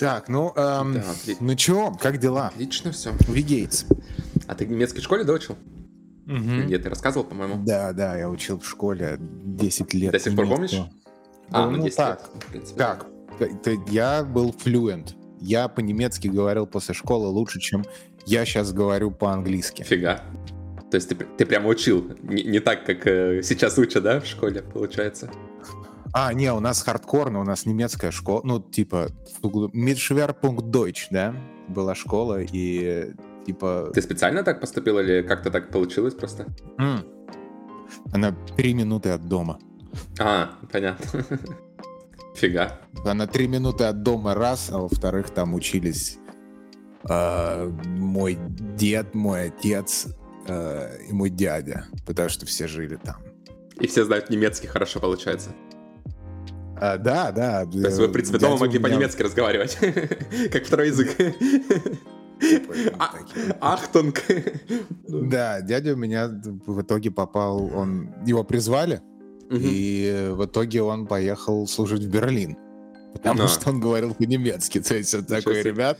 Так, ну, ну чё, как дела? Отлично все. Vigentz. А ты в немецкой школе доучил? Угу. Нет, ты рассказывал, по-моему. Да, да, я учил в школе 10 лет. До сих пор помнишь? Ну 10 так, лет. Так, я был fluent. Я по-немецки говорил после школы лучше, чем я сейчас говорю по-английски. Фига. То есть ты прям учил, не так, как сейчас учат, да, в школе, получается? А, не, у нас хардкорно, у нас немецкая школа, ну, типа, Mitschwerpunkt Deutsch, да, была школа, и, типа... Ты специально так поступил или как-то так получилось просто? Она 3 минуты от дома. А, понятно. Фига. Она 3 минуты от дома, раз, а во-вторых, там учились мой дед, мой отец и мой дядя, потому что все жили там. И все знают немецкий хорошо, получается. А, да, да. То есть вы, в принципе, дома могли по-немецки разговаривать, как второй язык. Ахтунг. Да, дядя у меня в итоге попал, его призвали, и в итоге он поехал служить в Берлин, потому что он говорил по-немецки. То есть он такой, ребят,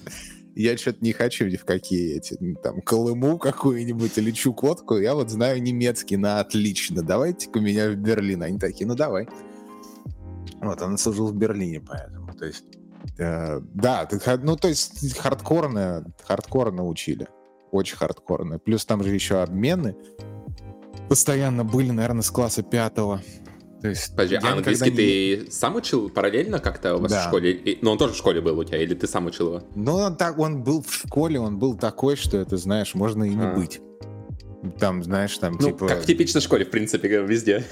я что-то не хочу ни в какие эти, там, Колыму какую-нибудь или Чукотку, я вот знаю немецкий на отлично, давайте-ка меня в Берлин. Они такие, ну давай. Вот, он служил в Берлине, поэтому, то есть, да, ну, то есть, хардкорно учили, очень хардкорно. Плюс там же еще обмены постоянно были, наверное, с класса 5-го. То есть, подожди, а английский ты сам учил параллельно как-то у вас в школе? Но он тоже в школе был у тебя, или ты сам учил его? Ну, он был в школе, он был такой, что это, знаешь, можно и не быть. Там, знаешь, там, ну, типа... Ну, как в типичной школе, в принципе, везде.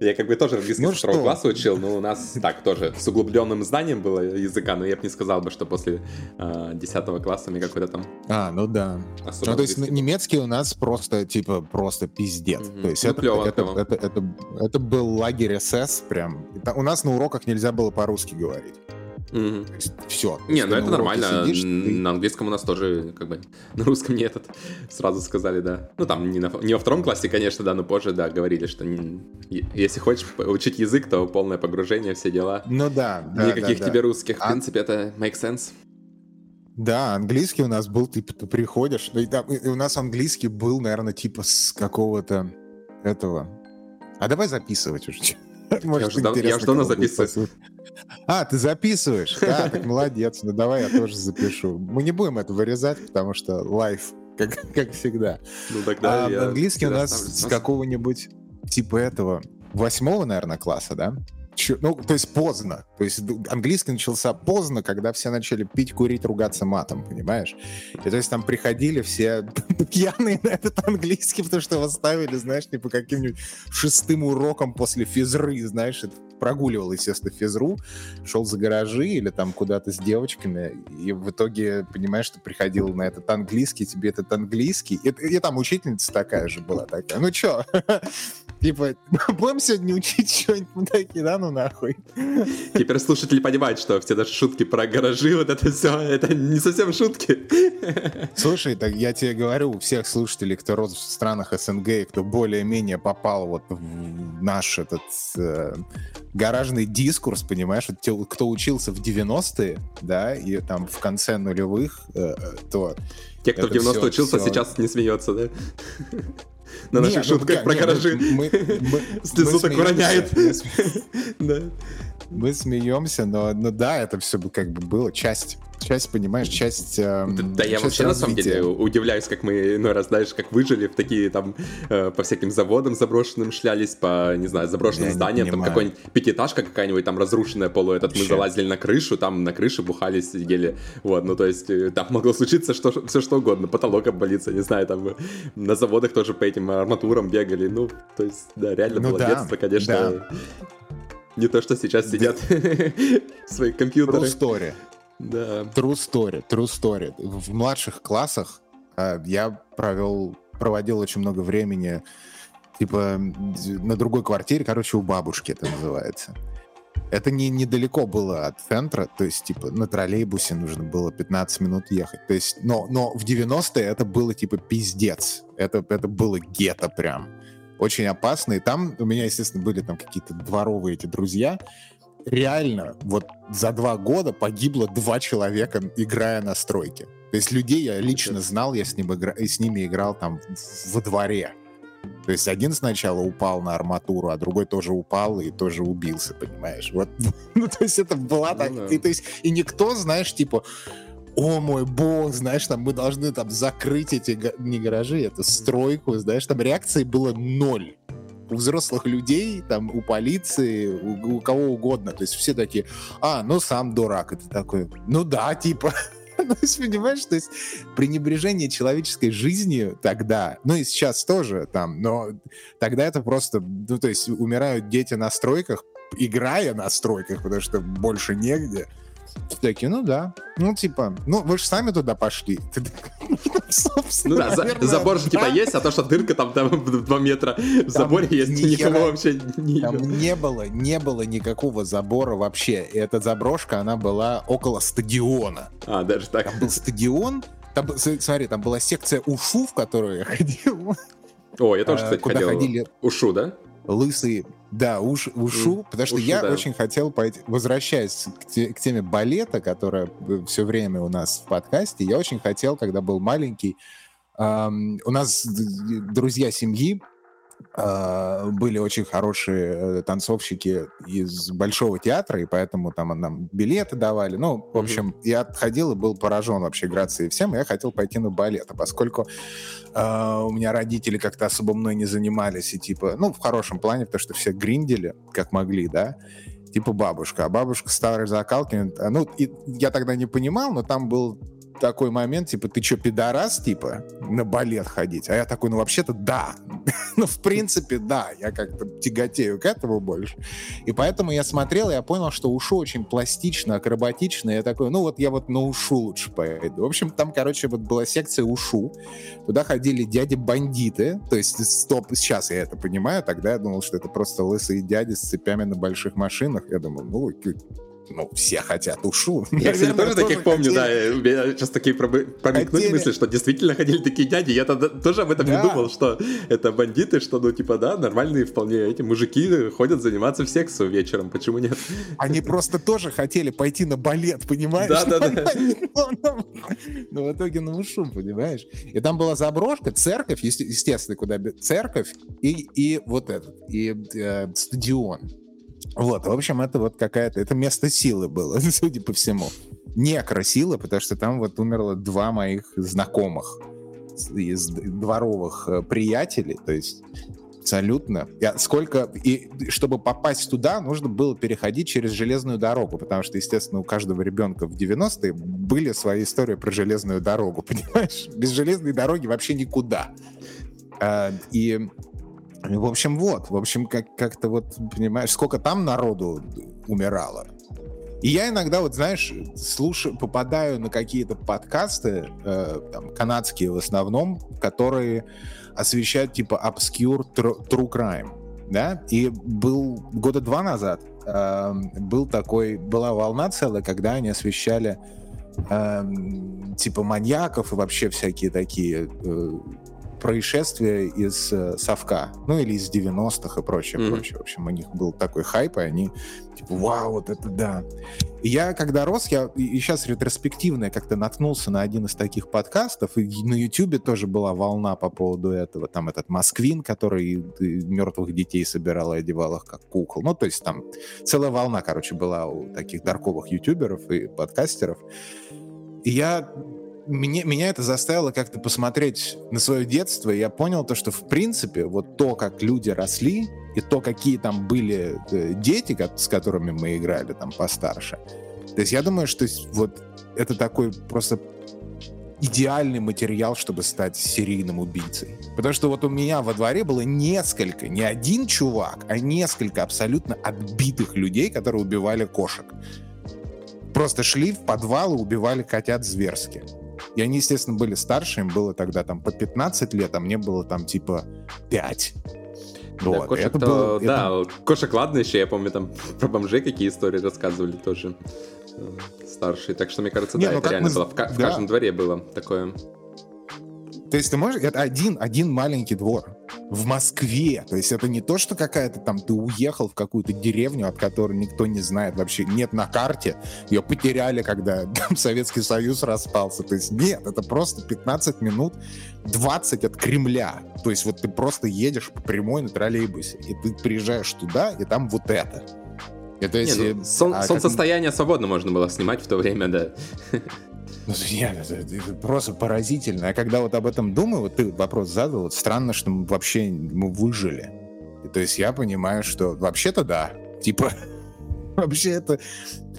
Я как бы тоже английский со 2 класса учил, но у нас так тоже с углубленным знанием было языка, но я бы не сказал бы, что после 10 класса мне какой-то там... А, ну да. Ну, то есть немецкий у нас просто, типа, просто пиздец. Mm-hmm. То есть ну, это был лагерь СС прям. У нас на уроках нельзя было по-русски говорить. Mm-hmm. То есть все. Не, ну это нормально. Сидишь, на английском у нас тоже, как бы, на русском не сразу сказали, да. Ну там не во 2 классе, конечно, да, но позже, да, говорили, что если хочешь учить язык, то полное погружение, все дела. Ну да, да. Никаких тебе русских. В принципе, это make sense. Да, английский у нас был, типа, ты приходишь. И у нас английский был, наверное, типа с какого-то этого. А давай записывать уже. Может, я уже давно записываю. А, ты записываешь? Да, так молодец. Ну давай я тоже запишу. Мы не будем это вырезать, потому что лайф, как всегда. Ну тогда английский у нас с какого-нибудь типа этого 8-го, наверное, класса, да? Ну, то есть поздно. То есть английский начался поздно, когда все начали пить, курить, ругаться матом, понимаешь? И то есть там приходили все пьяные на этот английский, потому что его ставили, знаешь, не по каким-нибудь 6 урокам после физры, знаешь, это прогуливал, естественно, физру, шел за гаражи или там куда-то с девочками, и в итоге, понимаешь, ты приходил на этот английский, тебе этот английский, и там учительница такая же была, такая, ну чё, типа, будем сегодня учить что-нибудь, мы такие, да, ну нахуй. Теперь слушатели понимают, что все даже шутки про гаражи, вот это все, это не совсем шутки. Слушай, так я тебе говорю, у всех слушателей, кто рос в странах СНГ, и кто более-менее попал вот в наш этот... гаражный дискурс, понимаешь, вот те, кто учился в 90-е, да, и там в конце нулевых, то... Те, кто в 90-е учился, сейчас не смеется, да? На наших шутках про гаражи. Слезу так уроняет. Мы смеемся, но да, это все как бы было часть... Часть, понимаешь, часть да, я вообще, развития. На самом деле, удивляюсь, как мы иной раз, знаешь, как выжили в такие там по всяким заводам заброшенным шлялись, по, не знаю, заброшенным зданиям, там какой-нибудь пятиэтажка какая-нибудь там разрушенная полу, этот вообще. Мы залазили на крышу, там на крыше бухали, сидели, вот, ну, то есть там могло случиться все что угодно, потолок обвалиться, не знаю, там на заводах тоже по этим арматурам бегали, ну, то есть, да, реально ну, было да, детство, конечно, да. Не то, что сейчас сидят в своих компьютерах. True story. Да. True story. В младших классах я проводил очень много времени, типа, на другой квартире, короче, у бабушки это называется. Это недалеко было от центра, то есть, типа, на троллейбусе нужно было 15 минут ехать. То есть, но в 90-е это было, типа, пиздец. Это было гетто прям. Очень опасно. И там у меня, естественно, были там какие-то дворовые эти друзья, реально вот за 2 года погибло 2 человека, играя на стройке. То есть людей я лично знал, я с ними играл там во дворе. То есть один сначала упал на арматуру, а другой тоже упал и тоже убился, понимаешь? Вот. Ну, то есть это была так... Ну, да. И, то есть, и никто, знаешь, типа... О мой бог, знаешь, там мы должны там закрыть эти не гаражи, эту стройку, знаешь, там реакции было 0 у взрослых людей, там у полиции, у кого угодно, то есть все такие, ну сам дурак, это такой, ну да, типа, ну, понимаешь, то есть пренебрежение человеческой жизнью тогда, ну и сейчас тоже там, но тогда это просто, ну то есть умирают дети на стройках, играя на стройках, потому что больше негде. Такие, ну да, ну типа, ну вы же сами туда пошли. Ну да, забор же типа есть, а то, что дырка там 2 метра в заборе есть, никого вообще не... Там не было никакого забора вообще, и эта заброшка, она была около стадиона. А, даже так. Там был стадион, там, смотри, там была секция УШУ, в которую я ходил. О, я тоже, кстати, ходил. УШУ, да? Лысые... Да, ушу, потому что я очень хотел пойти, возвращаясь к теме балета, которая все время у нас в подкасте, я очень хотел, когда был маленький, у нас друзья семьи были очень хорошие танцовщики из Большого театра, и поэтому там нам билеты давали, ну, в общем, я ходил и был поражен вообще грацией всем, и я хотел пойти на балет, а поскольку у меня родители как-то особо мной не занимались, и типа, ну, в хорошем плане, потому что все гриндили, как могли, да, типа бабушка, а бабушка старой закалки, ну, и я тогда не понимал, но там был такой момент, типа, ты чё, пидорас, типа, на балет ходить? А я такой, ну, вообще-то, да. Ну, в принципе, да. Я как-то тяготею к этому больше. И поэтому я смотрел, и я понял, что ушу очень пластично, акробатично. Я такой, ну, вот я вот на ушу лучше пойду. В общем, там, короче, вот была секция ушу. Туда ходили дяди-бандиты. То есть, стоп, сейчас я это понимаю. Тогда я думал, что это просто лысые дяди с цепями на больших машинах. Я думал, ну, все хотят ушу. Я, кстати, тоже таких помню, да. Я сейчас такие промелькнули мысли, что действительно ходили такие дяди. Я тогда тоже об этом не думал, что это бандиты, что, ну, типа, да, нормальные вполне эти мужики ходят заниматься в сексу вечером. Почему нет? Они просто тоже хотели пойти на балет, понимаешь? Да. Но в итоге на ушу, понимаешь? И там была заброшка, церковь, естественно, куда... Церковь и вот этот, и стадион. Вот, в общем, это вот какая-то... Это место силы было, судя по всему. Некросила, потому что там вот умерло 2 моих знакомых из дворовых приятелей, то есть абсолютно. И чтобы попасть туда, нужно было переходить через железную дорогу, потому что, естественно, у каждого ребенка в 90-е были свои истории про железную дорогу, понимаешь? Без железной дороги вообще никуда. И... В общем, как-то вот, понимаешь, сколько там народу умирало. И я иногда, вот знаешь, попадаю на какие-то подкасты, там, канадские в основном, которые освещают типа Obscure True Crime, да? И был года 2 назад была волна целая, когда они освещали типа маньяков и вообще всякие такие... происшествия из совка, ну или из 90-х и прочее. В общем, у них был такой хайп, и они типа, вау, вот это да. И я, когда рос, и сейчас ретроспективно я как-то наткнулся на один из таких подкастов, и на Ютубе тоже была волна по поводу этого, там этот Москвин, который мертвых детей собирал и одевал их как кукол. Ну, то есть там целая волна, короче, была у таких дарковых ютуберов и подкастеров. И меня это заставило как-то посмотреть на свое детство, и я понял то, что в принципе вот то, как люди росли, и то, какие там были дети, с которыми мы играли там постарше. То есть я думаю, что вот это такой просто идеальный материал, чтобы стать серийным убийцей. Потому что вот у меня во дворе было не один чувак, а несколько абсолютно отбитых людей, которые убивали кошек. Просто шли в подвал и убивали котят зверски. И они, естественно, были старше, им было тогда там по 15 лет, а мне было там типа 5. Да, вот. Кошек, кошек ладно еще, я помню, там про бомжей какие истории рассказывали тоже старшие. Так что, мне кажется, это реально было. В каждом дворе было такое. То есть ты можешь... Это один маленький двор. в Москве. То есть это не то, что какая-то там ты уехал в какую-то деревню, от которой никто не знает вообще, нет на карте, ее потеряли, когда там Советский Союз распался. То есть нет, это просто 15 минут 20 от Кремля. То есть вот ты просто едешь по прямой на троллейбусе, и ты приезжаешь туда, и там вот это. Это не, если... ну, солнцестояние свободно можно было снимать в то время, да. Ну, нет, это просто поразительно. А когда вот об этом думаю, вот ты вопрос задал, вот странно, что мы вообще выжили. И, то есть я понимаю, что вообще-то да. Типа, вообще это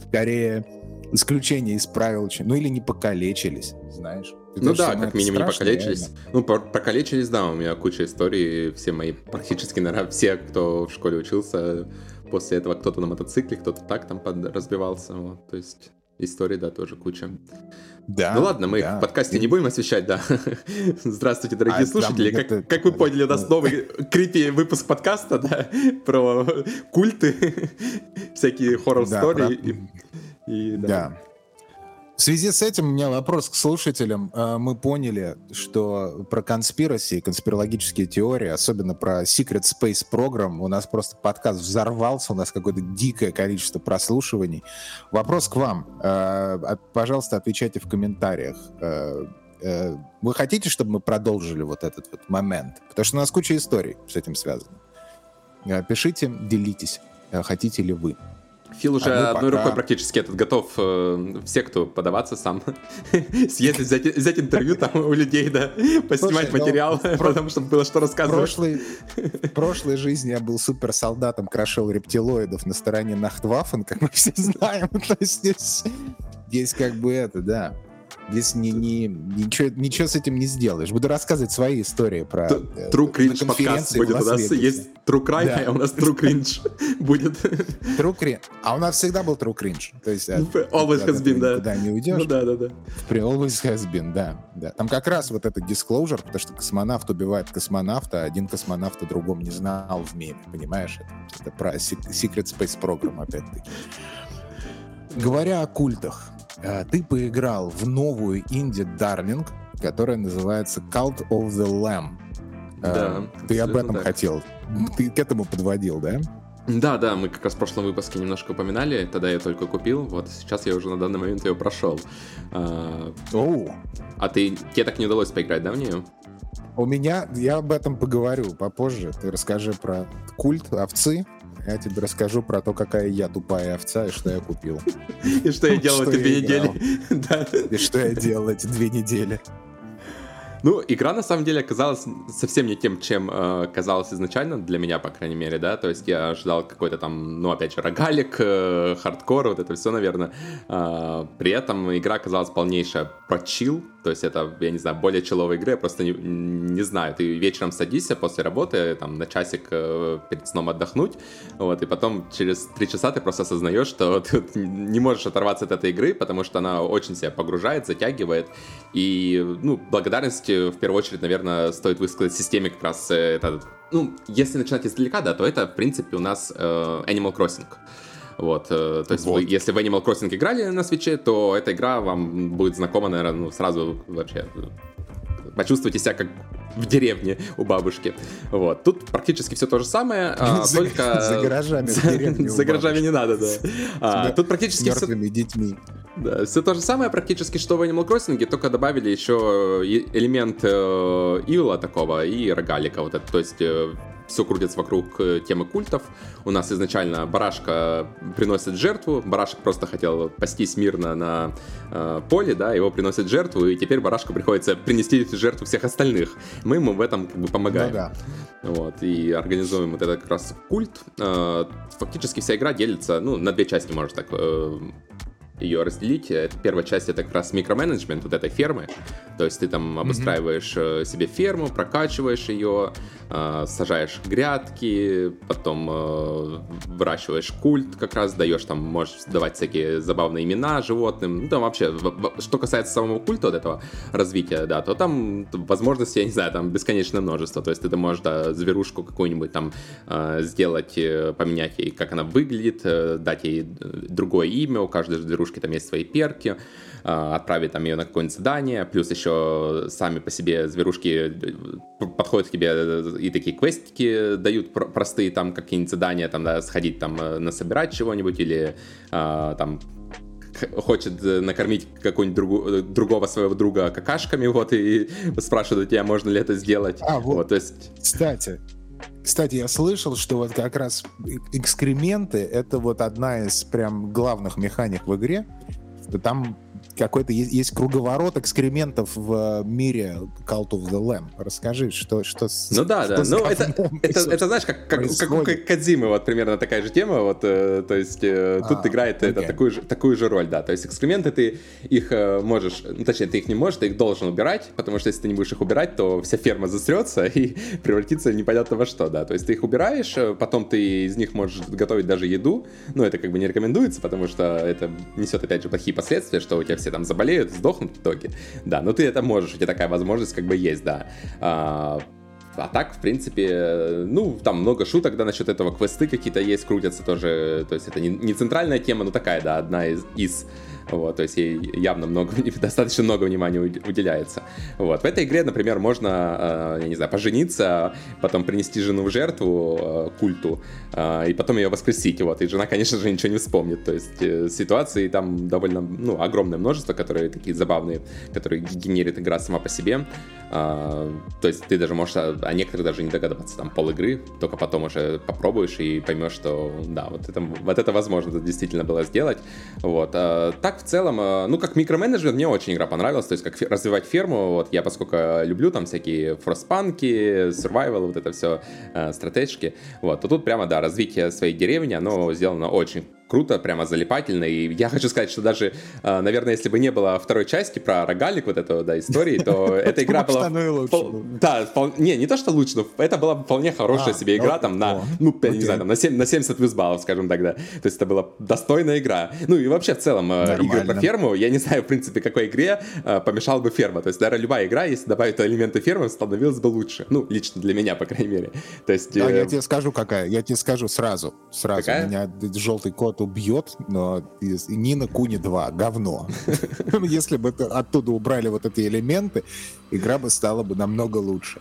скорее исключение из правил. Ну, или не покалечились, знаешь. Ну да, как минимум не покалечились. Ну, покалечились, да, у меня куча историй. Все мои практически, наверное, все, кто в школе учился, после этого кто-то на мотоцикле, кто-то так там разбивался. Вот, то есть... Истории, да, тоже куча. Да, ну ладно, мы в подкасте не будем освещать, да. Здравствуйте, дорогие слушатели. Как вы поняли, у нас новый крипи выпуск подкаста, да, про культы, всякие хоррор-стори. Да. В связи с этим у меня вопрос к слушателям. Мы поняли, что про конспираси, конспирологические теории, особенно про Secret Space Program, у нас просто подкаст взорвался, у нас какое-то дикое количество прослушиваний. Вопрос к вам. Пожалуйста, отвечайте в комментариях. Вы хотите, чтобы мы продолжили вот этот вот момент? Потому что у нас куча историй с этим связано. Пишите, делитесь, хотите ли вы. Фил уже одной рукой практически этот готов все, кто подаваться сам, съездить, взять интервью там у людей, да, поснимать материал, потому что было что рассказывать. В прошлой жизни я был суперсолдатом, крошил рептилоидов на стороне Nachtwaffen, как мы все знаем. То есть здесь как бы это, да. Здесь ничего с этим не сделаешь. Буду рассказывать свои истории про... True Cringe подкаст будет у нас. Есть True Crime, да. А у нас True Cringe будет. True Cringe. А у нас всегда был True Cringe. То есть, always has been, да. Никуда не уйдешь. Ну, да. Always has been, да. Там как раз вот этот disclosure, потому что космонавт убивает космонавта, один космонавт о другом не знал в мире. Понимаешь? Это про Secret Space Program, опять-таки. Говоря о культах, ты поиграл в новую инди Darling, которая называется Cult of the Lamb. Да, ты об этом хотел. Ты к этому подводил, да? Да, мы как раз в прошлом выпуске немножко упоминали. Тогда я только купил. Вот сейчас я уже на данный момент ее прошел. А тебе так не удалось поиграть, да, в нее? Я об этом поговорю попозже. Ты расскажи про культ овцы. Я тебе расскажу про то, какая я тупая овца и что я купил. И что я делал эти 2 недели. И что я делал эти 2 недели. Ну, игра на самом деле оказалась совсем не тем, чем казалось изначально, для меня, по крайней мере, да, то есть я ожидал какой-то там, ну, опять же, рогалик, хардкор, вот это все, наверное. При этом игра оказалась полнейшая про чил, то есть это, я не знаю, более чиловая игра, я просто не знаю, ты вечером садишься после работы, там, на часик перед сном отдохнуть, вот, и потом через 3 часа ты просто осознаешь, что ты не можешь оторваться от этой игры, потому что она очень себя погружает, затягивает, и, ну, благодарность в первую очередь, наверное, стоит высказать системе как раз это... Ну, если начинать издалека, да, то это, в принципе, у нас Animal Crossing. Вот, то есть вы, если в Animal Crossing играли на Switch, то эта игра вам будет знакома, наверное, ну, сразу вообще... Почувствуйте себя как в деревне у бабушки. Вот. Тут практически все то же самое, только... За гаражами в деревне. За гаражами не надо, да. Тут практически все... С мертвыми детьми. Да, все то же самое практически, что в Animal Crossing, только добавили еще элемент ивла такого и рогалика вот это, то есть... Все крутится вокруг темы культов. У нас изначально барашка приносит жертву. Барашек просто хотел пастись мирно на поле, да, его приносят жертву, и теперь барашку приходится принести жертву всех остальных. Мы ему в этом как бы помогаем. Ну, да. Вот, и организуем вот этот как раз культ. Фактически вся игра делится, ну, на 2 части, можно так ее разделить. Первая часть — это как раз микроменеджмент вот этой фермы. То есть ты там обустраиваешь себе ферму, прокачиваешь ее, сажаешь грядки, потом выращиваешь культ как раз, даешь там, можешь давать всякие забавные имена животным. Ну, там вообще, что касается самого культа вот этого развития, да, то там возможностей, я не знаю, там бесконечное множество. То есть ты можешь, да, зверушку какую-нибудь там сделать, поменять ей, как она выглядит, дать ей другое имя, у каждой зверушки там есть свои перки, отправить там ее на какое-нибудь задание, плюс еще сами по себе зверушки подходят к тебе и такие квестики дают простые, там какие-нибудь задания, там, да, сходить там насобирать чего-нибудь или там хочет накормить какого-нибудь другого своего друга какашками, вот, и спрашивают у тебя, можно ли это сделать. Вот, то есть... Кстати, я слышал, что вот как раз экскременты — это вот одна из прям главных механик в игре. Там какой-то есть круговорот экскрементов в мире Cult of the Lamb. Расскажи, что с говном происходит. Это знаешь, как Кодзима, вот примерно такая же тема. Вот, то есть тут играет это, такую же роль, да. То есть экскременты ты их можешь, ну, точнее, ты их не можешь, ты их должен убирать, потому что если ты не будешь их убирать, то вся ферма засрется и превратится в непонятно во что, да. То есть ты их убираешь, потом ты из них можешь готовить даже еду, но это как бы не рекомендуется, потому что это несет, опять же, плохие последствия, что у тебя все там заболеют, сдохнут в итоге, да, но ты это можешь, у тебя такая возможность как бы есть, да. А так, в принципе, ну, там много шуток, да, насчет этого, квесты какие-то есть, крутятся тоже, то есть это не центральная тема, но такая, да, одна из вот, то есть ей явно достаточно много внимания уделяется. Вот. В этой игре, например, можно, я не знаю, пожениться, потом принести жену в жертву культу, и потом ее воскресить, вот, и жена, конечно же, ничего не вспомнит, то есть ситуации там довольно, ну, огромное множество, которые такие забавные, которые генерит игра сама по себе, то есть ты даже можешь о некоторых даже не догадываться, там, пол игры, только потом уже попробуешь и поймешь, что, да, вот это возможно, это действительно было сделать, вот. Так, в целом, ну, как микроменеджмент, мне очень игра понравилась, то есть как развивать ферму, вот, я поскольку люблю там всякие фростпанки, survival, вот это все, стратежки, вот, то тут прямо, да, развитие своей деревни, оно сделано очень круто, прямо залипательно, и я хочу сказать, что даже, наверное, если бы не было второй части про рогалик вот этого, да, истории, то эта игра была... Да, не то, что лучше, но это была вполне хорошая себе игра, там, на, ну, не знаю, на 70 плюс баллов, скажем тогда, то есть это была достойная игра. Ну, и вообще, в целом, игры про ферму, я не знаю, в принципе, какой игре помешала бы ферма, то есть, наверное, любая игра, если добавить элементы фермы, становилась бы лучше, ну, лично для меня, по крайней мере, то есть... Я тебе скажу, какая, я тебе скажу сразу, у меня желтый кот убьет, но Ни no Kuni 2 говно. Если бы оттуда убрали вот эти элементы, игра бы стала бы намного лучше.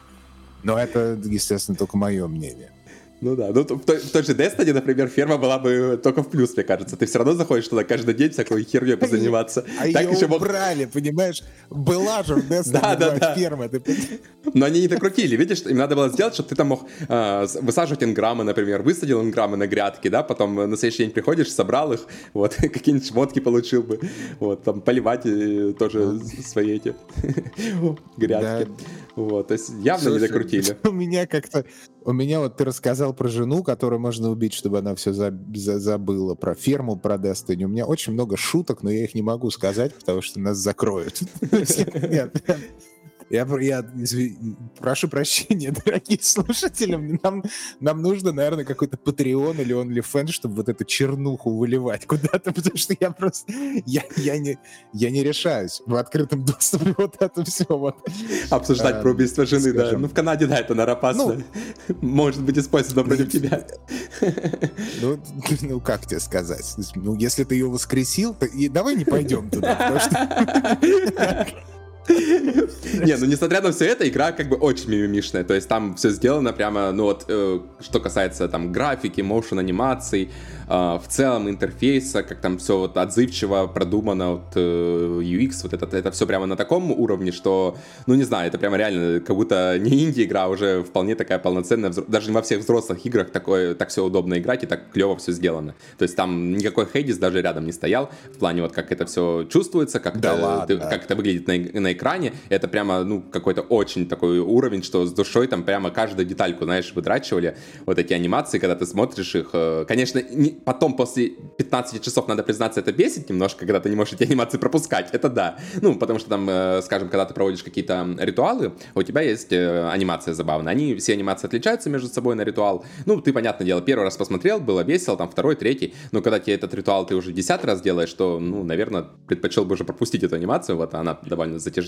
Но это, естественно, только мое мнение. Ну да, ну в той же Destiny, например, ферма была бы только в плюс, мне кажется. Ты все равно заходишь туда каждый день всякой херней позаниматься. А так ее убрали, понимаешь? Была же в Destiny ферма. Но они не докрутили, видишь? Им надо было сделать, чтобы ты там мог высаживать инграммы, например. Высадил инграммы на грядки, да, потом на следующий день приходишь, собрал их, вот, какие-нибудь шмотки получил бы. Вот, там поливать тоже свои эти грядки. Вот, то есть явно не докрутили. У меня вот ты рассказал про жену, которую можно убить, чтобы она все забыла, про ферму, про Destiny. У меня очень много шуток, но я их не могу сказать, потому что нас закроют. Я прошу прощения, дорогие слушатели, нам нужно, наверное, какой-то Patreon или OnlyFans, чтобы вот эту чернуху выливать куда-то, потому что я просто... Я не решаюсь в открытом доступе вот это все вот. Обсуждать про убийство жены, скажем, да. Ну, в Канаде, да, это, наверное, опасно. Может быть, использовано против тебя. Ну, как тебе сказать? Ну, если ты ее воскресил, то... Давай не пойдем туда, потому что... Не, ну несмотря на все это, игра как бы очень мимимишная, то есть там все сделано прямо, ну вот, что касается там графики, моушен анимаций, в целом интерфейса, как там все вот отзывчиво продумано, вот, UX, вот это все прямо на таком уровне, что, ну не знаю, это прямо реально как будто не инди-игра, а уже вполне такая полноценная, даже во всех взрослых играх так все удобно играть и так клево все сделано, то есть там никакой Hades даже рядом не стоял, в плане вот как это все чувствуется, как это выглядит на экране, это прямо, ну, какой-то очень такой уровень, что с душой там прямо каждую детальку, знаешь, выдрачивали вот эти анимации, когда ты смотришь их. Конечно, потом после 15 часов, надо признаться, это бесит немножко, когда ты не можешь эти анимации пропускать, это да. Ну, потому что там, скажем, когда ты проводишь какие-то ритуалы, у тебя есть анимация забавная. Они, все анимации отличаются между собой на ритуал. Ну, ты, понятное дело, первый раз посмотрел, было весело, там, второй, третий. Но когда тебе этот ритуал ты уже 10 раз делаешь, то, ну, наверное, предпочел бы уже пропустить эту анимацию, вот она довольно затяжная.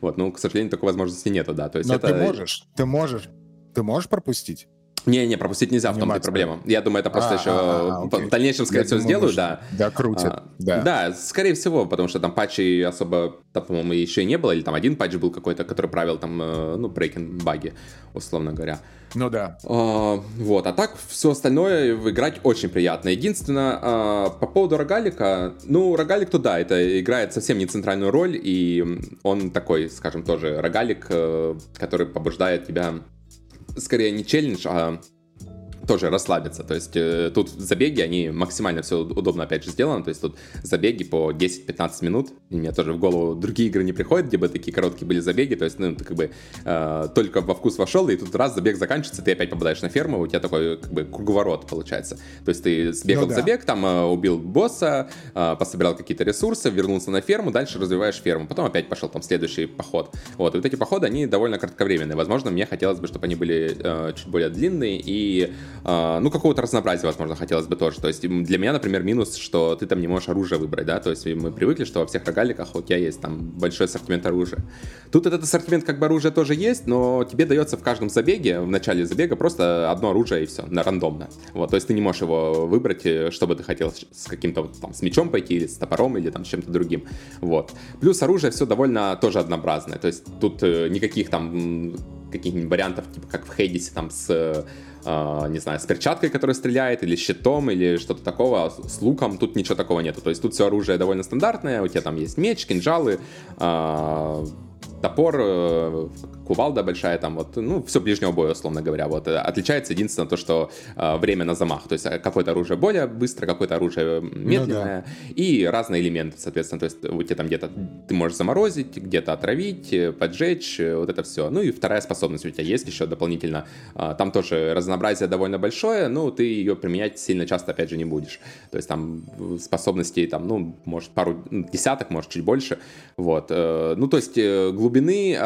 Вот, но, к сожалению, такой возможности нету, да. То есть но это... ты можешь пропустить. Не-не, пропустить нельзя, в том-то и проблема. Я думаю, это просто еще в дальнейшем, скорее всего, сделают, да. Да, крутят, да. Да, скорее всего, потому что там патчей особо, там, по-моему, еще и не было, или там один патч был какой-то, который правил там, ну, breaking баги, условно говоря. Ну да. Вот, а так все остальное играть очень приятно. Единственное, по поводу рогалика, ну, рогалик-то да, это играет совсем не центральную роль, и он такой, скажем, тоже рогалик, который побуждает тебя... Скорее не челлендж, а тоже расслабиться. То есть тут забеги, они максимально все удобно опять же сделаны. То есть тут забеги по 10-15 минут. И мне тоже в голову другие игры не приходят, где бы такие короткие были забеги. То есть ну ты как бы только во вкус вошел, и тут раз забег заканчивается, ты опять попадаешь на ферму, у тебя такой как бы круговорот получается. То есть ты сбегал в забег, там убил босса, пособирал какие-то ресурсы, вернулся на ферму, дальше развиваешь ферму. Потом опять пошел там следующий поход. Вот, и вот эти походы, они довольно кратковременные. Возможно, мне хотелось бы, чтобы они были чуть более длинные и... ну, какого-то разнообразия, возможно, хотелось бы тоже. То есть для меня, например, минус, что ты там не можешь оружие выбрать, да. То есть мы привыкли, что во всех рогаликах у тебя есть там большой ассортимент оружия. Тут этот ассортимент как бы оружия тоже есть, но тебе дается в каждом забеге, в начале забега просто одно оружие и все, рандомно. Вот, то есть ты не можешь его выбрать, что бы ты хотел с каким-то вот, там, с мечом пойти, или с топором, или там с чем-то другим. Вот. Плюс оружие все довольно тоже однообразное. То есть тут никаких там каких-нибудь вариантов, типа как в Хейдесе там с... не знаю, с перчаткой, которая стреляет, или щитом, или что-то такого, с луком, тут ничего такого нету. То есть тут все оружие довольно стандартное, у тебя там есть меч, кинжалы, топор, кувалда большая, там вот, ну, все ближнего боя, условно говоря, вот. Отличается единственное то, что время на замах, то есть какое-то оружие более быстро, какое-то оружие медленное, ну, да. И разные элементы, соответственно, то есть у тебя там где-то ты можешь заморозить, где-то отравить, поджечь, вот это все. Ну и вторая способность у тебя есть еще дополнительно, там тоже разнообразие довольно большое, но ты ее применять сильно часто, опять же, не будешь. То есть там способностей, там, ну, может, пару десяток, может, чуть больше, вот. Ну, то есть глубины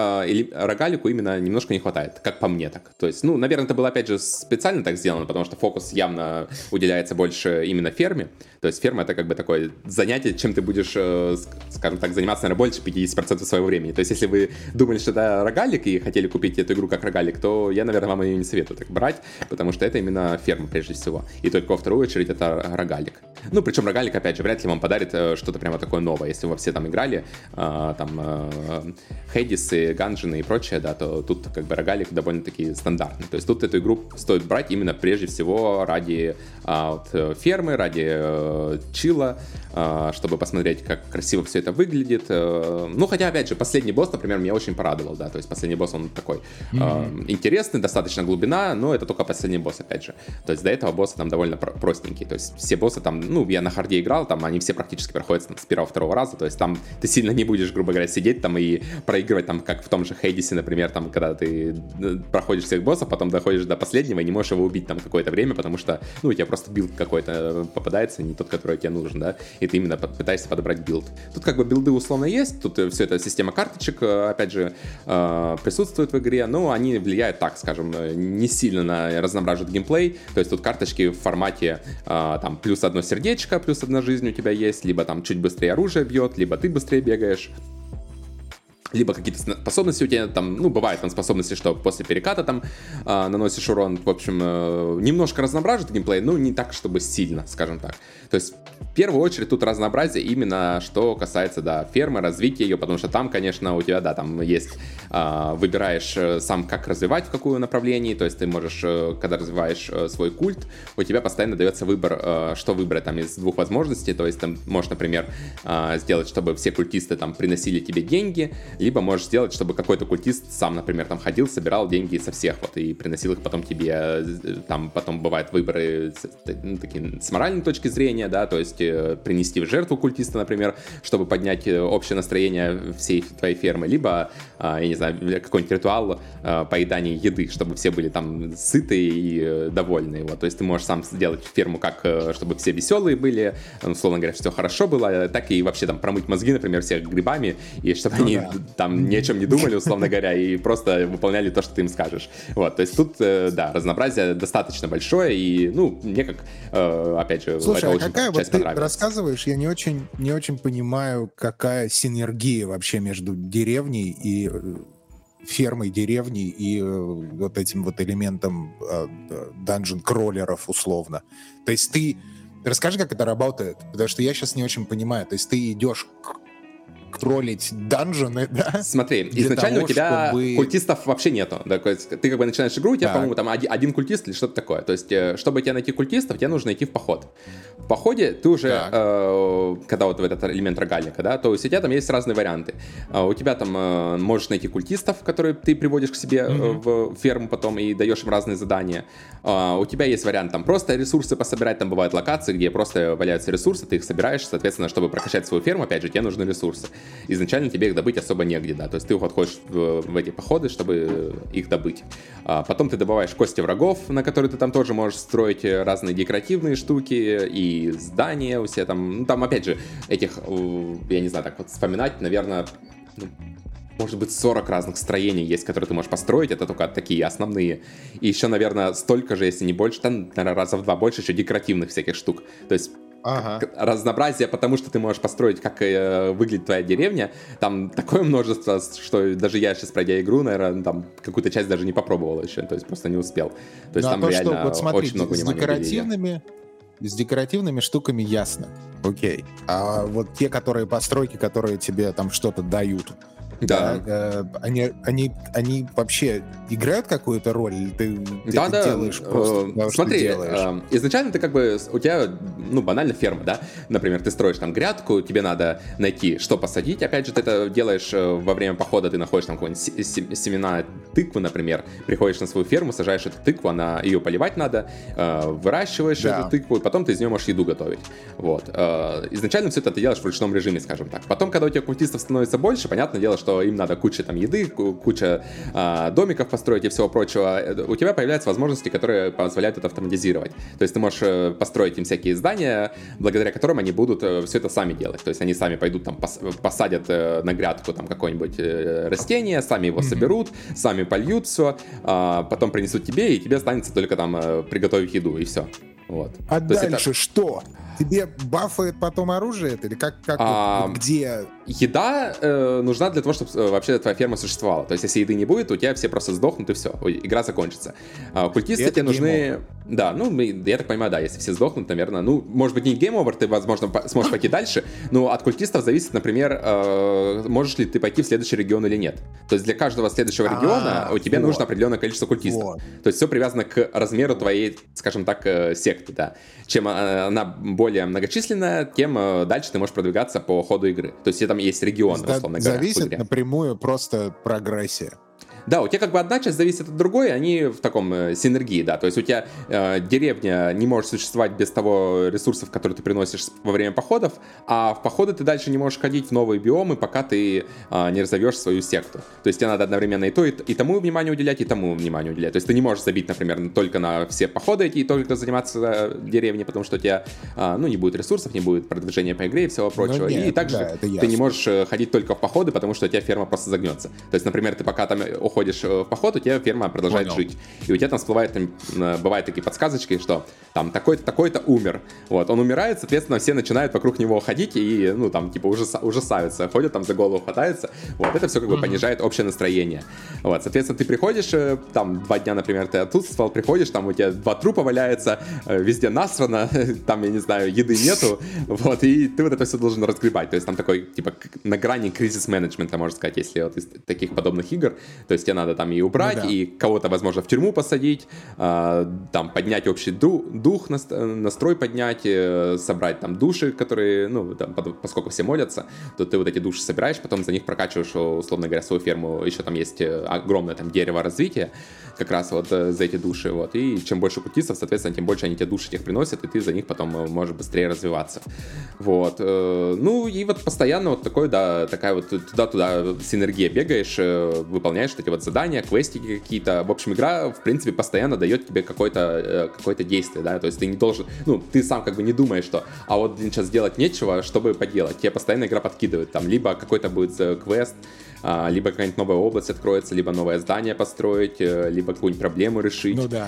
рогалику именно немножко не хватает, как по мне так. То есть, ну, наверное, это было, опять же, специально так сделано, потому что фокус явно уделяется больше именно ферме. То есть ферма — это как бы такое занятие, чем ты будешь, скажем так, заниматься, наверное, больше 50% своего времени. То есть если вы думали, что это рогалик и хотели купить эту игру как рогалик, то я, наверное, вам ее не советую так брать, потому что это именно ферма прежде всего. И только во вторую очередь это рогалик. Ну, причем рогалик, опять же, вряд ли вам подарит что-то прямо такое новое. Если вы все там играли, там... Хейдисы, Ганжины и прочее, да, то тут как бы рогалик довольно-таки стандартный. То есть тут эту игру стоит брать именно прежде всего ради вот, фермы, ради чила, чтобы посмотреть, как красиво все это выглядит. Ну, хотя, опять же, последний босс, например, меня очень порадовал, да, то есть последний босс, он такой интересный, достаточно глубина, но это только последний босс, опять же. То есть до этого боссы там довольно простенькие, то есть все боссы там, ну, я на харде играл, там они все практически проходят там, с первого-второго раза, то есть там ты сильно не будешь, грубо говоря, сидеть там и проигрывать, там, как в том же Хейдисе, например, там, когда ты проходишь всех боссов, потом доходишь до последнего и не можешь его убить там какое-то время, потому что, ну, у тебя просто билд какой-то попадается, не тот, который тебе нужен, да, и ты именно пытаешься подобрать билд. Тут как бы билды условно есть, тут все это система карточек, опять же, присутствует в игре, но они влияют, так скажем, не сильно на разноображит геймплей, то есть тут карточки в формате, там, плюс одно сердечко, плюс одна жизнь у тебя есть, либо там чуть быстрее оружие бьет, либо ты быстрее бегаешь, либо какие-то способности у тебя там, ну, бывают там способности, что после переката там наносишь урон, в общем, немножко разнообразит геймплей, но не так, чтобы сильно, скажем так. То есть, в первую очередь, тут разнообразие именно, что касается, да, фермы, развития ее, потому что там, конечно, у тебя, да, там есть, выбираешь сам, как развивать, в какое направление, то есть ты можешь, когда развиваешь свой культ, у тебя постоянно дается выбор, что выбрать там из двух возможностей, то есть ты можешь, например, сделать, чтобы все культисты там приносили тебе деньги, либо можешь сделать, чтобы какой-то культист сам, например, там ходил, собирал деньги со всех вот и приносил их потом тебе. Там потом бывают выборы, ну, такие, с моральной точки зрения, да, то есть принести в жертву культиста, например, чтобы поднять общее настроение всей твоей фермы, либо, я не знаю, какой-нибудь ритуал поедания еды, чтобы все были там сытые и довольные. Вот. То есть ты можешь сам сделать ферму как, чтобы все веселые были, условно говоря, все хорошо было, так и вообще там промыть мозги, например, всех грибами, и чтобы они... там ни о чем не думали, условно говоря, и просто выполняли то, что ты им скажешь. Вот, то есть тут, да, разнообразие достаточно большое, и, ну, мне как, опять же, слушай, это очень часть понравилась. Слушай, а какая вот ты рассказываешь, я не очень понимаю, какая синергия вообще между деревней и фермой, деревней и вот этим вот элементом данжен-кроллеров условно. То есть ты... Расскажи, как это работает, потому что я сейчас не очень понимаю. То есть ты идешь кролить данжены, да? Смотри, изначально того, у тебя чтобы... культистов вообще нету. Да? Ты как бы начинаешь игру, у тебя, по-моему, там один культист или что-то такое. То есть, чтобы тебе найти культистов, тебе нужно идти в поход. В походе ты уже, когда вот этот элемент рогалика, да, то у тебя там есть разные варианты. У тебя там можешь найти культистов, которые ты приводишь к себе в ферму потом и даешь им разные задания. У тебя есть вариант там просто ресурсы пособирать. Там бывают локации, где просто валяются ресурсы, ты их собираешь, соответственно, чтобы прокачать свою ферму, опять же, тебе нужны ресурсы. Изначально тебе их добыть особо негде, да. То есть ты уходишь в эти походы, чтобы их добыть. Потом ты добываешь кости врагов, на которые ты там тоже можешь строить разные декоративные штуки и здания у себя там. Ну, там, опять же, этих, я не знаю, так вот вспоминать, наверное... Может быть, 40 разных строений есть, которые ты можешь построить. Это только такие основные. И еще, наверное, столько же, если не больше, там, наверное, раза в два больше еще декоративных всяких штук. То есть разнообразие, потому что ты можешь построить, как выглядит твоя деревня. Там такое множество, что даже я сейчас, пройдя игру, наверное, там какую-то часть даже не попробовал еще. То есть просто не успел. То есть там реально вот, смотри, очень много внимания. С декоративными штуками ясно. Окей. А вот те, которые постройки, которые тебе там что-то дают... Да. Они вообще играют какую-то роль? Или ты делаешь просто потому, смотри, что делаешь? Изначально ты как бы, у тебя, ну, банально ферма, да? Например, ты строишь там грядку, тебе надо найти, что посадить. Опять же, ты это делаешь во время похода, ты находишь там какие-нибудь семена тыквы, например. Приходишь на свою ферму, сажаешь эту тыкву, ее поливать надо, выращиваешь эту тыкву, и потом ты из нее можешь еду готовить. Вот. Изначально все это ты делаешь в ручном режиме, скажем так. Потом, когда у тебя культистов становится больше, понятное дело, что им надо куча там еды, куча домиков построить и всего прочего, у тебя появляются возможности, которые позволяют это автоматизировать. То есть ты можешь построить им всякие здания, благодаря которым они будут все это сами делать. То есть они сами пойдут там посадят на грядку там какое-нибудь растение, сами его соберут, сами польют все, потом принесут тебе, и тебе останется только там приготовить еду, и все. Вот. А то дальше это... что? Тебе бафает потом оружие это? Или как где? Еда нужна для того, чтобы вообще твоя ферма существовала. То есть если еды не будет, у тебя все просто сдохнут и все, игра закончится. Культисты это тебе нужны... Да, ну, я так понимаю, да, если все сдохнут, наверное, ну, может быть, не гейм-овер, ты, возможно, сможешь пойти дальше, но от культистов зависит, например, можешь ли ты пойти в следующий регион или нет. То есть для каждого следующего региона у тебя нужно определенное количество культистов. Вот. То есть все привязано к размеру твоей, скажем так, секты, да. Чем она более многочисленная, тем дальше ты можешь продвигаться по ходу игры. То есть там есть регионы, условно говоря. Зависит напрямую просто прогрессия. Да, у тебя как бы одна часть зависит от другой, они в таком синергии, да, то есть у тебя деревня не может существовать без того ресурсов, которые ты приносишь во время походов, а в походы ты дальше не можешь ходить в новые биомы, пока ты не разовьешь свою секту. То есть тебе надо одновременно и тому внимание уделять, и тому внимание уделять. То есть ты не можешь забить, например, только на все походы эти и только заниматься деревней, потому что у тебя, не будет ресурсов, не будет продвижения по игре и всего прочего. Нет, и также ты не можешь ходить только в походы, потому что у тебя ферма просто загнется. То есть, например, ты пока там уходишь в поход, у тебя ферма продолжает жить. И у тебя там всплывают, бывают такие подсказочки, что там такой-то, такой-то умер. Вот, он умирает, соответственно, все начинают вокруг него ходить и, ужасаются. Ходят там, за голову хватаются. Вот, это все как бы понижает общее настроение. Вот, соответственно, ты приходишь, там, 2 дня, например, ты отсутствовал, приходишь, там у тебя 2 трупа валяются, везде насрано, там, я не знаю, еды нету, вот, и ты вот это все должен разгребать. То есть там такой, на грани кризис-менеджмента, можно сказать, если вот из таких подобных игр, то есть тебе надо там и убрать, и кого-то, возможно, в тюрьму посадить, там поднять общий дух, настрой поднять, собрать там души, которые, поскольку все молятся, то ты вот эти души собираешь, потом за них прокачиваешь, условно говоря, свою ферму. Еще там есть огромное там дерево развития, как раз вот за эти души, вот. И чем больше культистов, соответственно, тем больше они тебе души тех приносят, и ты за них потом можешь быстрее развиваться. Вот. Ну, и вот постоянно вот такой, да, такая вот туда-туда синергия бегаешь, выполняешь эти вот задания, квестики какие-то. В общем, игра, в принципе, постоянно дает тебе какое-то действие, да, то есть ты не должен, ты сам как бы не думаешь, что а вот сейчас делать нечего, чтобы поделать. Тебе постоянно игра подкидывает, там, либо какой-то будет квест, либо какая-нибудь новая область откроется, либо новое здание построить, либо либо какую-нибудь проблему решить. Ну да.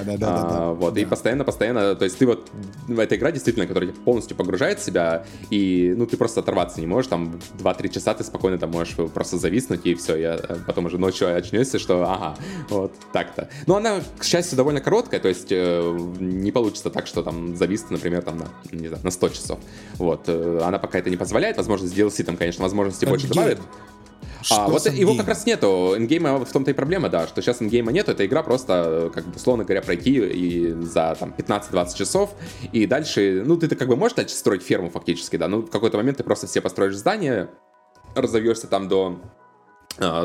Вот, да. И постоянно, то есть ты вот, эта игра действительно, которая полностью погружает в себя, и, ну, ты просто оторваться не можешь, там, 2-3 часа ты спокойно там можешь просто зависнуть, и все, я потом уже ночью очнешься, что, ага, вот так-то. Но она, к счастью, довольно короткая, то есть не получится так, что там завис, например, там, на, не знаю, на 100 часов. Вот, она пока это не позволяет, возможно, с DLC там, конечно, возможности больше добавит. Вот его как раз нету, эндгейма в том-то и проблема, да, что сейчас эндгейма нету, эта игра просто, как бы, условно говоря, пройти и за там 15-20 часов, и дальше, ну, ты-то как бы можешь дальше строить ферму фактически, да, ну, в какой-то момент ты просто все построишь здание, разовьешься там до...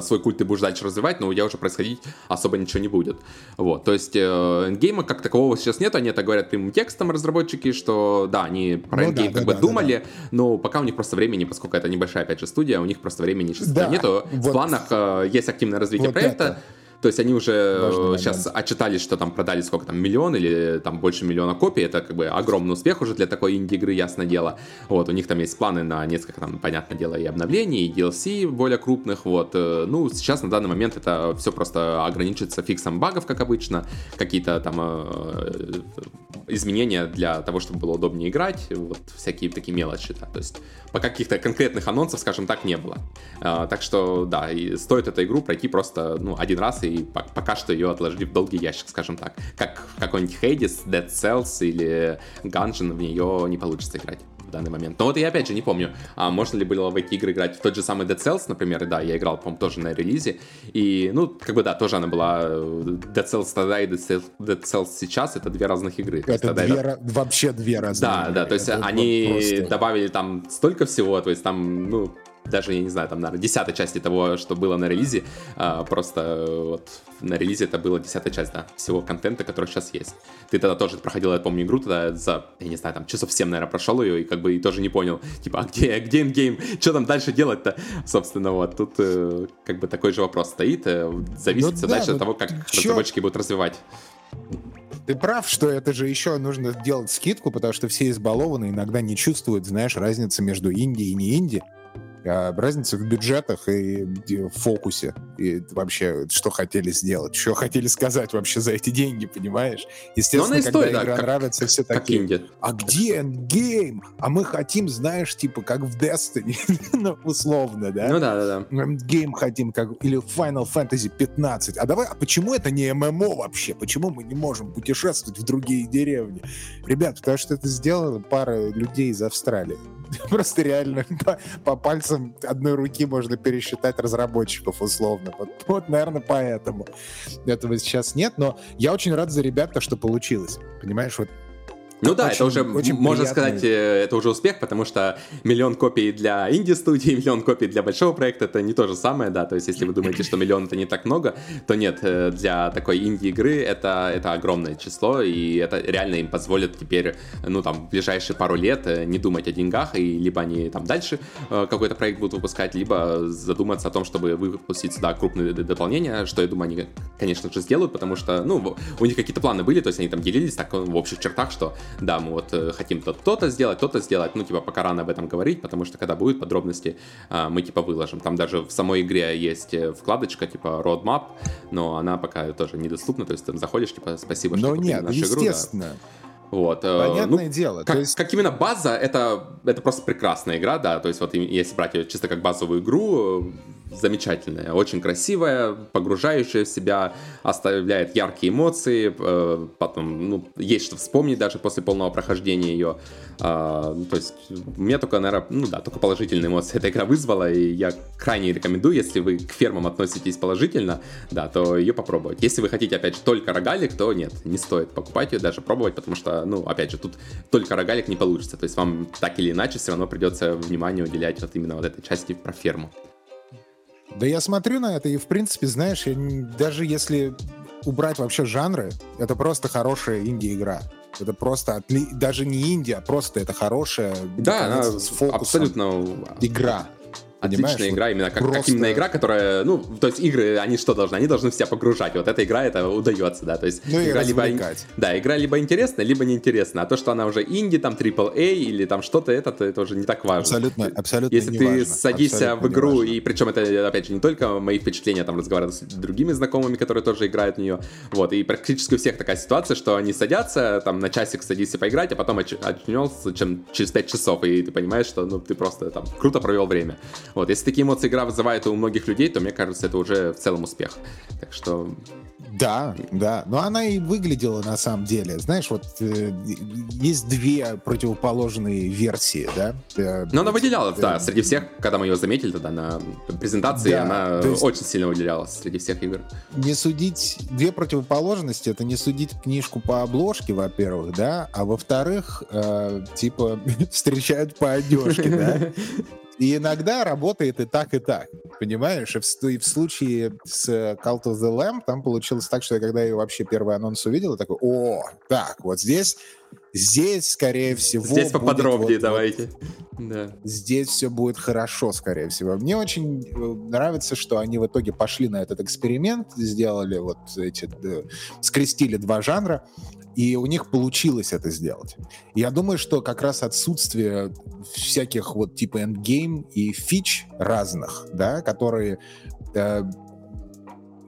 свой культ ты будешь дальше развивать, но у тебя уже происходить особо ничего не будет. Вот, то есть эндгейма как такового сейчас нет, они это говорят прямым текстом разработчики, что да, они про эндгейм думали. Но пока у них просто времени, поскольку это небольшая, опять же, студия, у них просто времени сейчас нету. Вот. В планах есть активное развитие проекта. То есть они уже сейчас отчитались, что там продали сколько там, 1 миллион или там больше 1 миллиона копий. Это как бы огромный успех уже для такой инди-игры, ясное дело. Вот, у них там есть планы на несколько там, понятное дело, и обновлений, и DLC более крупных. Вот, ну, сейчас на данный момент это все просто ограничится фиксом багов, как обычно. Какие-то там изменения для того, чтобы было удобнее играть. Вот, всякие такие мелочи. Да. То есть пока каких-то конкретных анонсов, скажем так, не было. Так что, да, и стоит эту игру пройти просто, ну, один раз и пока что ее отложили в долгий ящик, скажем так. Как какой-нибудь Hades, Dead Cells или Gungeon в нее не получится играть в данный момент. Но вот я опять же не помню, а можно ли было в эти игры играть в тот же самый Dead Cells, например, и да, я играл, по-моему, тоже на релизе. И, ну, как бы да, тоже она была Dead Cells тогда и Dead Cells сейчас, это две разных игры. Это вообще две разные игры. Да, то есть это они просто... добавили там столько всего, то есть там, ну, даже, я не знаю, там, наверное, 10-й части того, что было на релизе, просто вот на релизе это была 10-я часть, да, всего контента, который сейчас есть. Ты тогда тоже проходил, я помню, игру, тогда за, я не знаю, там, часов 7, наверное, прошел ее, и как бы и тоже не понял, типа, а где эндгейм, что там дальше делать-то, собственно, вот. Тут как бы такой же вопрос стоит, зависит все дальше от того, как разработчики будут развивать. Ты прав, что это же еще нужно делать скидку, потому что все избалованы, иногда не чувствуют, знаешь, разницы между инди и не инди. Разница в бюджетах и в фокусе, и вообще, что хотели сделать, что хотели сказать вообще за эти деньги, понимаешь? Естественно, когда игра нравится, все такие, а где эндгейм? А мы хотим, знаешь, типа, как в Destiny, условно, да? Ну да. Эндгейм хотим, как или Final Fantasy 15. А давай, а почему это не ММО вообще? Почему мы не можем путешествовать в другие деревни? Ребят, потому что это сделала пара людей из Австралии. Просто реально по пальцам одной руки можно пересчитать разработчиков условно. Вот, наверное, поэтому этого сейчас нет. Но я очень рад за ребят, то, что получилось. Понимаешь, вот. Ну да, очень, это уже, можно сказать, это уже успех, потому что 1 миллион копий для инди-студии, 1 миллион копий для большого проекта, это не то же самое, да, то есть если вы думаете, что 1 миллион это не так много, то нет, для такой инди-игры это огромное число, и это реально им позволит теперь, ну там, в ближайшие пару лет не думать о деньгах, и либо они там дальше какой-то проект будут выпускать, либо задуматься о том, чтобы выпустить сюда крупные дополнения, что, я думаю, они, конечно же, сделают, потому что, ну, у них какие-то планы были, то есть они там делились так в общих чертах, что да, мы вот хотим то-то сделать, ну, типа, пока рано об этом говорить, потому что, когда будут подробности, мы, типа, выложим. Там даже в самой игре есть вкладочка, типа, roadmap, но она пока тоже недоступна, то есть ты заходишь, типа, спасибо, что купили нашу игру. Ну, нет, естественно. Вот. Понятное дело. Как, то есть... как именно база, это просто прекрасная игра, да, то есть вот если брать ее чисто как базовую игру, замечательная, очень красивая, погружающая в себя, оставляет яркие эмоции, потом, ну, есть что вспомнить даже после полного прохождения ее, то есть мне только, наверное, ну да, только положительные эмоции эта игра вызвала, и я крайне рекомендую, если вы к фермам относитесь положительно, да, то ее попробовать. Если вы хотите, опять же, только рогалик, то нет, не стоит покупать ее, даже пробовать, потому что, ну, опять же, тут только рогалик не получится. То есть вам так или иначе все равно придется внимание уделять вот именно вот этой части про ферму. Да я смотрю на это, и, в принципе, знаешь, даже если убрать вообще жанры, это просто хорошая инди-игра. Это просто, даже не инди, а просто это хорошая, да, с фокусом абсолютно игра. Понимаешь, отличная игра, именно как, просто... как именно игра, которая, ну, то есть игры, они что должны? Они должны в себя погружать. Вот эта игра, это удается, да. То есть ну игра либо, да, игра либо интересная, либо неинтересная. А то, что она уже инди, там, AAA или там что-то, это уже не так важно. Абсолютно, абсолютно если не важно. Если ты садишься в игру, и причем это, опять же, не только мои впечатления, там, разговариваю с другими знакомыми, которые тоже играют в нее, вот, и практически у всех такая ситуация, что они садятся, там, на часик садишься поиграть, а потом очнёшься через 5 часов, и ты понимаешь, что, ну, ты просто, там, круто провел время. Вот, если такие эмоции игра вызывает у многих людей, то, мне кажется, это уже в целом успех. Так что... Да, да. Но она и выглядела, на самом деле. Знаешь, вот есть две противоположные версии, да? Но она выделялась, да, среди всех, когда мы ее заметили тогда на презентации, да, она очень сильно выделялась среди всех игр. Не судить... Две противоположности — это не судить книжку по обложке, во-первых, да, а во-вторых, типа, встречают по одежке, да? И иногда работает и так, понимаешь? И в случае с Cult of the Lamb там получилось так, что я когда я вообще первый анонс увидел, я такой, о, так, вот здесь, скорее всего... Здесь поподробнее вот, давайте. Вот, да. Здесь все будет хорошо, скорее всего. Мне очень нравится, что они в итоге пошли на этот эксперимент, сделали вот эти... скрестили два жанра, и у них получилось это сделать. Я думаю, что как раз отсутствие всяких вот типа эндгейм и фич разных, да, которые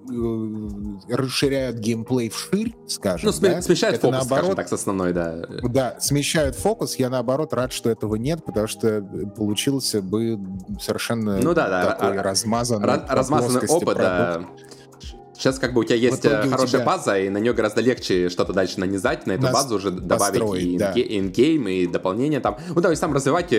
расширяют геймплей вширь, скажем. Ну, да, смещают фокус, наоборот, скажем так, с основной, да. Да, смещают фокус. Я, наоборот, рад, что этого нет, потому что получился бы совершенно такой размазанный опыт, да. Сейчас как бы у тебя есть хорошая база, и на нее гораздо легче что-то дальше нанизать, на эту базу уже добавить и ингейм, и дополнение там. Ну да, и сам развивать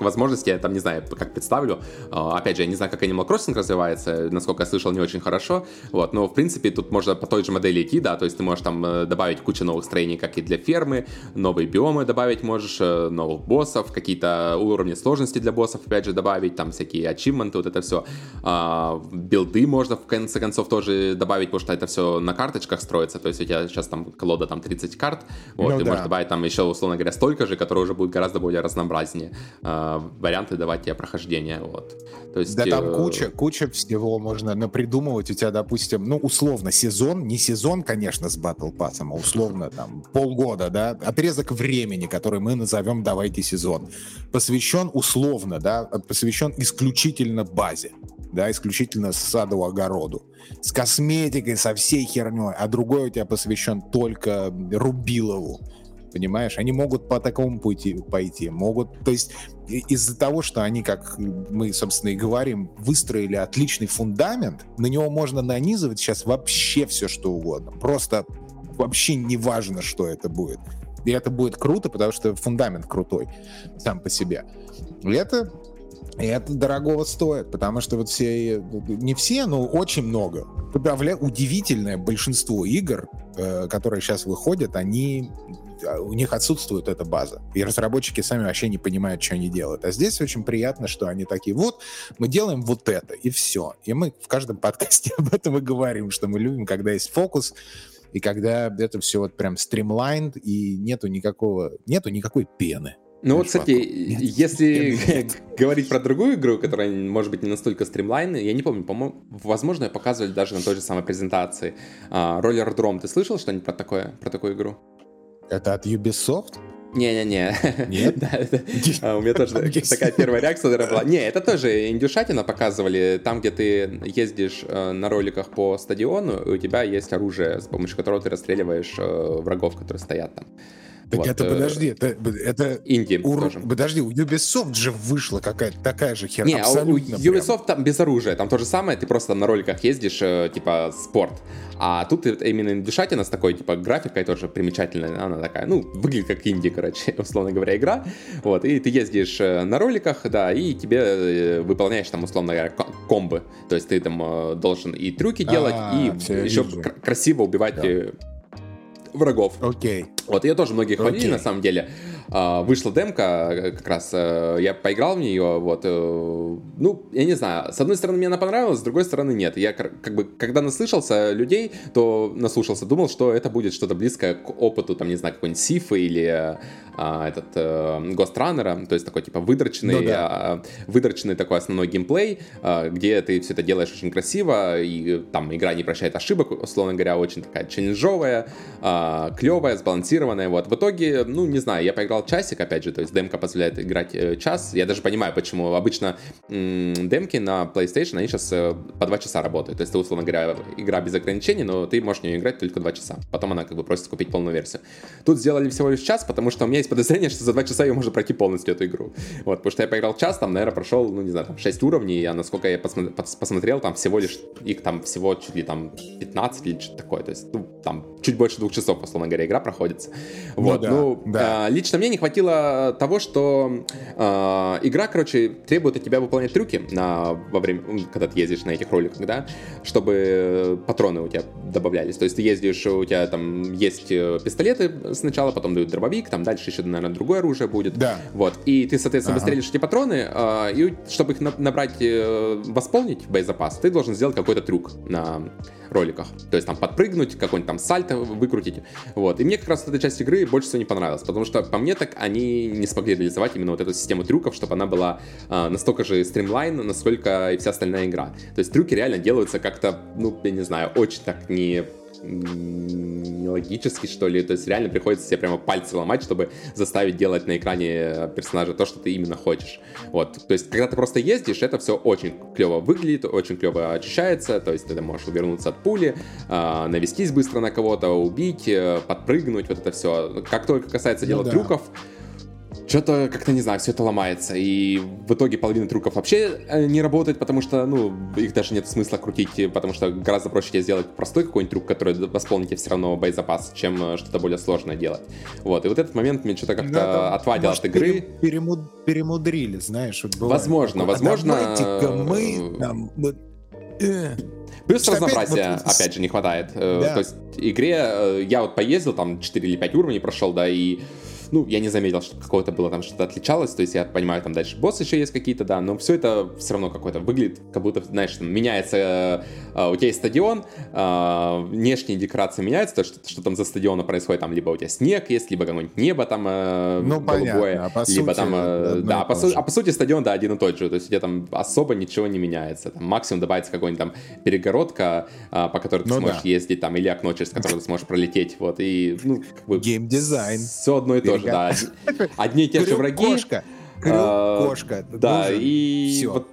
возможности, я там не знаю, как представлю. Опять же, я не знаю, как Animal Crossing развивается, насколько я слышал, не очень хорошо. Вот, но в принципе тут можно по той же модели идти, да, то есть ты можешь там добавить кучу новых строений, как и для фермы, новые биомы добавить можешь, новых боссов, какие-то уровни сложности для боссов, опять же, добавить, там всякие ачивменты, вот это все. Билды можно, в конце концов, тоже добавить, потому что это все на карточках строится, то есть у тебя сейчас там колода там 30 карт, вот, ну, ты можешь добавить там еще, условно говоря, столько же, которые уже будут гораздо более разнообразнее варианты давать тебе прохождение, вот. То есть, да, там куча всего можно напридумывать, у тебя, допустим, ну, условно, сезон, не сезон, конечно, с Battle Pass, а условно, там, полгода, да, отрезок времени, который мы назовем, давайте, сезон, посвящен, условно, да, посвящен исключительно базе, да, исключительно саду-огороду, с косметикой, со всей херней, а другой у тебя посвящен только Рубилову, понимаешь? Они могут по такому пути пойти, могут, то есть из-за того, что они, как мы, собственно, и говорим, выстроили отличный фундамент, на него можно нанизывать сейчас вообще все, что угодно, просто вообще не важно, что это будет. И это будет круто, потому что фундамент крутой сам по себе. И это дорогого стоит, потому что вот все, не все, но очень много. Удивительное большинство игр, которые сейчас выходят, у них отсутствует эта база. И разработчики сами вообще не понимают, что они делают. А здесь очень приятно, что они такие, вот, мы делаем вот это, и все. И мы в каждом подкасте об этом и говорим, что мы любим, когда есть фокус, и когда это все вот прям стримлайнд, и нету никакой пены. Ну вот, кстати, если говорить про другую игру, которая, может быть, не настолько стримлайн, я не помню, по-моему, возможно, ее показывали даже на той же самой презентации. Роллердром, ты слышал что-нибудь про такую игру? Это от Ubisoft? Не-не-не. Нет? У меня тоже такая первая реакция была. Не, это тоже индюшатина показывали. Там, где ты ездишь на роликах по стадиону, и у тебя есть оружие, с помощью которого ты расстреливаешь врагов, которые стоят там. Так вот, подожди, это инди. Подожди, у Ubisoft же вышла какая-то такая же херня. Не, абсолютно у Ubisoft прям. Там без оружия, там то же самое, ты просто на роликах ездишь, типа спорт. А тут именно индюшатина с такой, типа, графикой тоже примечательная, она такая, ну, выглядит как инди, короче, условно говоря, игра. Вот, и ты ездишь на роликах, да, и тебе выполняешь там, условно говоря, комбы. То есть ты там должен и трюки делать, и еще красиво убивать... Да. Врагов. Окей. Вот, ее тоже многие хвалили, на самом деле. Вышла демка, как раз я поиграл в нее, вот, ну, я не знаю, с одной стороны, мне она понравилась, с другой стороны, нет. Я как бы, когда наслышался людей, то наслушался, думал, что это будет что-то близкое к опыту, там, не знаю, какой-нибудь Сифы или Гоструннера, то есть такой, типа, выдроченный, выдроченный такой основной геймплей, где ты все это делаешь очень красиво, и там игра не прощает ошибок, условно говоря, очень такая челленджовая, клевая, сбалансированная, вот. В итоге, ну, не знаю, я поиграл часик, опять же, то есть демка позволяет играть час. Я даже понимаю, почему обычно демки на PlayStation, они сейчас по 2 часа работают. То есть, ты, условно говоря, игра без ограничений, но ты можешь в нее играть только 2 часа. Потом она как бы просит купить полную версию. Тут сделали всего лишь час, потому что у меня есть подозрение, что за 2 часа ее можно пройти полностью, эту игру. Вот, потому что я поиграл час, там, наверное, прошел, ну, не знаю, там, 6 уровней, а насколько я посмотрел, там всего лишь, их там всего чуть ли там 15 или что-то такое. То есть, ну, там, чуть больше 2 часов, условно говоря, игра проходится. Вот, ну, да. Лично мне не хватило того, что игра, короче, требует от тебя выполнять трюки во время, когда ты ездишь на этих роликах, да, чтобы патроны у тебя добавлялись. То есть ты ездишь, у тебя там есть пистолеты сначала, потом дают дробовик, там дальше еще, наверное, другое оружие будет. Да. Вот. И ты, соответственно, выстрелишь эти патроны, и чтобы их набрать, восполнить боезапас, ты должен сделать какой-то трюк на роликах. То есть там подпрыгнуть, какой-нибудь там сальто выкрутить. Вот. И мне как раз эта часть игры больше всего не понравилась, потому что по мне так они не смогли реализовать именно вот эту систему трюков, чтобы она была настолько же стримлайн, насколько и вся остальная игра. То есть трюки реально делаются как-то, ну, я не знаю, очень так нелогически, что ли. То есть реально приходится себе прямо пальцы ломать, чтобы заставить делать на экране персонажа то, что ты именно хочешь. Вот. То есть когда ты просто ездишь, это все очень клево выглядит, очень клево очищается. То есть ты можешь увернуться от пули, навестись быстро на кого-то, убить, подпрыгнуть, вот это все. Как только касается дела трюков, что-то как-то, не знаю, все это ломается. И в итоге половина трюков вообще не работает, потому что, ну, их даже нет смысла крутить, потому что гораздо проще тебе сделать простой какой-нибудь трюк, который восполнит тебе все равно боезапас, чем что-то более сложное делать. Вот, и вот этот момент мне что-то как-то отвадил от игры. Перемудрили, знаешь, вот бывает. Возможно. Давайте-ка мы там... Плюс разнообразия, опять же, не хватает. Да. То есть игре я вот поездил, там 4 или 5 уровней прошел, да, и... Ну, я не заметил, что какого-то было там что-то отличалось. То есть я понимаю, там дальше боссы еще есть какие-то, да. Но все это все равно какое-то выглядит, как будто, знаешь, там, меняется. У тебя есть стадион, внешние декорации меняются, то, что там за стадионом происходит, там либо у тебя снег есть, либо какое-нибудь небо там голубое, а либо сути, там, да, по сути стадион, да, один и тот же. То есть у тебя там особо ничего не меняется. Там максимум добавится какой-нибудь там перегородка, по которой ты сможешь ездить, там, или окно, через которое ты сможешь пролететь, вот, и, ну, как бы... Геймдизайн. Все одно и то же. Да. Одни и те же враги. Крюк-кошка. Да, нужен. И все. Вот,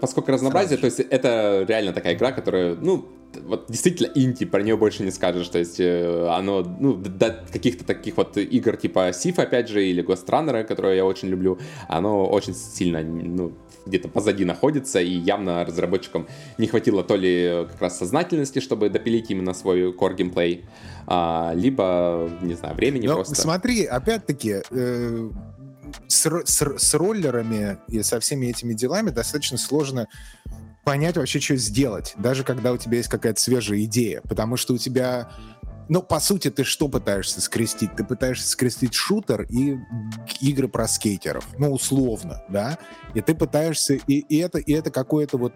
поскольку разнообразие, то есть это реально такая игра, которая, ну, вот действительно инди, про нее больше не скажешь. То есть оно, ну, до каких-то таких вот игр типа Сифа, опять же, или Гостраннера, которую я очень люблю, оно очень сильно, ну, где-то позади находится, и явно разработчикам не хватило то ли как раз сознательности, чтобы допилить именно свой core-геймплей, либо, не знаю, времени. Но просто... Смотри, опять-таки, с роллерами и со всеми этими делами достаточно сложно понять вообще, что сделать, даже когда у тебя есть какая-то свежая идея, потому что у тебя... Ну, по сути, ты что пытаешься скрестить? Ты пытаешься скрестить шутер и игры про скейтеров. Ну, условно, да? И ты пытаешься... И это какое-то вот...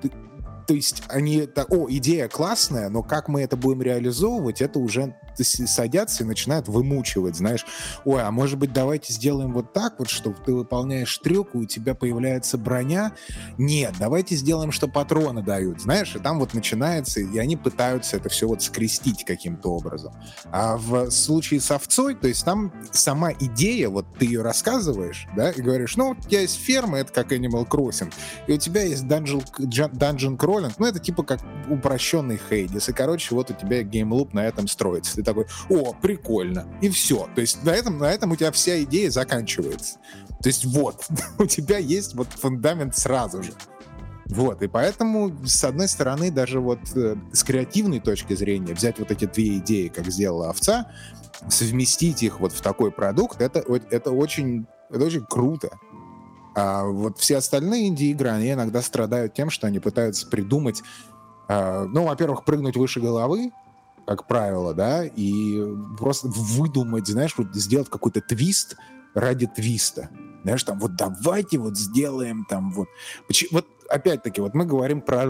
То есть они... идея классная, но как мы это будем реализовывать, это уже садятся и начинают вымучивать, знаешь. Ой, а может быть, давайте сделаем вот так вот, что ты выполняешь трюк, и у тебя появляется броня. Нет, давайте сделаем, что патроны дают, знаешь. И там вот начинается, и они пытаются это все вот скрестить каким-то образом. А в случае с овцой, то есть там сама идея, вот ты ее рассказываешь, да, и говоришь, ну, у тебя есть ферма, это как Animal Crossing, и у тебя есть Dungeon Crawling, ну, это типа как упрощенный Hades. И, короче, вот у тебя геймлуп на этом строится. Ты такой, о, прикольно. И все. То есть на этом у тебя вся идея заканчивается. То есть вот, у тебя есть вот фундамент сразу же. Вот, и поэтому, с одной стороны, даже вот с креативной точки зрения взять вот эти две идеи, как сделала овца, совместить их вот в такой продукт, это очень круто. А вот все остальные инди-игры, они иногда страдают тем, что они пытаются придумать... Ну, во-первых, прыгнуть выше головы, как правило, да, и просто выдумать, знаешь, вот сделать какой-то твист, ради твиста. Знаешь, там, вот давайте вот сделаем там вот. Вот опять-таки, вот мы говорим про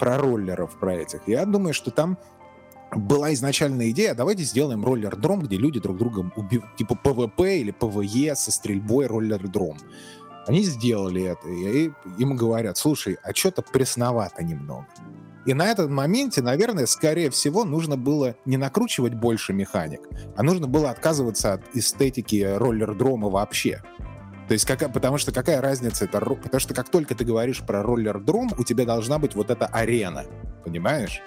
роллеров, про этих. Я думаю, что там была изначальная идея, давайте сделаем роллер-дром, где люди друг друга убивают, типа ПВП или ПВЕ со стрельбой роллер-дром. Они сделали это, и им говорят, слушай, а что-то пресновато немного. И на этом моменте, наверное, скорее всего, нужно было не накручивать больше механик, а нужно было отказываться от эстетики роллер-дрома вообще. То есть, потому что какая разница, это, потому что как только ты говоришь про роллер-дром, у тебя должна быть вот эта арена, понимаешь?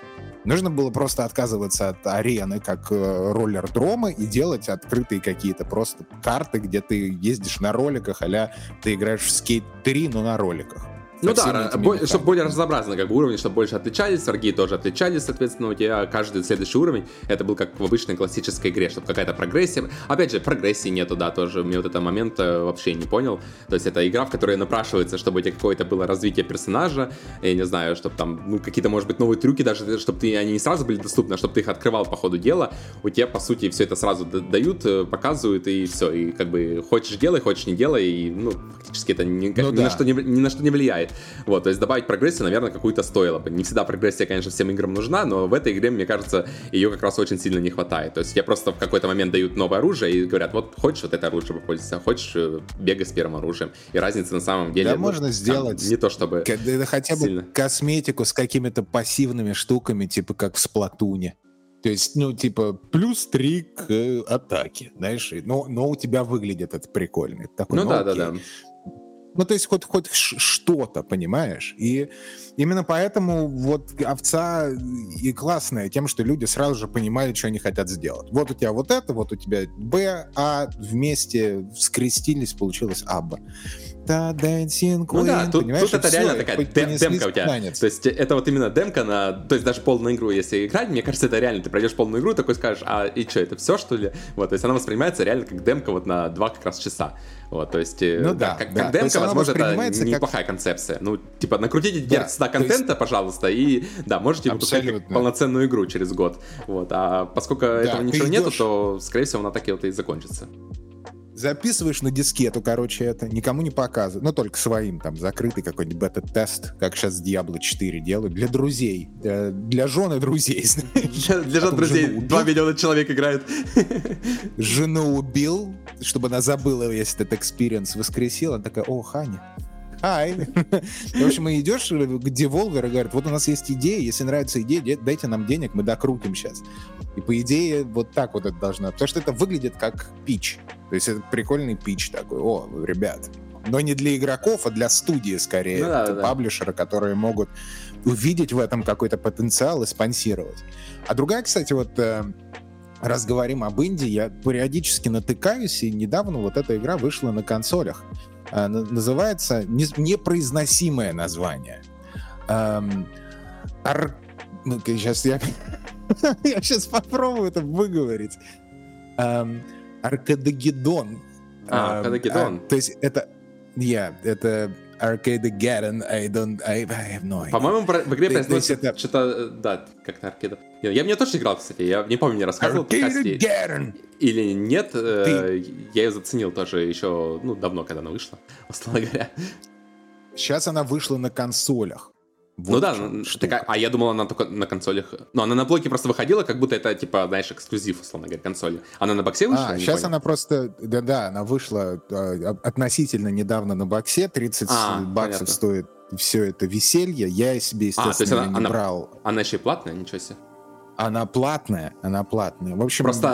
Нужно было просто отказываться от арены как роллер-дрома и делать открытые какие-то просто карты, где ты ездишь на роликах, а-ля ты играешь в Skate 3, но на роликах. Ну да, чтобы более разнообразно как бы уровни, чтобы больше отличались, враги тоже отличались, соответственно, у тебя каждый следующий уровень, это был как в обычной классической игре, чтобы какая-то прогрессия, опять же, прогрессии нету, да, тоже, мне вот этот момент вообще не понял, то есть это игра, в которой напрашивается, чтобы у тебя какое-то было развитие персонажа, я не знаю, чтобы там, ну, какие-то, может быть, новые трюки даже, чтобы ты, они не сразу были доступны, а чтобы ты их открывал по ходу дела, у тебя, по сути, все это сразу дают, показывают, и все, и как бы хочешь делай, хочешь не делай, и, ну, фактически это ни на что не влияет. Вот, то есть добавить прогрессию, наверное, какую-то стоило бы. Не всегда прогрессия, конечно, всем играм нужна, но в этой игре, мне кажется, ее как раз очень сильно не хватает. То есть я просто в какой-то момент дают новое оружие и говорят, вот хочешь вот это оружие попользоваться, а хочешь бегай с первым оружием. И разница на самом деле... Да, ну, можно сделать не то чтобы хотя бы сильно. Косметику с какими-то пассивными штуками, типа как в Сплатуне. То есть, ну, типа, +3 к атаке, знаешь, но у тебя выглядит это прикольно. Это такой, ну да-да-да. Ну, то есть хоть что-то, понимаешь? И именно поэтому вот овца и классная тем, что люди сразу же понимали, что они хотят сделать. Вот у тебя вот это, вот у тебя Б, А, вместе скрестились, получилось Абба. Да, Dancing Queen, ну да, тут это реально такая демка у тебя. Танец. То есть это вот именно демка, на, то есть даже полную игру, если играть, мне кажется, это реально, ты пройдешь полную игру, такой скажешь, а и что, это все, что ли? Вот, то есть она воспринимается реально как демка вот на 2 как раз часа. Вот, то есть, ну да, как да. демка, есть, возможно, это неплохая концепция. Ну, типа, накрутите сюда контента, есть... пожалуйста, и, да, можете выпускать полноценную игру через год. Вот, а поскольку этого ничего нету, то, скорее всего, она так и вот и закончится. Записываешь на дискету, короче, это, никому не показывают, ну, только своим, там, закрытый какой-нибудь бета-тест, как сейчас Diablo 4 делают, для друзей, для жены друзей, знаешь. Для жен друзей 2 миллиона человек играют. Жену убил, чтобы она забыла весь этот экспириенс, воскресил, она такая, о, Ханя. Ай. В общем, и идешь к Devolver и говорят, вот у нас есть идея, если нравится идея, дайте нам денег, мы докрутим сейчас. И по идее вот так вот это должно, потому что это выглядит как питч. То есть это прикольный питч такой, о, ребят. Но не для игроков, а для студии скорее, ну, да, паблишера, да. которые могут увидеть в этом какой-то потенциал и спонсировать. А другая, кстати, вот... Раз говорим об инди, я периодически натыкаюсь, и недавно вот эта игра вышла на консолях. Называется непроизносимое название. Сейчас я сейчас попробую это выговорить. Аркадегеддон. То есть это... это... Arcadegeddon, I have no idea. По-моему, в игре произносит что-то, да, как-то Arcade. Я в нее точно играл, кстати, я не помню, мне рассказывал. Arcadegeddon! Или нет, я ее заценил тоже еще, ну, давно, когда она вышла, условно говоря. Сейчас она вышла на консолях. Вот ну да, такая, а я думал, она только на консолях. Но она на блоке просто выходила, как будто это, типа, знаешь, эксклюзив, условно говоря, консоли. Она на боксе вышла? А, сейчас она просто... Да, она вышла относительно недавно на боксе. $30 стоит все это веселье. Я себе, естественно, не брал. Она еще и платная? Ничего себе. Она платная. В общем, просто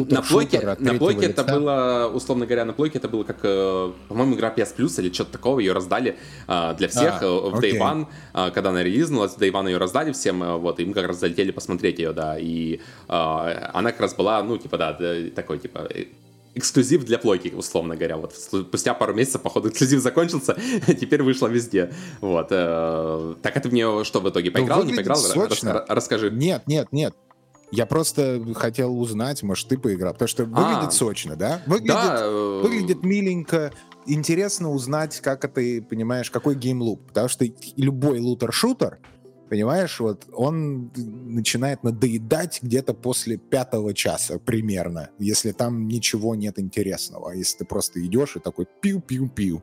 на плойке это было, условно говоря, на плойке это было как, по-моему, игра PS Plus или что-то такого, ее раздали для всех в Day One, когда она релизнулась, в Day One ее раздали всем, вот, и мы как раз залетели посмотреть ее, да, и она как раз была, ну, типа, да, такой, типа... эксклюзив для плойки, условно говоря. Вот спустя пару месяцев, походу, эксклюзив закончился, теперь вышло везде. Вот. Так это в нее что в итоге? Поиграл, ну, не поиграл? Расскажи. Нет. Я просто хотел узнать, может, ты поиграл. Потому что выглядит сочно, да? Выглядит миленько. Интересно узнать, как это, понимаешь, какой геймлуп. Потому что любой лутер-шутер, понимаешь, вот он начинает надоедать где-то после 5-го часа примерно, если там ничего нет интересного, если ты просто идешь и такой пиу-пиу-пиу,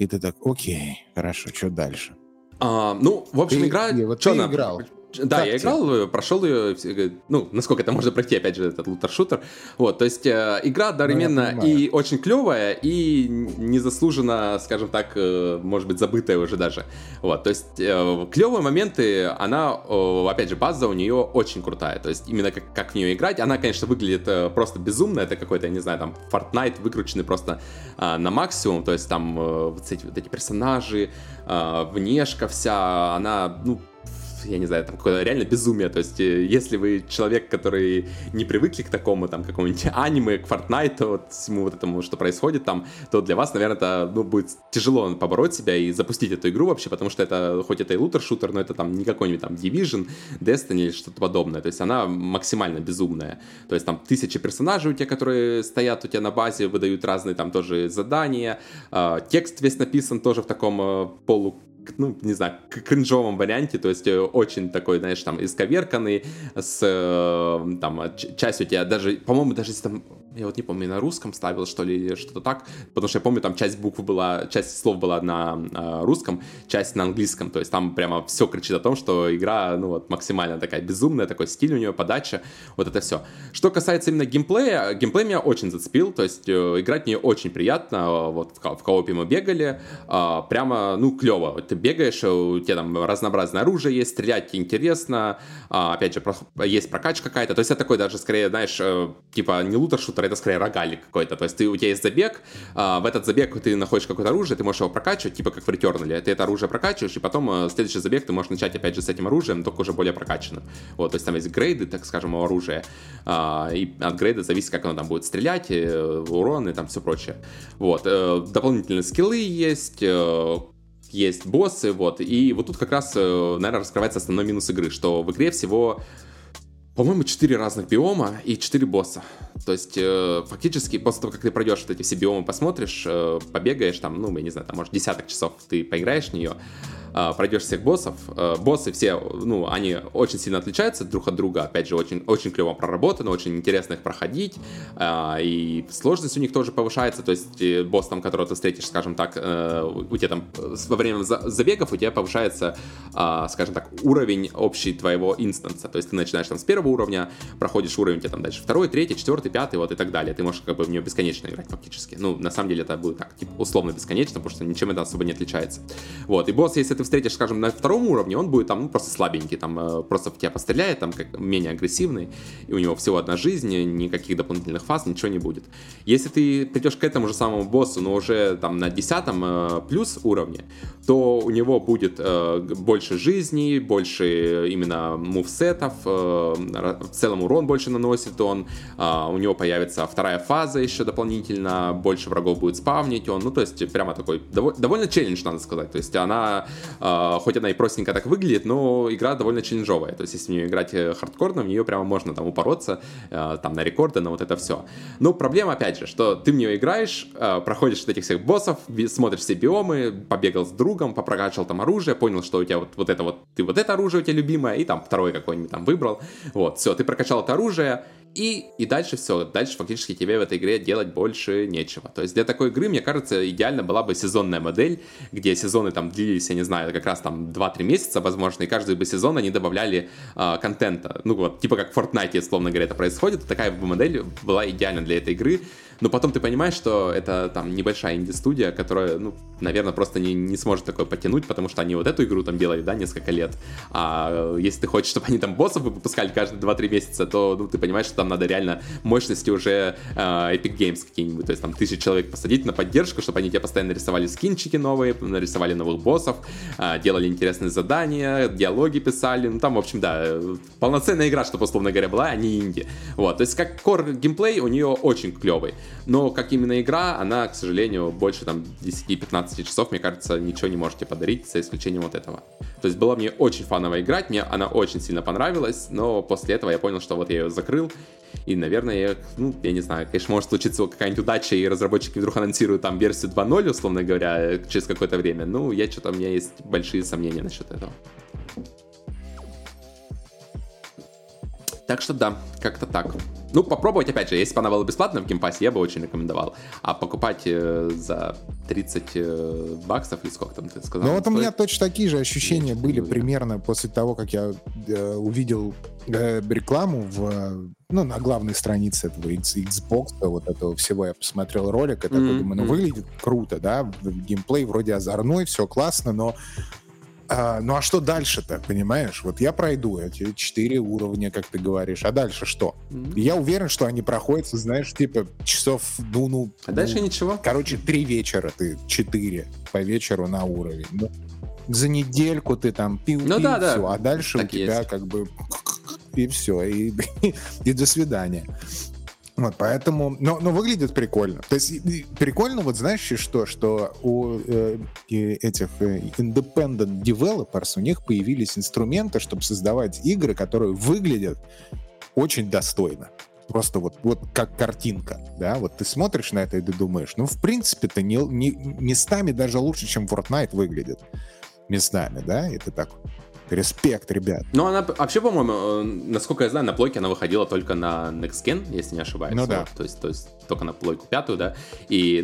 и ты так, окей, хорошо, что дальше? Ну, в общем, игра... Вот ты играл. Да, как я играл, прошел ее, ну, насколько это можно пройти, опять же, этот лутер-шутер. Вот, то есть игра одновременно и очень клевая, и незаслуженно, скажем так, может быть, забытая уже даже. Вот, то есть клевые моменты, она, опять же, база у нее очень крутая. То есть именно как в нее играть, она, конечно, выглядит просто безумно. Это какой-то, я не знаю, там, Fortnite выкрученный просто на максимум. То есть там вот эти персонажи, внешка вся, она, ну, я не знаю, там какое-то реально безумие. То есть, если вы человек, который не привыкли к такому, там, какому-нибудь аниме, к Fortnite, вот, всему вот этому, что происходит там, то для вас, наверное, это, ну, будет тяжело побороть себя и запустить эту игру вообще, потому что это, хоть это и лутер-шутер, но это там не какой-нибудь там Division, Destiny или что-то подобное. То есть, она максимально безумная. То есть, там 1000 персонажей у тебя, которые стоят у тебя на базе, выдают разные там тоже задания. Текст весь написан тоже в таком полу, ну, не знаю, кринжовом варианте, то есть очень такой, знаешь, там, исковерканный, с, там, частью тебя даже, по-моему, даже если там, я вот не помню, на русском ставил, что ли, что-то так, потому что я помню, там часть букв была, часть слов была на русском, часть на английском, то есть там прямо все кричит о том, что игра, ну, вот, максимально такая безумная, такой стиль у нее, подача, вот это все. Что касается именно геймплея, геймплей меня очень зацепил, то есть играть в нее очень приятно, вот, в коопе мы бегали, прямо, ну, клево. Ты бегаешь, у тебя там разнообразное оружие есть, стрелять интересно, опять же, есть прокачка какая-то, то есть это такой даже, скорее, знаешь, типа не лутер-шутер, это скорее рогалик какой-то, то есть ты, у тебя есть забег, в этот забег ты находишь какое-то оружие, ты можешь его прокачивать, типа как в Returnal, ты это оружие прокачиваешь, и потом следующий забег ты можешь начать опять же с этим оружием, только уже более прокачанным, вот, то есть там есть грейды, так скажем, у оружия, и от грейда зависит, как оно там будет стрелять, и урон и там все прочее, вот, дополнительные скиллы есть, есть боссы, вот, и вот тут как раз, наверное, раскрывается основной минус игры, что в игре всего, по-моему, 4 разных биома и 4 босса. То есть, фактически, после того, как ты пройдешь вот эти все биомы, посмотришь, побегаешь там, ну, я не знаю, там, может, десяток часов ты поиграешь в нее, пройдешь всех боссов. Боссы все, ну, они очень сильно отличаются друг от друга. Опять же, очень, очень клево проработано, очень интересно их проходить. И сложность у них тоже повышается. То есть босс, там, которого ты встретишь, скажем так, у тебя там во время забегов у тебя повышается, скажем так, уровень общий твоего инстанса. То есть ты начинаешь там с 1-го уровня, проходишь уровень, у тебя там дальше 2-й, 3-й, 4-й, 5-й, вот и так далее. Ты можешь как бы в нее бесконечно играть фактически. Ну, на самом деле это будет так, типа, условно бесконечно, потому что ничем это особо не отличается. Вот, и босс, если ты встретишь, скажем, на 2-м уровне, он будет там, ну, просто слабенький, там, просто в тебя постреляет, там, как менее агрессивный, и у него всего одна жизнь, никаких дополнительных фаз, ничего не будет. Если ты придешь к этому же самому боссу, но уже там на 10-м плюс уровне, то у него будет больше жизни, больше именно мувсетов, в целом урон больше наносит он, у него появится 2-я фаза еще дополнительно, больше врагов будет спавнить он, ну, то есть прямо такой довольно челлендж, надо сказать, то есть она хоть она и простенько так выглядит, но игра довольно челленджовая. То есть, если в нее играть хардкорно, в нее прямо можно там упороться, там, на рекорды, на вот это все. Но проблема, опять же, что ты в нее играешь, проходишь вот этих всех боссов, смотришь все биомы, побегал с другом, попрокачивал там оружие, понял, что у тебя вот это оружие у тебя любимое, и там 2-й какой-нибудь там выбрал. Вот, все, ты прокачал это оружие, и дальше все, дальше фактически тебе в этой игре делать больше нечего. То есть для такой игры, мне кажется, идеально была бы сезонная модель, где сезоны там длились, я не знаю, как раз там 2-3 месяца, возможно, и каждый бы сезон они добавляли контента. Ну вот, типа как в Fortnite, условно говоря, это происходит, такая бы модель была идеальна для этой игры. Но потом ты понимаешь, что это там небольшая инди-студия, которая, ну, наверное, просто не сможет такое потянуть, потому что они вот эту игру там делали, да, несколько лет. А если ты хочешь, чтобы они там боссов выпускали каждые 2-3 месяца, то, ну, ты понимаешь, что там надо реально мощности уже Epic Games какие-нибудь, то есть там 1000 человек посадить на поддержку, чтобы они тебе постоянно рисовали скинчики новые, нарисовали новых боссов, делали интересные задания, диалоги писали, ну, там, в общем, да, полноценная игра, чтобы, условно говоря, была, а не инди. Вот, то есть как core геймплей у нее очень клевый. Но как именно игра, она, к сожалению, больше там 10-15 часов, мне кажется, ничего не можете подарить, за исключением вот этого. То есть было мне очень фаново играть, мне она очень сильно понравилась, но после этого я понял, что вот я ее закрыл, и, наверное, я не знаю, конечно, может случиться какая-нибудь удача, и разработчики вдруг анонсируют там версию 2.0, условно говоря, через какое-то время. Ну, у меня есть большие сомнения насчет этого. Так что да, как-то так. Ну, попробовать, опять же, если бы она была бесплатна в геймпассе, я бы очень рекомендовал. А покупать за 30 баксов, или сколько там ты сказал? Ну, вот стоит? У меня точно такие же ощущения были примерно после того, как я увидел рекламу на главной странице этого Xbox, вот этого всего. Я посмотрел ролик и такой думаю, выглядит круто, да? Геймплей вроде озорной, все классно, но... Ну а что дальше-то, понимаешь? Вот я пройду эти 4 уровня, как ты говоришь, а дальше что? Я уверен, что они проходятся, знаешь, типа часов, а дальше ничего. Короче, 3 вечера ты, 4 по вечеру на уровень. Ну, за недельку ты там пил-пил, все, а дальше так у тебя есть. Как бы и все, и до свидания. Вот, поэтому... Но выглядит прикольно. То есть прикольно, вот знаешь, что у этих independent developers у них появились инструменты, чтобы создавать игры, которые выглядят очень достойно. Просто вот как картинка, да? Вот ты смотришь на это и ты думаешь, в принципе-то не местами даже лучше, чем Fortnite выглядит. Местами, да? И ты так... Респект, ребят. Ну, она вообще, по-моему, насколько я знаю, на плойке она выходила только на Next Gen, если не ошибаюсь. Ну, да. Вот, то есть только на плойку 5, да. И,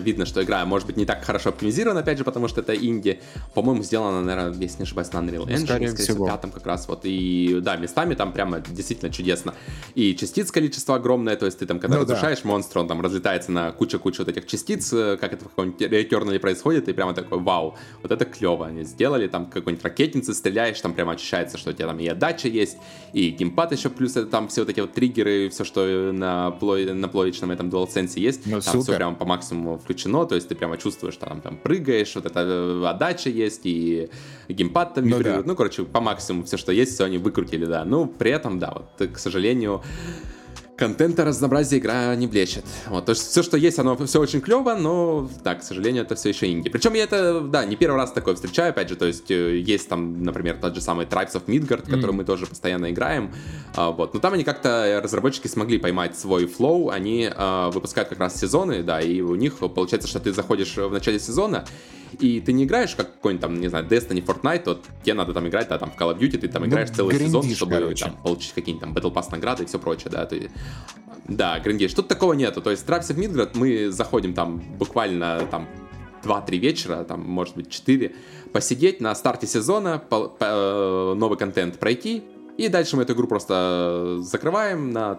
видно, что игра, может быть, не так хорошо оптимизирована, опять же, потому что это инди. По-моему, сделана, наверное, если не ошибаюсь, на Unreal Engine, скорее всего, 5 как раз вот. И, да, местами там прямо действительно чудесно. И частиц количество огромное, то есть ты там, когда разрушаешь монстра, он там разлетается на кучу-кучу вот этих частиц, как это в каком-нибудь Returnal происходит, и прямо такой, вау, вот это клево они сделали, там какой-нибудь ракетницы стреляют, там прямо ощущается, что у тебя там и отдача есть, и геймпад еще, плюс это там все вот эти вот триггеры, все, что на плоечном этом DualSense есть, там все прямо по максимуму включено, то есть ты прямо чувствуешь, что там прыгаешь, вот эта отдача есть, и геймпад там вибрирует, короче, по максимуму все, что есть, все они выкрутили, да, при этом, да, вот, к сожалению... Контента разнообразия игра не блещет. Вот, то есть все, что есть, оно все очень клево, но, да, к сожалению, это все еще инди. Причем я это, не первый раз такое встречаю, опять же, то есть там, например, тот же самый Tribes of Midgard, который мы тоже постоянно играем, вот. Но там они как-то, разработчики смогли поймать свой флоу, они выпускают как раз сезоны, да, и у них получается, что ты заходишь в начале сезона, и ты не играешь как какой-нибудь там, не знаю, Destiny, Fortnite, вот тебе надо там играть, да, там в Call of Duty ты там играешь целый сезон, чтобы там, получить какие-нибудь там Battle Pass награды и все прочее, да, ты... Да, гриндиш, тут такого нету, то есть Tribes of Midgard, мы заходим там буквально там 2-3 вечера, там, может быть, 4, посидеть на старте сезона, новый контент пройти, и дальше мы эту игру просто закрываем на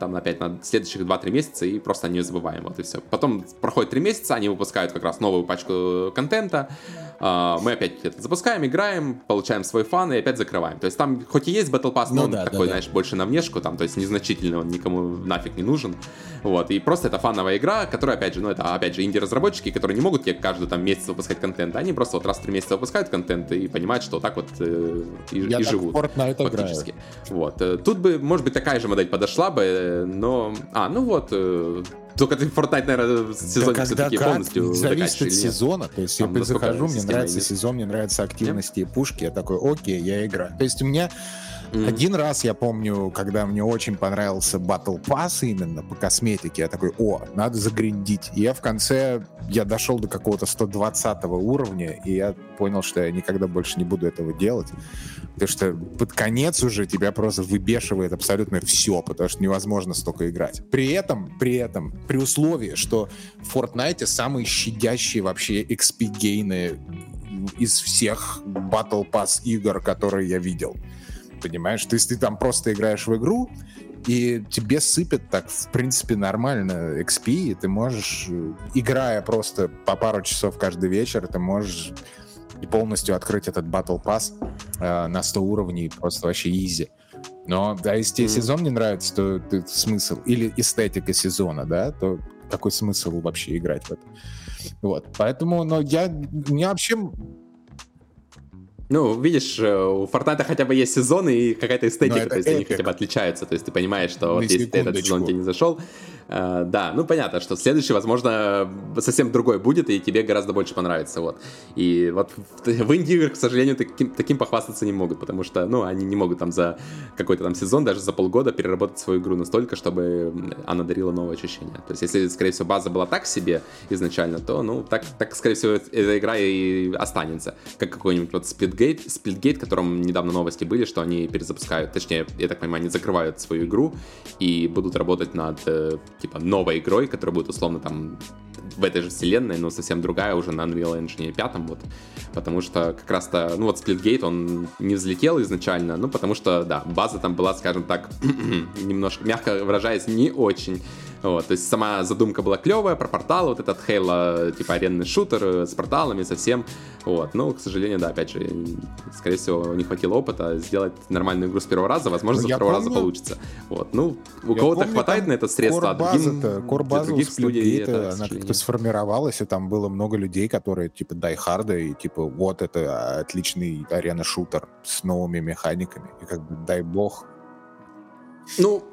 следующих 2-3 месяца и просто не забываем, вот и все. Потом проходит 3 месяца, они выпускают как раз новую пачку контента, мы опять это запускаем, играем, получаем свой фан и опять закрываем. То есть там, хоть и есть Battle Pass, но он такой, знаешь, больше на внешку, там, то есть незначительный, он никому нафиг не нужен. Вот, и просто это фановая игра, которая, опять же, это инди-разработчики, которые не могут тебе каждый там месяц выпускать контент, они просто вот раз в 3 месяца выпускают контент и понимают, что так вот и живут. Фактически. Вот. Тут бы, может быть, такая же модель подошла бы, но... Только ты Fortnite, наверное, сезон все-таки полностью заканчиваешь. Зависит от сезона. То есть я захожу, мне нравится сезон, мне нравятся активности и пушки. Я такой, окей, я играю. То есть у меня один раз, я помню, когда мне очень понравился Battle Pass именно по косметике, я такой, надо загриндить. И я в конце, я дошел до какого-то 120 уровня, и я понял, что я никогда больше не буду этого делать. Потому что под конец уже тебя просто выбешивает абсолютно все, потому что невозможно столько играть. При этом, при условии, что в Fortnite самые щадящие вообще XP-гейны из всех Battle Pass игр, которые я видел. Понимаешь? То есть ты там просто играешь в игру, и тебе сыпят так, в принципе, нормально XP, и ты можешь, играя просто по пару часов каждый вечер, ты можешь полностью открыть этот Battle Pass на 100 уровней, просто вообще изи. Но, да, если тебе сезон не нравится, то смысл, или эстетика сезона, да, то какой смысл вообще играть в это? Вот, поэтому, мне вообще... видишь, у Fortnite хотя бы есть сезоны и какая-то эстетика, то есть они хотя бы отличаются, то есть ты понимаешь, что вот если этот сезон тебе не зашел, Да, ну понятно, что следующий, возможно, совсем другой будет, и тебе гораздо больше понравится, вот. И вот в инди-играх, к сожалению, таким похвастаться не могут, потому что, ну, они не могут там за какой-то там сезон, даже за полгода переработать свою игру настолько, чтобы она дарила новые ощущения. То есть, если, скорее всего, база была так себе изначально, то, ну, так скорее всего, эта игра и останется. Как какой-нибудь вот Splitgate, в котором недавно новости были, что они перезапускают, точнее, я так понимаю, они закрывают свою игру и будут работать над... типа новой игрой, которая будет условно там в этой же вселенной, но совсем другая уже на Unreal Engine 5, вот, потому что как раз-то, ну вот Splitgate, он не взлетел изначально, ну потому что, да, база там была, скажем так, немножко, мягко выражаясь, не очень, вот, то есть сама задумка была клевая, про порталы, вот этот Halo, типа аренный шутер с порталами совсем, вот, но, к сожалению, да, опять же, скорее всего, не хватило опыта сделать нормальную игру с первого раза, возможно, со второго раза получится, вот, ну, у кого-то хватает на это средства, а кор-база у Сплитгейта, она как-то сформировалась, и там было много людей, которые, типа, дайхарды, и, типа, вот это отличный арена-шутер с новыми механиками, и как бы, дай бог. Ну,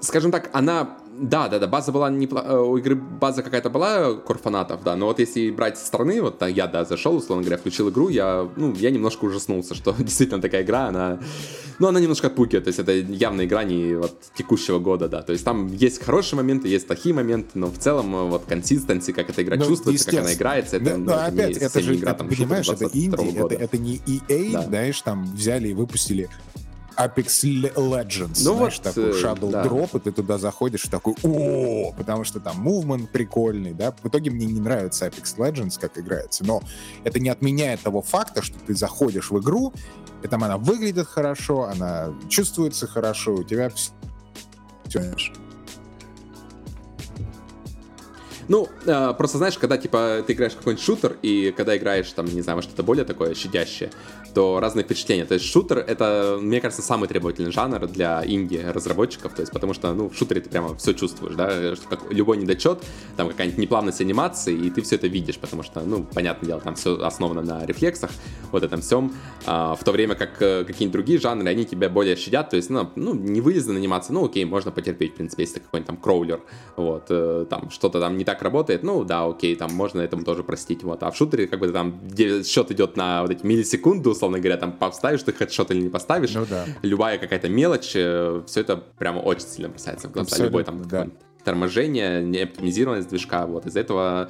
скажем так, она... Да, база была неплохая, у игры база какая-то была, корфанатов, да, но вот если брать со стороны, вот я, да, зашел, условно говоря, включил игру, я немножко ужаснулся, что действительно такая игра, она немножко отпугивает, то есть это явно игра не вот текущего года, да, то есть там есть хорошие моменты, есть плохие моменты, но в целом вот консистенция, как эта игра чувствуется, как она играется, это, опять, это же, игра, там, понимаешь, это инди, это не EA, да. Знаешь, там взяли и выпустили... Apex Legends, ну, знаешь, вот, такой Shadow Drop, и ты туда заходишь и такой о, потому что там мувмент прикольный, да, в итоге мне не нравится Apex Legends, как играется, но это не отменяет того факта, что ты заходишь в игру, и там она выглядит хорошо, она чувствуется хорошо, у тебя все... Ну, просто знаешь, когда, типа, ты играешь в какой-нибудь шутер, и когда играешь, там, не знаю, во что-то более такое щадящее, то разные впечатления. То есть шутер — это, мне кажется, самый требовательный жанр для инди-разработчиков, то есть потому что, ну, в шутере ты прямо все чувствуешь, да, как любой недочет, там какая-нибудь неплавность анимации, и ты все это видишь, потому что, ну, понятное дело, там все основано на рефлексах, вот этом всем, в то время как какие-нибудь другие жанры, они тебя более щадят, то есть, ну, не вылезная анимация, ну, окей, можно потерпеть, в принципе, если какой-нибудь там кроулер, вот, там что-то там не так работает, ну да, окей, там можно этому тоже простить, вот, а в шутере как бы там счет идет на вот эти миллисекунды, условно говоря, там поставишь ты хедшот или не поставишь, ну, да. Любая какая-то мелочь, все это прямо очень сильно бросается в глаза, абсолютно, любое там торможение, неоптимизированность движка, вот, из-за этого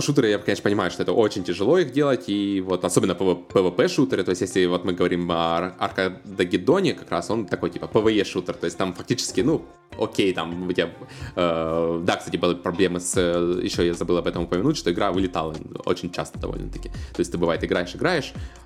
шутеры, я, конечно, понимаю, что это очень тяжело их делать, и вот особенно PvP-шутеры, то есть если вот мы говорим о Аркадегеддоне, как раз он такой типа PvE-шутер, то есть там фактически, ну, окей, там у тебя... да, кстати, были проблемы с... еще я забыл об этом упомянуть, что игра вылетала очень часто довольно-таки. То есть ты, бывает, играешь,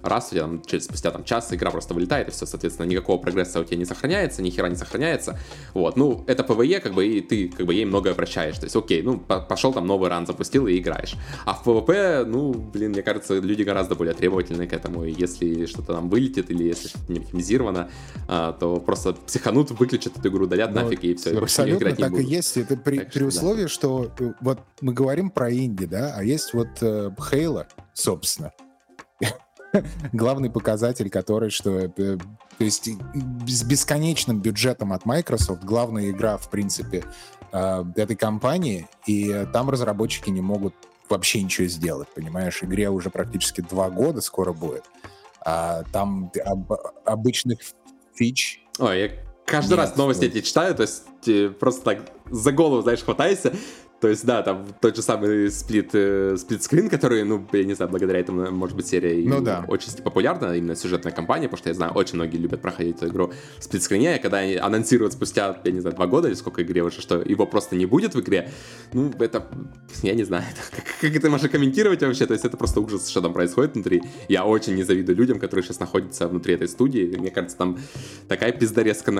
раз у тебя там спустя там час игра просто вылетает, и все, соответственно, никакого прогресса у тебя не сохраняется, ни хера не сохраняется. Вот, ну, это PvE, как бы, и ты, как бы, ей многое прощаешь. То есть, окей, ну, пошел там новый ран, запустил и играешь. А в PvP, ну, блин, мне кажется, люди гораздо более требовательны к этому. И если что-то там вылетит, или если что-то не оптимизировано, то просто психанут, выключат эту игру, удалят нафиг, и все. Абсолютно так и есть. Это при условии, что вот мы говорим про инди, да, а есть вот Halo, собственно. Главный показатель, который, что... То есть с бесконечным бюджетом от Microsoft главная игра, в принципе, этой компании, и там разработчики не могут вообще ничего сделать, понимаешь? Игре уже практически 2 года скоро будет. А там обычных фич... Ой, каждый раз новости эти читаю, то есть просто так за голову, знаешь, хватайся. То есть, да, там тот же самый сплит-скрин, который, ну, я не знаю, благодаря этому, может быть, серия очень популярна, именно сюжетная кампания, потому что, я знаю, очень многие любят проходить эту игру в сплит-скрине, и когда они анонсируют спустя, я не знаю, 2 года или сколько игре уже, что его просто не будет в игре, ну, это, я не знаю, как это можно комментировать вообще, то есть это просто ужас, что там происходит внутри. Я очень не завидую людям, которые сейчас находятся внутри этой студии, мне кажется, там такая пиздарезка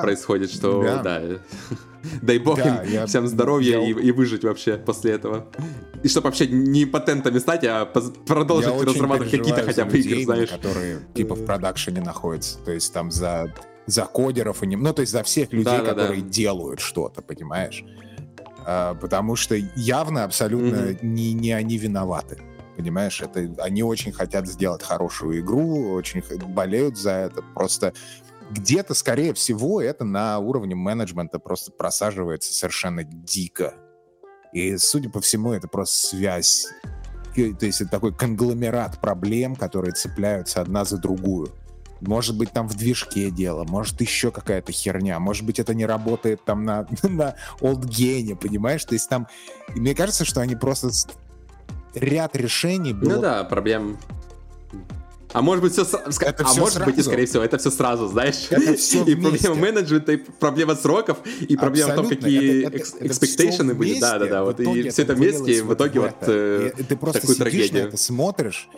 происходит, что, да, дай бог им всем здоровья и выживания. Жить вообще после этого. И чтобы вообще не патентами стать, а продолжить разрабатывать какие-то хотя бы игры, знаешь. Которые типа в продакшене находятся. То есть там за кодеров, ну то есть за всех людей, которые делают что-то, понимаешь? Потому что явно абсолютно не они виноваты. Понимаешь, это они очень хотят сделать хорошую игру, очень болеют за это. Просто где-то, скорее всего, это на уровне менеджмента просто просаживается совершенно дико. И, судя по всему, это просто связь. То есть это такой конгломерат проблем, которые цепляются одна за другую. Может быть, там в движке дело, может, еще какая-то херня, может быть, это не работает там на олдгейне, понимаешь? То есть там, мне кажется, что они просто ряд решений было... Ну да, проблем... А может быть, и, скорее всего, это все сразу, знаешь? Это все и проблема менеджмента, и проблема сроков, и проблема в том, какие экспектейшны были. Да-да-да, вот и все это вместе, и в итоге вот такую трагедию. Ты просто сидишь на это, смотришь,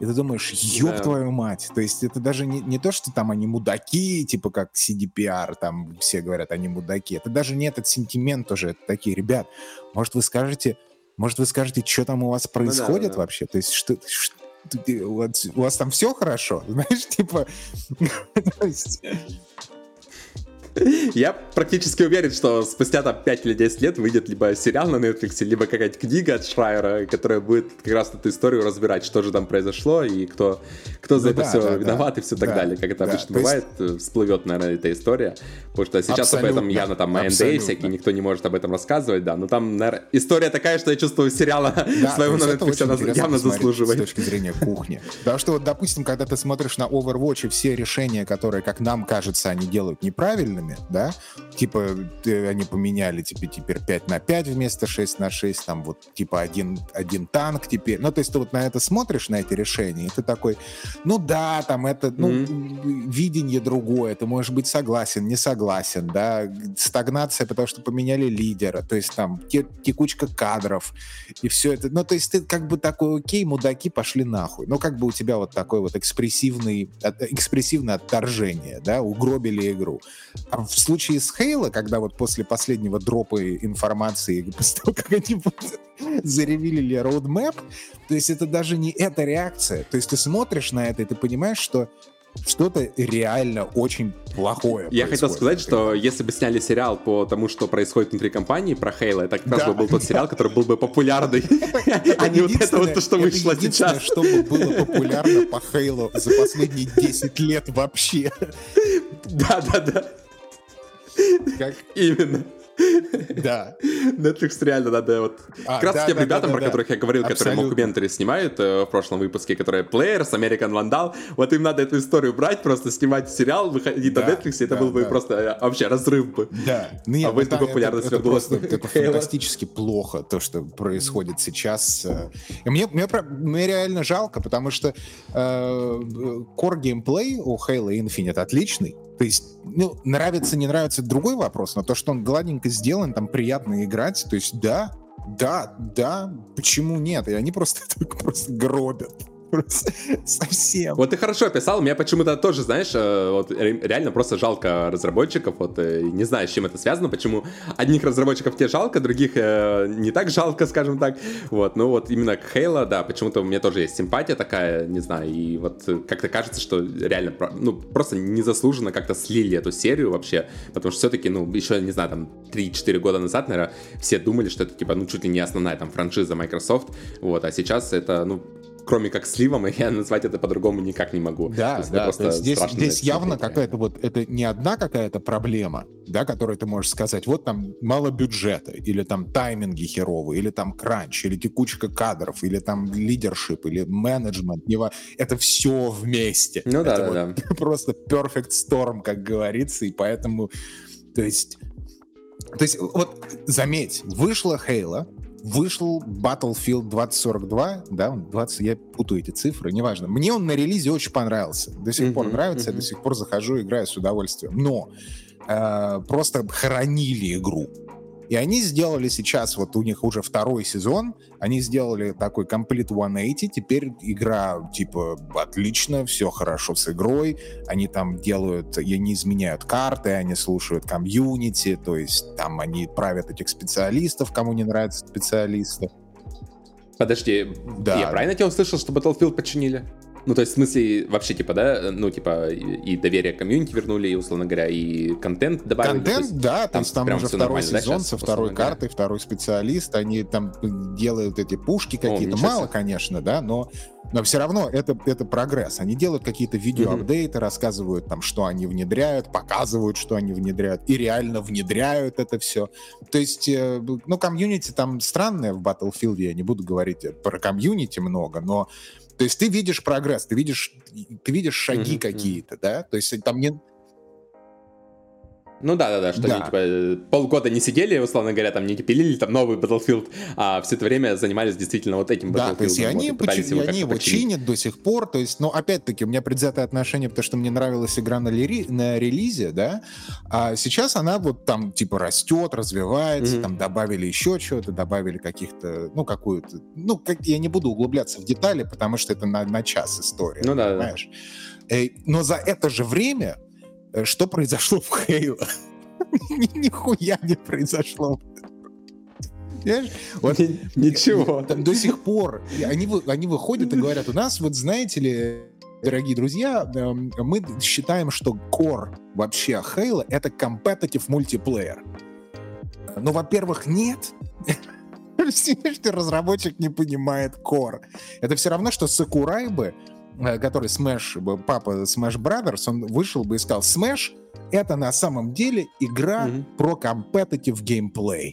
и ты думаешь, ёб твою мать. То есть это даже не то, что там они мудаки, типа как CDPR, там все говорят, они мудаки. Это даже не этот сентимент уже. Это такие, ребят, может, вы скажете, что там у вас происходит вообще? То есть что у вас там все хорошо? Знаешь, типа... Я практически уверен, что спустя там 5 или 10 лет выйдет либо сериал на Netflix, либо какая-то книга от Шрайера, которая будет как раз эту историю разбирать, что же там произошло и кто за это все виноват и все так далее. Как это обычно бывает, всплывет, наверное, эта история. Потому что сейчас абсолютно, об этом явно там NDA всякие, никто не может об этом рассказывать, да. Но там, наверное, история такая, что я чувствую, сериала своего на Netflix явно заслуживает. С точки зрения кухни. Потому что, вот, допустим, когда ты смотришь на Overwatch и все решения, которые, как нам кажется, они делают неправильно, да, типа они поменяли теперь 5-5 вместо 6-6, там вот типа один танк теперь, ну то есть ты вот на это смотришь, на эти решения, и ты такой, ну да, там это, ну, видение другое, ты можешь быть согласен, не согласен, да, стагнация, потому что поменяли лидера, то есть там текучка кадров, и все это, ну то есть ты как бы такой, окей, мудаки, пошли нахуй, ну как бы у тебя вот такой вот экспрессивное отторжение, да, угробили игру. А в случае с Halo, когда вот после последнего дропа информации, после того, как они заревели roadmap, то есть это даже не эта реакция. То есть ты смотришь на это, и ты понимаешь, что что-то реально очень плохое. Я хотел сказать, что если бы сняли сериал по тому, что происходит внутри компании про Halo, это как раз бы был тот сериал, который был бы популярный, а не вот это вот то, что вышло сейчас. Что бы было популярно по Halo за последние 10 лет вообще. Да-да-да. Как? Именно. Да. Netflix реально надо вот... Как раз тем ребятам, про которых я говорил, которые мокументари снимают в прошлом выпуске, которые Players, American Vandal, вот им надо эту историю брать, просто снимать сериал, выходить на Netflix, это был бы просто вообще разрыв бы. Да. А вы эту популярность вернулась. Это фантастически плохо, то, что происходит сейчас. Мне реально жалко, потому что core-геймплей у Halo Infinite отличный. То есть, ну, нравится, не нравится, другой вопрос, но то, что он гладенько сделан, там приятно играть, то есть да, почему нет? И они просто гробят. Совсем. Вот ты хорошо описал, меня почему-то тоже, знаешь, вот реально просто жалко разработчиков, вот не знаю, с чем это связано, почему одних разработчиков тебе жалко, других не так жалко, скажем так, вот, ну вот именно к Halo, да, почему-то у меня тоже есть симпатия такая, не знаю, и вот как-то кажется, что реально, ну, просто незаслуженно как-то слили эту серию вообще, потому что все-таки, ну, еще, не знаю, там, 3-4 года назад, наверное, все думали, что это, типа, ну, чуть ли не основная, там, франшиза Microsoft, вот, а сейчас это, ну, кроме как сливом, я назвать это по-другому никак не могу. То есть здесь явно какая-то вот, это не одна какая-то проблема, да, которую ты можешь сказать, вот там мало бюджета, или там тайминги херовые, или там кранч, или текучка кадров, или там лидершип, или менеджмент, это все вместе. Ну это просто perfect storm, как говорится, и поэтому, то есть вот заметь, вышла Halo, вышел Battlefield 2042, да, я путаю эти цифры, неважно. Мне он на релизе очень понравился, до сих пор нравится, я до сих пор захожу, играю с удовольствием. Но просто хоронили игру. И они сделали сейчас, вот у них уже второй сезон, они сделали такой Complete 180, теперь игра, типа, отлично, все хорошо с игрой, они там делают, они изменяют карты, они слушают комьюнити, то есть там они правят этих специалистов, кому не нравятся специалисты. Подожди, я правильно тебя услышал, что Battlefield починили? Ну, то есть, в смысле, вообще, типа, да, ну, типа, и доверие комьюнити вернули, и, условно говоря, и контент добавили. Контент, есть, да, там уже второй сезон, да, со второй картой, второй специалист, они там делают эти пушки какие-то, мало, конечно, да, но все равно это прогресс. Они делают какие-то видеоапдейты, рассказывают там, что они внедряют, показывают, что они внедряют, и реально внедряют это все. То есть, ну, комьюнити там странное в Battlefield, я не буду говорить про комьюнити много, но то есть ты видишь прогресс, ты видишь шаги какие-то, да? То есть там не... Ну да-да-да, что они типа полгода не сидели, условно говоря, там не пилили там новый Battlefield, а все это время занимались действительно вот этим Battlefield'ом. Да, то есть они его чинят до сих пор, то есть, но опять-таки у меня предвзятое отношение, потому что мне нравилась игра на релизе, да, а сейчас она вот там типа растет, развивается, там добавили еще чего-то, добавили каких-то, ну какую-то, ну как, я не буду углубляться в детали, потому что это на час история, ну, да, понимаешь? Да. Но за это же время что произошло в Halo? Нихуя не произошло. Вот, ничего. Там до сих пор они выходят и говорят, у нас, вот знаете ли, дорогие друзья, мы считаем, что core вообще Halo — это competitive multiplayer. Но, во-первых, нет. Разработчик не понимает core. Это все равно, что Сакурай бы, который Smash, папа Smash Brothers, он вышел бы и сказал, Smash — это на самом деле игра про competitive gameplay.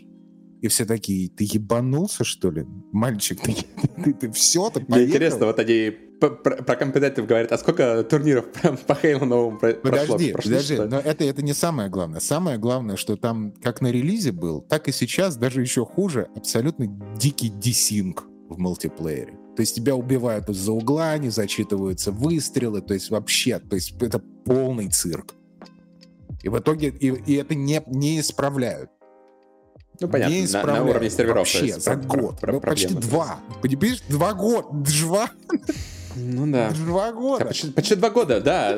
И все такие, ты ебанулся, что ли? Мальчик, ты все, ты поехал? Мне интересно, вот они про competitive говорят, а сколько турниров по Halo новому прошло? Подожди, но это не самое главное. Самое главное, что там как на релизе был, так и сейчас, даже еще хуже, абсолютно дикий десинк в мультиплеере. То есть тебя убивают из-за угла, не зачитываются выстрелы, то есть вообще, то есть это полный цирк. И в итоге, и это не исправляют. Ну, понятно, не исправляют на уровне серверов. Вообще, за год, почти 2. Понимаешь, 2 года. Ну да. 2 года. Почти 2 года, да.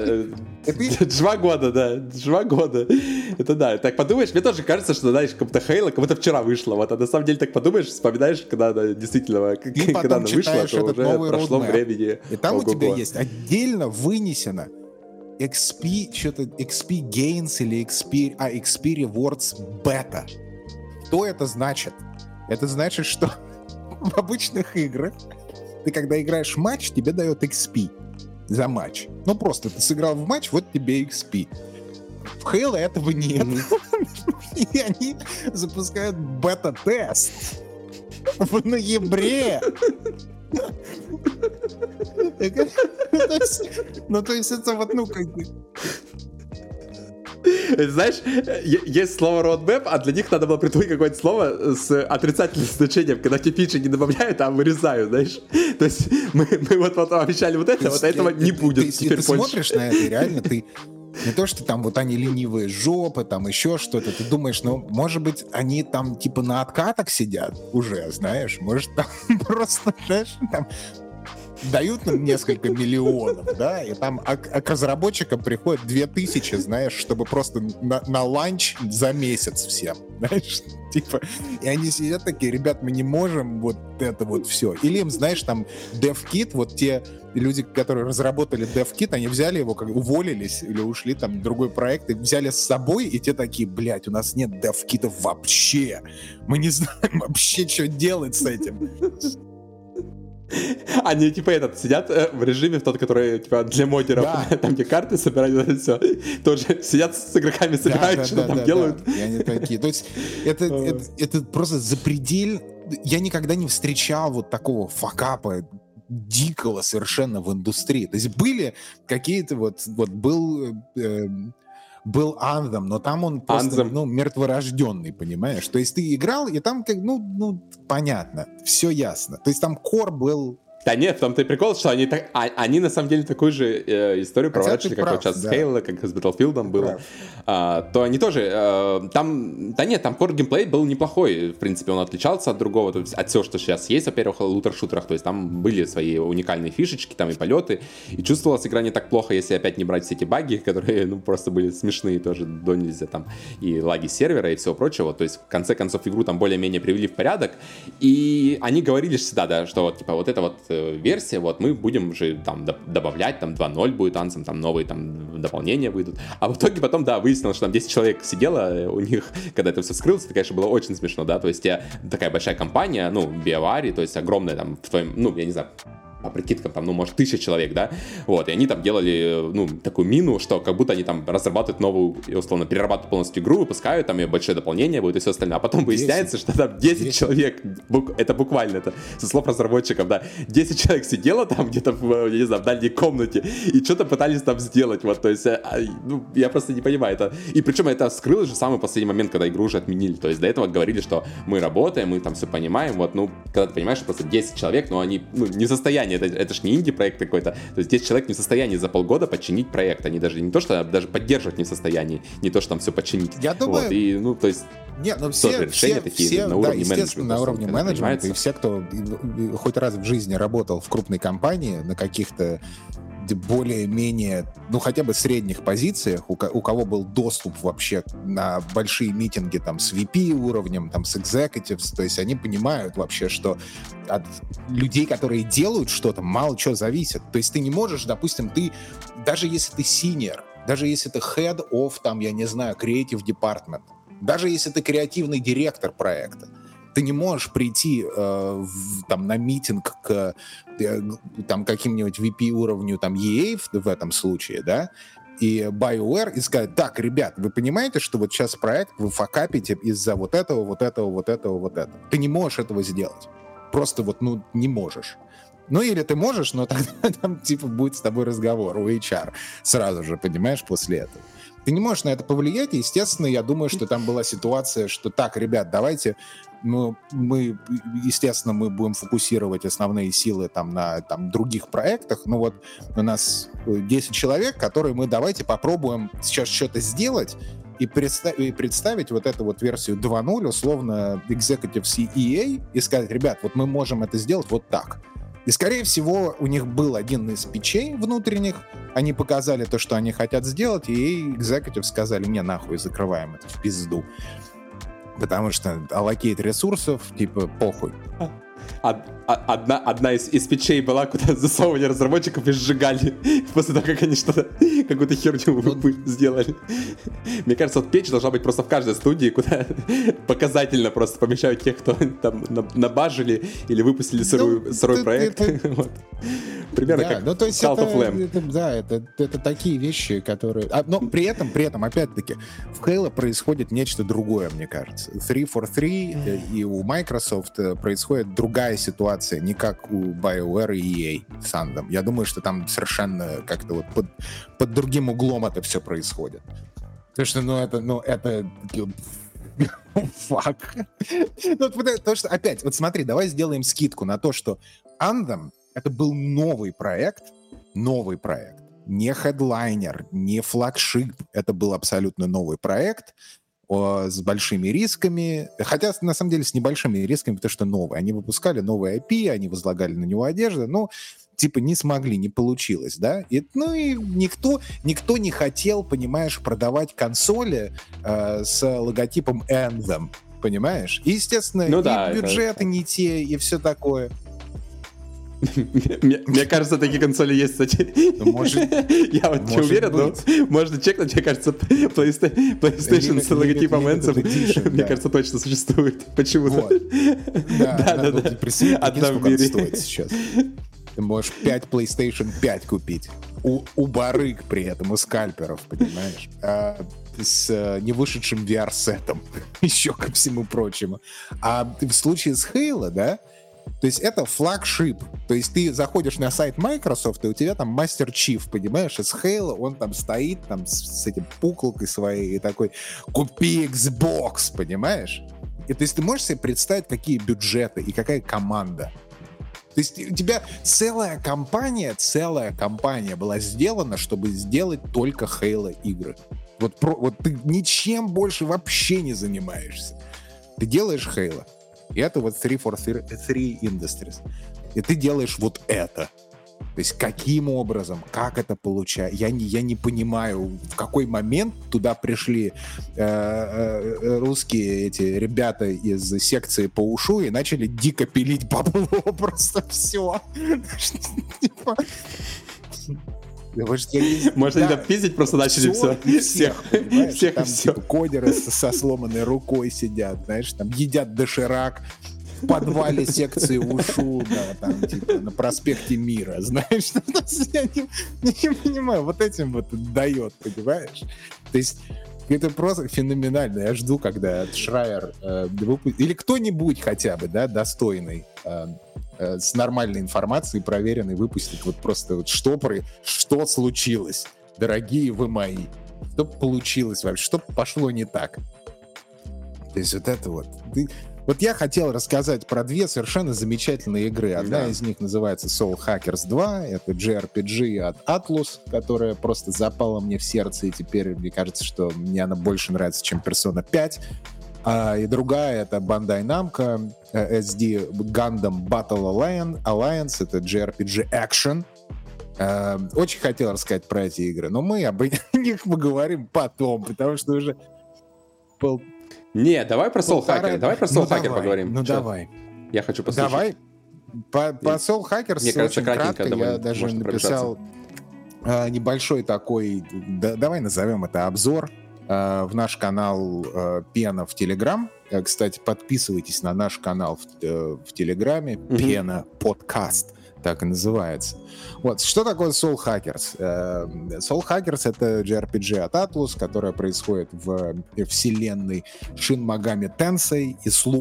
2 года. Это да. Так подумаешь, мне тоже кажется, что, знаешь, как будто Halo, как будто вчера вышло. Вот, а на самом деле так подумаешь, вспоминаешь, когда она действительно, когда она вышла, то уже прошло времени. И там у тебя есть отдельно вынесено XP, что-то XP Gains или XP, XP Rewards Beta. Что это значит? Это значит, что в обычных играх ты когда играешь в матч, тебе дает XP за матч. Ну просто ты сыграл в матч, вот тебе XP. В Halo этого нет. И они запускают бета-тест в ноябре. Ну то есть это вот, ну как бы... Знаешь, есть слово roadmap, а для них надо было придумать какое-то слово с отрицательным значением, когда те фичи не добавляют, а вырезают, знаешь. То есть мы вот потом обещали вот это, вот этого не будет. Ты смотришь на это, реально, ты не то, что там вот они ленивые жопы, там еще что-то, ты думаешь, ну, может быть, они там типа на откатах сидят уже, знаешь, может, там просто, знаешь, там... Дают нам несколько миллионов, да, и там к разработчикам приходят 2000, знаешь, чтобы просто на ланч за месяц всем, знаешь, типа, и они сидят такие, ребят, мы не можем вот это вот все. Или им, знаешь, там, DevKit, вот те люди, которые разработали DevKit, они взяли его, как уволились или ушли там в другой проект, и взяли с собой, и те такие, блядь, у нас нет DevKit вообще, мы не знаем вообще, что делать с этим. Они, типа, сидят в режиме, тот, который, типа, для модеров, да. Там, где карты собирают, и все. Тоже сидят с игроками, собирают, да, что-то там делают. Да. И они такие. То есть это просто запредельно. Я никогда не встречал вот такого факапа дикого совершенно в индустрии. То есть были какие-то вот был Anthem, но там он просто, мертворожденный, понимаешь? То есть ты играл, и там как, ну, понятно, все ясно. То есть там кор был... Да нет, в том-то и прикол, что они на самом деле такую же историю проворачивали, как вот сейчас с Halo, как с Battlefield было. То они тоже... там... Да нет, там кор-геймплей был неплохой. В принципе, он отличался от другого, то есть от всего, что сейчас есть, во-первых, в лутер-шутерах. То есть там были свои уникальные фишечки, там и полеты. И чувствовалась игра не так плохо, если опять не брать все эти баги, которые, ну, просто были смешные тоже до нельзя. Там и лаги сервера, и всего прочего. То есть, в конце концов, игру там более-менее привели в порядок. И они говорили всегда, да, что вот, типа, вот это вот версия, вот, мы будем же там добавлять, там 2.0 будет Anthem, там новые там дополнения выйдут. А в итоге потом, да, выяснилось, что там 10 человек сидело у них, когда это все вскрылось, это, конечно, было очень смешно, да, то есть такая большая компания, ну, BioWare, то есть огромная там, в твоем, ну, я не знаю, по прикидкам, там, ну, может, 1000 человек, да, вот, и они там делали, ну, такую мину, что как будто они там разрабатывают новую, условно, перерабатывают полностью игру, выпускают, там, ее большое дополнение будет и все остальное, а потом выясняется, что там 10 человек, это буквально, это со слов разработчиков, да, 10 человек сидело там где-то, я не знаю, в дальней комнате и что-то пытались там сделать, вот, то есть, ну, я просто не понимаю, это, и причем это вскрылось же в самый последний момент, когда игру уже отменили, то есть, до этого говорили, что мы работаем, мы там все понимаем, вот, ну, когда ты понимаешь, что просто 10 человек, но они, ну, не в состоянии. Это ж не инди-проект какой-то. То есть здесь человек не в состоянии за полгода подчинить проект. Они даже не то, что даже поддерживать не в состоянии, не то, что там все подчинить. Я думаю... Вот, и, ну, то есть... Нет, но все, все на уровне, да, естественно, на уровне менеджмента. И все, кто хоть раз в жизни работал в крупной компании на каких-то более-менее, ну, хотя бы средних позициях, у кого был доступ вообще на большие митинги там с VP уровнем, там с executives, то есть они понимают вообще, что от людей, которые делают что-то, мало чего зависит. То есть ты не можешь, допустим, ты, даже если ты senior, даже если ты head of, там, я не знаю, creative department, даже если ты креативный директор проекта, ты не можешь прийти там, на митинг к там, каким-нибудь VP-уровню там, EA в этом случае, да, и BioWare, и сказать: так, ребят, вы понимаете, что вот сейчас проект вы факапите из-за вот этого, вот этого, вот этого, вот этого. Ты не можешь этого сделать. Просто вот, ну, не можешь. Ну, или ты можешь, но тогда там, типа, будет с тобой разговор у HR сразу же, понимаешь, после этого. Ты не можешь на это повлиять, и, естественно, я думаю, что там была ситуация, что так, ребят, давайте, ну, мы, естественно, мы будем фокусировать основные силы там на там, других проектах, ну вот у нас 10 человек, которые мы давайте попробуем сейчас что-то сделать и, представить вот эту вот версию 2.0, условно, Executives EA, и сказать: ребят, вот мы можем это сделать вот так. И, скорее всего, у них был один из пичей внутренних, они показали то, что они хотят сделать, и экзекутив сказали: не, нахуй, закрываем это в пизду. Потому что аллокейт ресурсов, типа, похуй. Одна из печей была, куда засовывали разработчиков и сжигали после того, как они что-то, какую-то херню сделали. Мне кажется, вот печь должна быть просто в каждой студии, куда показательно просто помещают тех, кто там набажили или выпустили сырой проект. Примерно как Cult of Lamb. Да, это такие вещи, которые... Но при этом, опять-таки, в Halo происходит нечто другое, мне кажется. 343 и у Microsoft происходит другая ситуация, не как у BioWare и EA с Anthem. Я думаю, что там совершенно как-то вот под другим углом это все происходит. Потому что, ну это... Фак. То, что опять, вот смотри, давай сделаем скидку на то, что Anthem это был новый проект. Не хедлайнер, не флагшип. Это был абсолютно новый проект, с большими рисками, хотя, на самом деле, с небольшими рисками, потому что новые. Они выпускали новые IP, они возлагали на него одежду, но, типа, не смогли, не получилось, да? И, ну, и никто не хотел, понимаешь, продавать консоли с логотипом Anthem, понимаешь? И, естественно, ну, и да, бюджеты это... не те, и все такое. Мне кажется, такие консоли есть, кстати. Я вот не уверен, но можно чекнуть. Мне кажется, PlayStation с логотипом Anthem, мне кажется, точно существует. Почему-то. Да. Одна в мире. Ты можешь 5 PlayStation 5 купить. У барыг при этом, у скальперов, понимаешь? С невышедшим VR-сетом. Еще ко всему прочему. А в случае с Halo, да? То есть это флагшип. То есть ты заходишь на сайт Microsoft, и у тебя там Мастер Чиф, понимаешь, из Halo, он там стоит там с этим пуколкой своей и такой: купи Xbox, понимаешь? И то есть ты можешь себе представить, какие бюджеты и какая команда. То есть у тебя целая компания была сделана, чтобы сделать только Halo игры. Вот ты ничем больше вообще не занимаешься. Ты делаешь Halo. И это вот 343 Industries. И ты делаешь вот это. То есть каким образом, как это получается? Я не понимаю, в какой момент туда пришли русские эти ребята из секции по ушу и начали дико пилить бабло просто все. Может, они там пиздить просто начали всех. Там типа кодеры со сломанной рукой сидят, знаешь, там едят доширак. В подвале секции ушу, да, там, типа, на проспекте Мира, знаешь, я не понимаю, вот этим вот дает, понимаешь? То есть это просто феноменально, я жду, когда Шрайер или кто-нибудь хотя бы, да, достойный, с нормальной информацией, проверенный, выпустит вот просто вот штопоры, что случилось, дорогие вы мои, что получилось вообще, что пошло не так. То есть вот это вот... Вот я хотел рассказать про две совершенно замечательные игры. Одна из них называется Soul Hackers 2. Это JRPG от Atlus, которая просто запала мне в сердце. И теперь мне кажется, что мне она больше нравится, чем Persona 5. И другая — это Bandai Namco SD Gundam Battle Alliance. Это JRPG Action. Очень хотел рассказать про эти игры. Но мы об них поговорим потом, потому что уже... Не, давай про Soul Hacker, поговорим. Ну давай. Я хочу послушать. Давай. По Soul Hacker очень кратко, я даже написал небольшой такой, давай назовем это обзор, в наш канал Пена в Телеграм. Кстати, подписывайтесь на наш канал в Телеграме, Пена Подкаст. Так и называется. Вот, что такое Soul Hackers? Soul Hackers — это JRPG от Atlus, которая происходит в вселенной Shin Megami Tensei,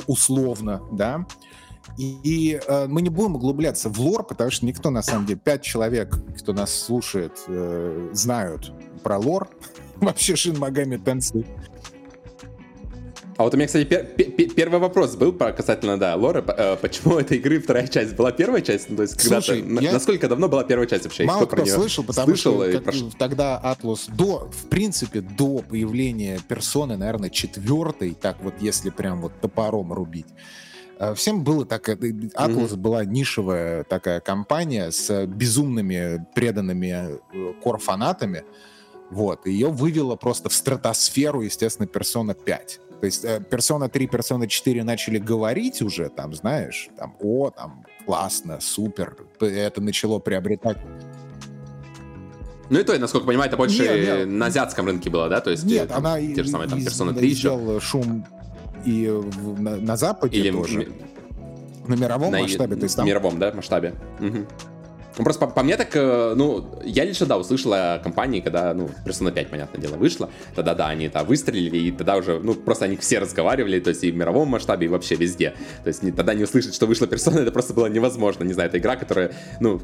условно, да. И мы не будем углубляться в лор, потому что никто, на самом деле, 5 человек, кто нас слушает, знают про лор. Вообще Shin Megami Tensei. А вот у меня, кстати, первый вопрос был касательно, да, лора. Почему этой игры вторая часть была первая часть? Ну, то есть, слушай, когда-то, насколько давно была первая часть вообще? Мало кто слышал, потому что тогда Atlus до появления персоны, наверное, 4-й, так вот, если прям вот топором рубить. Всем было так... Atlus была нишевая такая компания с безумными преданными кор-фанатами. Вот. Ее вывело просто в стратосферу, естественно, Persona 5. То есть Persona 3, Persona 4 начали говорить уже, там, знаешь, там, о, там, классно, супер. Это начало приобретать... Ну и то, насколько я понимаю, это больше на азиатском рынке было, да? То есть нет, там, она те же самые, там, Persona 3 еще. Шум и на Западе или тоже. На мировом масштабе. То есть, там... мировом, да, масштабе. Угу. Ну, просто по мне так, я лично, да, услышала о компании, когда, Persona 5, понятное дело, вышла, тогда, да, они, да, выстрелили, и тогда уже, просто о них все разговаривали, то есть и в мировом масштабе, и вообще везде, то есть тогда не услышать, что вышла Persona, это просто было невозможно, не знаю, это игра, которая,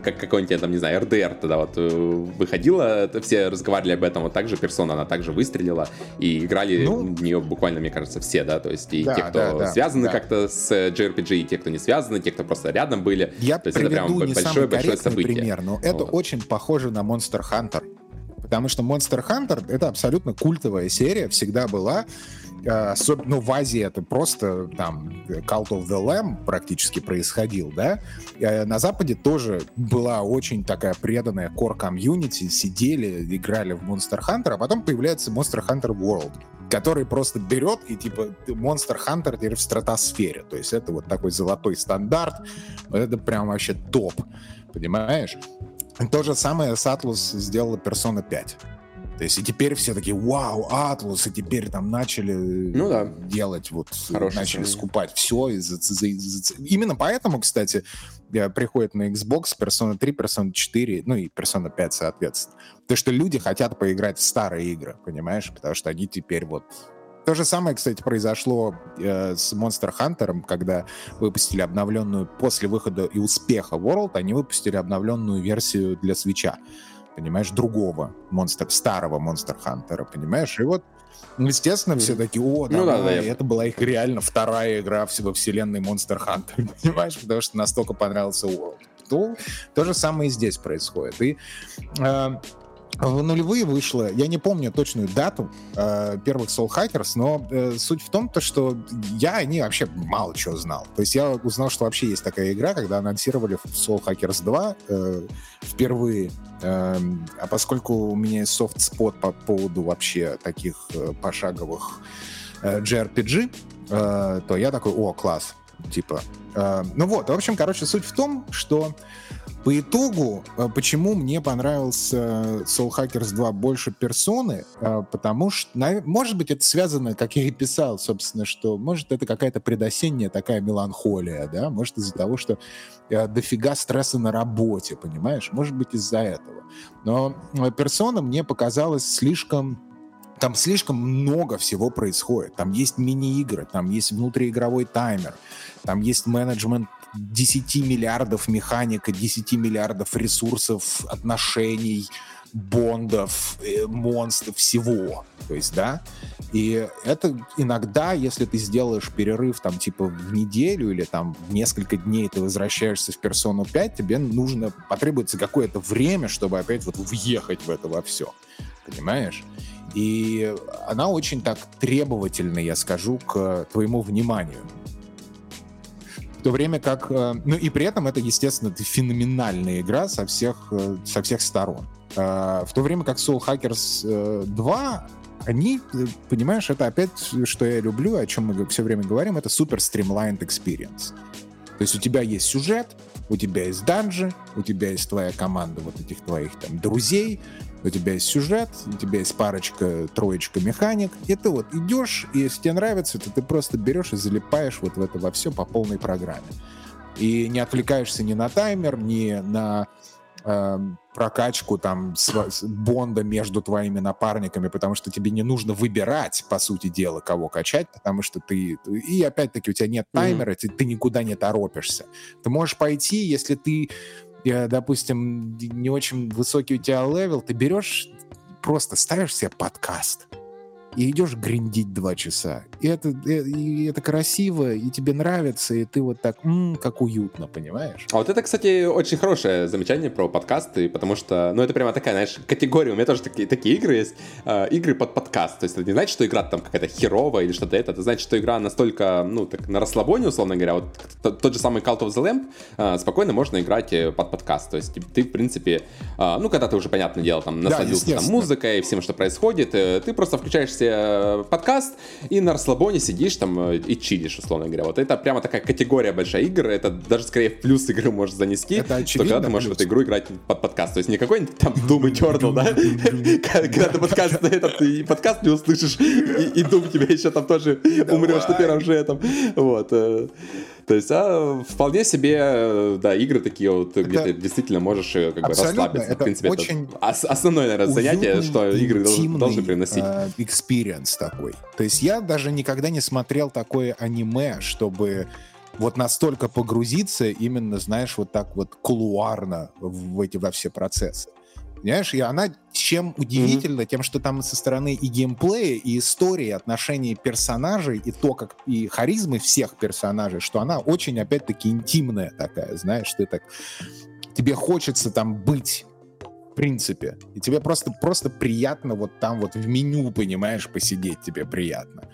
как какой-нибудь, там, не знаю, RDR тогда вот выходила, все разговаривали об этом, вот так же Persona, она также выстрелила, и играли в нее буквально, мне кажется, все, да, то есть и да, те, кто связаны как-то с JRPG, и те, кто не связаны, те, кто просто рядом были, я то есть это прям большое-большое событие. Например, но это очень похоже на Monster Hunter, потому что Monster Hunter — это абсолютно культовая серия, всегда была, особенно в Азии это просто там Cult of the Lamb практически происходил, да, на Западе тоже была очень такая преданная core-комьюнити, сидели, играли в Monster Hunter, а потом появляется Monster Hunter World, который просто берет и типа Monster Hunter теперь в стратосфере, то есть это вот такой золотой стандарт, это прям вообще топ. Понимаешь? То же самое с Atlus сделала Persona 5. То есть и теперь все такие, вау, Atlus, и теперь там начали делать, вот хороший начали сценарий. Скупать все. Именно поэтому, кстати, приходит на Xbox Persona 3, Persona 4, и Persona 5, соответственно. То, что люди хотят поиграть в старые игры, понимаешь? Потому что они теперь вот... То же самое, кстати, произошло с Monster Hunter, когда выпустили обновленную, после выхода и успеха World, они выпустили обновленную версию для Свитча, понимаешь, другого старого Monster Hunter, понимаешь? И вот, естественно, все такие, это была их реально вторая игра во вселенной Monster Hunter, понимаешь, потому что настолько понравился World. То же самое и здесь происходит. И в нулевые вышло, я не помню точную дату первых Soul Hackers, но суть в том, то, что я о ней вообще мало чего знал. То есть я узнал, что вообще есть такая игра, когда анонсировали Soul Hackers 2 впервые. А поскольку у меня есть софт-спот по поводу вообще таких пошаговых JRPG, то я такой, о, класс, типа. Ну вот, в общем, короче, суть в том, что по итогу, почему мне понравился Soul Hackers 2 больше персоны, потому что, может быть, это связано, как я и писал, собственно, что, может, это какая-то предосенняя такая меланхолия, да, может, из-за того, что дофига стресса на работе, понимаешь, может быть, из-за этого. Но персона мне показалась слишком... Там слишком много всего происходит. Там есть мини-игры, там есть внутриигровой таймер, там есть менеджмент 10 миллиардов механик, 10 миллиардов ресурсов, отношений, бондов, монстров, всего. То есть, да. И это иногда, если ты сделаешь перерыв, там, типа, в неделю или там в несколько дней ты возвращаешься в Persona 5, тебе нужно, потребуется какое-то время, чтобы опять вот въехать в это во все. Понимаешь? И она очень так требовательна, я скажу, к твоему вниманию. В то время как... Ну и при этом это, естественно, феноменальная игра со всех сторон. В то время как Soul Hackers 2, они, понимаешь, это опять, что я люблю, о чем мы все время говорим, это супер стримлайнед experience. То есть у тебя есть сюжет, у тебя есть данжи, у тебя есть твоя команда вот этих твоих там друзей, у тебя есть сюжет, у тебя есть парочка-троечка механик, и ты вот идешь, и если тебе нравится, то ты просто берешь и залипаешь вот в это во все по полной программе. И не отвлекаешься ни на таймер, ни на прокачку там бонда между твоими напарниками, потому что тебе не нужно выбирать, по сути дела, кого качать, потому что ты... И опять-таки у тебя нет таймера, ты никуда не торопишься. Ты можешь пойти, если ты, допустим, не очень высокий у тебя левел, ты берешь, просто ставишь себе подкаст и идешь гриндить 2 часа. И это красиво, и тебе нравится, и ты вот так, как уютно, понимаешь? А вот это, кстати, очень хорошее замечание про подкасты, потому что, ну, это прямо такая, знаешь, категория. У меня тоже такие игры есть, игры под подкаст. То есть это не значит, что игра там какая-то херовая или что-то это значит, что игра настолько, ну, так на расслабоне, условно говоря. Вот тот же самый Cult of the Lamb спокойно можно играть под подкаст. То есть ты, в принципе, ну, когда ты уже, понятное дело, там, насладился там музыкой и всем, что происходит, ты просто включаешься подкаст, и на расслабоне сидишь там и чилишь, условно говоря. Вот это прямо такая категория большая игр, это даже скорее в плюс игры можешь занести, это очевидно, что когда ты можешь в эту игру играть под подкаст. То есть не какой-нибудь там Doom Eternal, да? Когда ты подкаст не услышишь, и Doom тебе еще там тоже умрешь на первом же этом. Вот. То есть вполне себе, да, игры такие вот, где ты действительно можешь как бы расслабиться. В принципе, это основное, наверное, занятие, что игры должны приносить. Экспириенс такой. То есть я даже никогда не смотрел такое аниме, чтобы вот настолько погрузиться именно, знаешь, вот так вот кулуарно во все процессы. Понимаешь, и она чем удивительна, тем, что там со стороны и геймплея, и истории, и отношений персонажей, и то, как и харизмы всех персонажей, что она очень, опять-таки, интимная такая, знаешь, ты так... Тебе хочется там быть, в принципе, и тебе просто приятно вот там вот в меню, понимаешь, посидеть тебе приятно.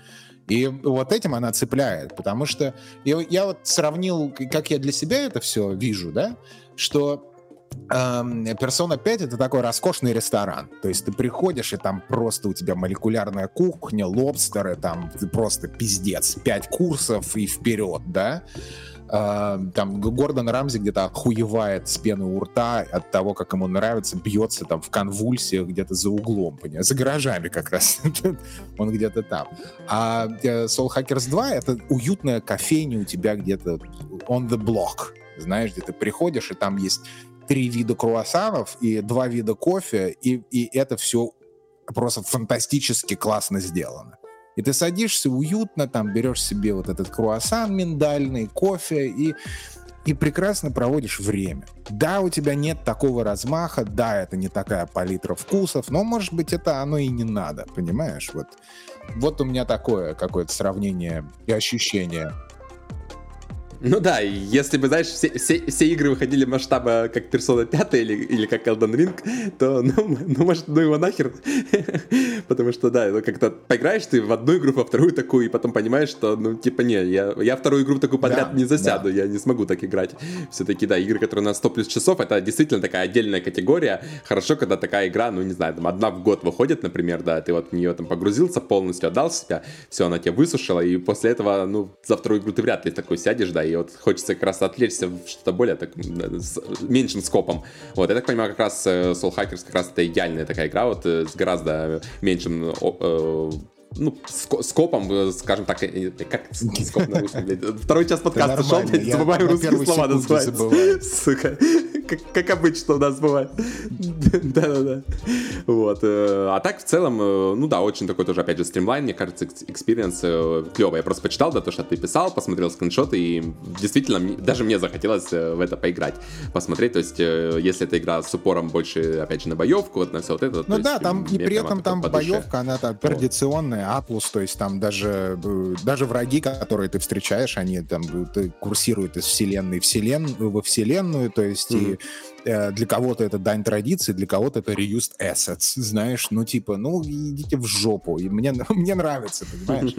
И вот этим она цепляет, потому что... Я вот сравнил, как я для себя это все вижу, да, что... Persona 5 — это такой роскошный ресторан. То есть ты приходишь, и там просто у тебя молекулярная кухня, лобстеры, там просто пиздец. 5 курсов и вперед, да? Там Гордон Рамзи где-то охуевает с пены у рта от того, как ему нравится, бьется там в конвульсиях где-то за углом, понимаешь? За гаражами как раз. Он где-то там. А Soul Hackers 2 — это уютная кофейня у тебя где-то on the block. Знаешь, где ты приходишь, и там есть 3 вида круассанов и 2 вида кофе, и это все просто фантастически классно сделано. И ты садишься уютно, там берешь себе вот этот круассан миндальный, кофе, и прекрасно проводишь время. Да, у тебя нет такого размаха, да, это не такая палитра вкусов, но, может быть, это оно и не надо, понимаешь? Вот у меня такое какое-то сравнение и ощущение. Ну да, если бы, знаешь, все игры выходили масштаба как Persona 5 или как Elden Ring, то, может, его нахер. Потому что, да, как-то поиграешь ты в одну игру, во вторую такую, и потом понимаешь, что, не, я вторую игру такую подряд не засяду, я не смогу так играть. Все-таки, да, игры, которые на 100 плюс часов, это действительно такая отдельная категория. Хорошо, когда такая игра, не знаю, там одна в год выходит, например, да, ты вот в нее там погрузился полностью, отдал себя, все, она тебя высушила, и после этого, за вторую игру ты вряд ли такой сядешь, да, и вот хочется как раз отвлечься в что-то более, так, с меньшим скопом. Вот, я так понимаю, как раз Soul Hackers как раз это идеальная такая игра, вот, с гораздо меньшим... скопом, скажем так, как скоп на русском, блядь. Второй час подкаста шел, блядь, забываю русские слова называть. Сука, как обычно у нас бывает. Да-да-да. Вот. А так, в целом, очень такой тоже, опять же, стримлайн, мне кажется, экспириенс клёвый. Я просто почитал, да, то, что ты писал, посмотрел скриншоты, и действительно, даже мне захотелось в это поиграть, посмотреть. То есть, если эта игра с упором больше, опять же, на боевку, вот на все вот это. Там и при этом там боевка, она там традиционная, Атлус, то есть там даже враги, которые ты встречаешь, они там курсируют из вселенной во вселенную, то есть для кого-то это дань традиции, для кого-то это reused assets, знаешь, идите в жопу, и мне нравится, понимаешь?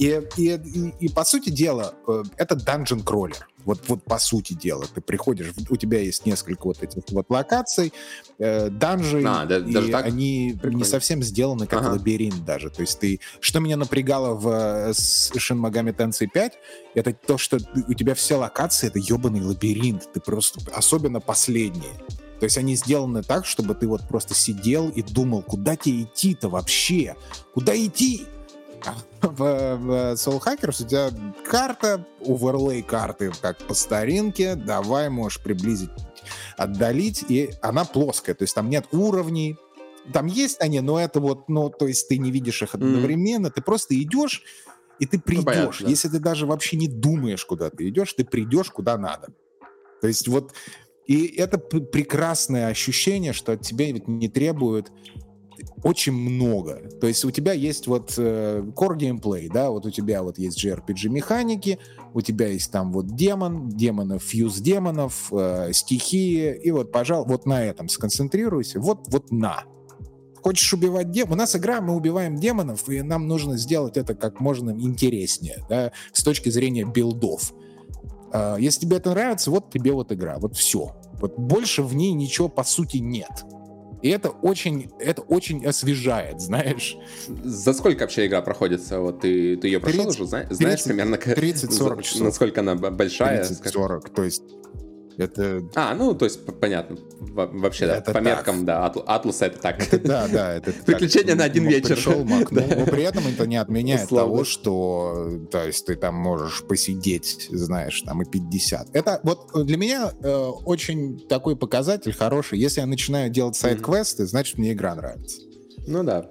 И по сути дела, это dungeon crawler. Вот по сути дела, ты приходишь, у тебя есть несколько вот этих вот локаций, данжей, и они прикольно. Не совсем сделаны как лабиринт даже. То есть ты... Что меня напрягало в Shin Megami Tensei 5, это то, что у тебя все локации — это ёбаный лабиринт. Ты просто... Особенно последние. То есть они сделаны так, чтобы ты вот просто сидел и думал, куда тебе идти-то вообще? Куда идти? В Soul Hackers у тебя карта, оверлей карты, как по старинке, давай, можешь приблизить, отдалить, и она плоская, то есть там нет уровней, там есть они, но это то есть ты не видишь их одновременно, ты просто идешь, и ты придешь, понятно, да. Если ты даже вообще не думаешь, куда ты придешь, куда надо. То есть вот, и это прекрасное ощущение, что от тебя ведь не требуют очень много. То есть у тебя есть вот core геймплей, да, вот у тебя вот есть JRPG механики, у тебя есть там вот демонов, фьюз демонов, стихии, и вот, пожалуй, вот на этом сконцентрируйся, вот. Хочешь убивать демонов? У нас игра, мы убиваем демонов, и нам нужно сделать это как можно интереснее, да, с точки зрения билдов. Если тебе это нравится, вот тебе вот игра, вот все. Вот больше в ней ничего по сути нет. И это очень освежает, знаешь. За сколько вообще игра проходится? Вот ты ее прошел уже, знаешь, примерно 30-40 часов. Насколько она большая? 30-40, то есть это... то есть понятно. Вообще, это по меркам, Атлуса это так. Это приключение на один вечер. Пришел Мак, но при этом это не отменяет того, что ты там можешь посидеть, знаешь, там и 50. Это вот для меня очень такой показатель хороший. Если я начинаю делать сайд-квесты, значит, мне игра нравится. Ну да.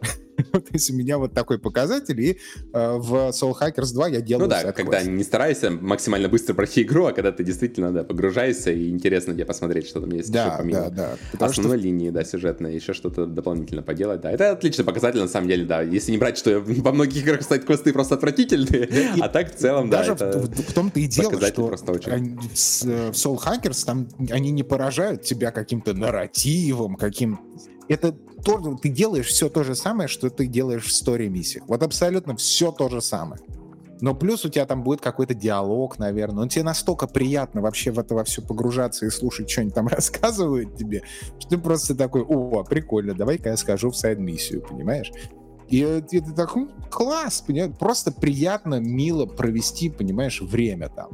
То есть у меня вот такой показатель, и в Soul Hackers 2 я делаю сайт-квест. Когда не стараешься максимально быстро пройти игру, а когда ты действительно, погружаешься, и интересно тебе посмотреть, что там есть еще помимо основной линии, сюжетной, еще что-то дополнительно поделать, Это отличный показатель, на самом деле, Если не брать, что во многих играх сайт-квесты просто отвратительные, а так в целом, это в том-то и дело, что в Soul Hackers там они не поражают тебя каким-то нарративом, Это ты делаешь все то же самое, что ты делаешь в стори-миссиях. Вот абсолютно все то же самое. Но плюс у тебя там будет какой-то диалог, наверное. Но тебе настолько приятно вообще в это во все погружаться и слушать, что они там рассказывают тебе, что ты просто такой: о, прикольно, давай-ка я схожу в сайд-миссию, понимаешь? И ты такой: класс, понимаешь? Просто приятно, мило провести, понимаешь, время там.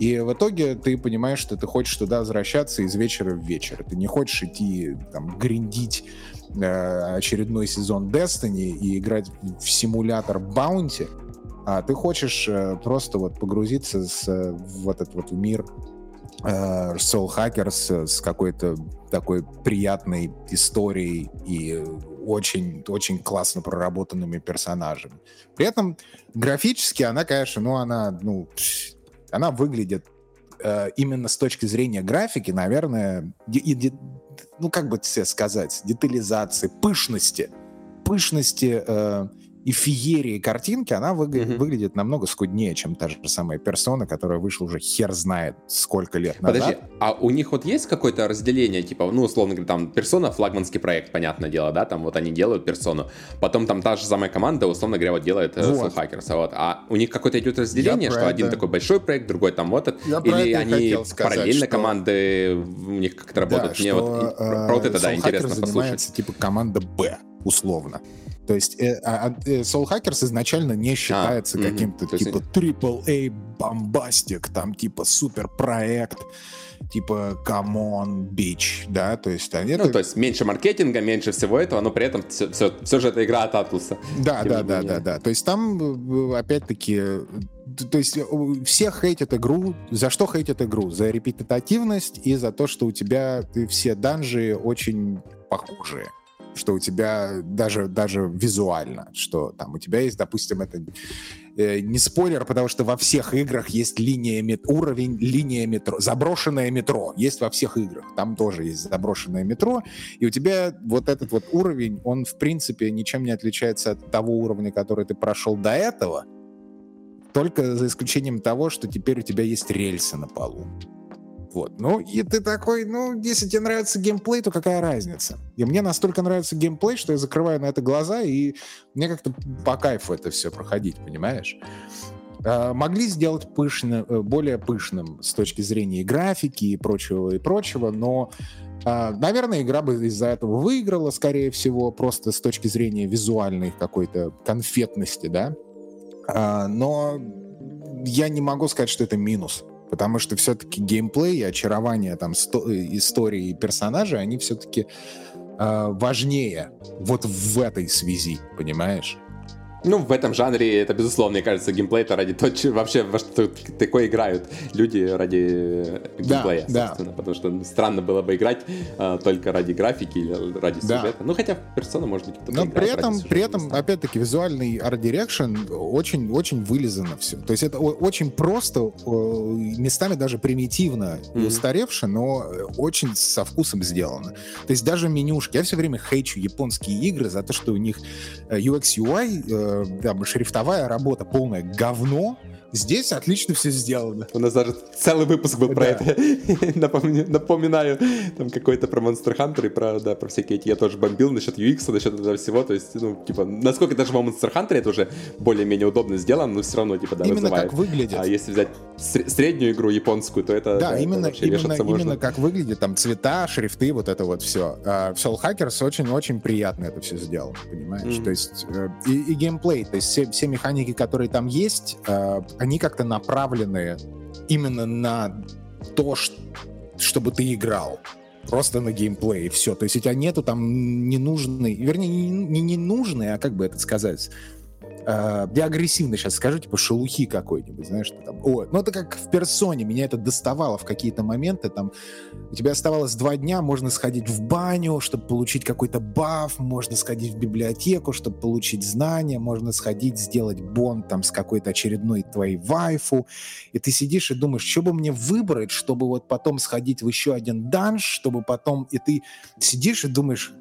И в итоге ты понимаешь, что ты хочешь туда возвращаться из вечера в вечер. Ты не хочешь идти гриндить очередной сезон Destiny и играть в симулятор Баунти, а ты хочешь просто погрузиться в этот мир Soul Hackers с какой-то такой приятной историей и очень-очень классно проработанными персонажами. При этом графически она, конечно, она выглядит именно с точки зрения графики, наверное, как бы тебе сказать, детализации, пышности и феерии картинки, она выглядит намного скуднее, чем та же самая персона, которая вышла уже хер знает сколько лет назад. Подожди, а у них вот есть какое-то разделение, типа, ну, условно говоря, там, персона, флагманский проект, понятное дело, да, там вот они делают персону, потом там та же самая команда, условно говоря, вот делает Soul Hackers, вот, а у них какое-то идет разделение, что один такой большой проект, другой там вот этот, или они параллельно команды, у них как-то работают, мне вот про вот это, да, интересно послушать. Soul Hackers занимается, типа, команда «Б», условно. То есть Soul Hackers изначально не считается каким-то типа AAA бомбастик, там типа суперпроект, типа come on, bitch, да, то есть они... Ну, то есть меньше маркетинга, меньше всего этого, но при этом все же это игра от Атлуса. Да, то есть там опять-таки... То есть все хейтят игру. За что хейтят игру? За репетитивность и за то, что у тебя все данжи очень похожие. Что у тебя даже визуально, что там у тебя есть, допустим, это не спойлер, потому что во всех играх есть линия метро, заброшенное метро, есть во всех играх, там тоже есть заброшенное метро, и у тебя вот этот вот уровень, он в принципе ничем не отличается от того уровня, который ты прошел до этого, только за исключением того, что теперь у тебя есть рельсы на полу. Вот. Ну, и ты такой, ну, если тебе нравится геймплей, то какая разница? И мне настолько нравится геймплей, что я закрываю на это глаза, и мне как-то по кайфу это все проходить, понимаешь? Могли сделать более пышным с точки зрения и графики, и прочего, но, наверное, игра бы из-за этого выиграла, скорее всего, просто с точки зрения визуальной какой-то конфетности, да? Но я не могу сказать, что это минус. Потому что все-таки геймплей и очарование там, истории и персонажей, они все-таки важнее вот в этой связи, понимаешь? Ну, в этом жанре это, безусловно, мне кажется, геймплей — это ради того, вообще, во что такое играют люди ради геймплея, да, собственно. Да. Потому что странно было бы играть только ради графики или ради сюжета. Ну, хотя Persona, может быть, кто-то играет ради сюжета. При этом, опять-таки, визуальный арт-дирекшн очень вылизано все. То есть это очень просто, местами даже примитивно и устаревше, но очень со вкусом сделано. То есть даже менюшки. Я все время хейчу японские игры за то, что у них UX, UI... Там шрифтовая работа, полное говно. Здесь отлично все сделано. У нас даже целый выпуск был про это. Напоминаю, там какой-то про Monster Hunter и про всякие эти. Я тоже бомбил насчет UX, насчет этого всего. То есть, ну, типа, насколько даже в Monster Hunter это уже более-менее удобно сделано, но все равно, типа, да, именно вызывает. Как выглядит. А если взять среднюю игру японскую, то это... Да, именно как выглядит. Там цвета, шрифты, вот это вот все. В Soul Hackers очень-очень приятно это все сделано, понимаешь? То есть, и геймплей, то есть все механики, которые там есть... они как-то направлены именно на то, чтобы ты играл. Просто на геймплей, и все. То есть у тебя нету там ненужной... Вернее, не ненужной, а как бы это сказать... Я агрессивно сейчас скажу, типа шелухи какой-нибудь, знаешь, что там... О, ну это как в Персоне, меня это доставало в какие-то моменты, там, у тебя оставалось 2 дня, можно сходить в баню, чтобы получить какой-то баф, можно сходить в библиотеку, чтобы получить знания, можно сходить сделать бонд там с какой-то очередной твоей вайфу, и ты сидишь и думаешь, что бы мне выбрать, чтобы вот потом сходить в еще один данж, чтобы потом... И ты сидишь и думаешь,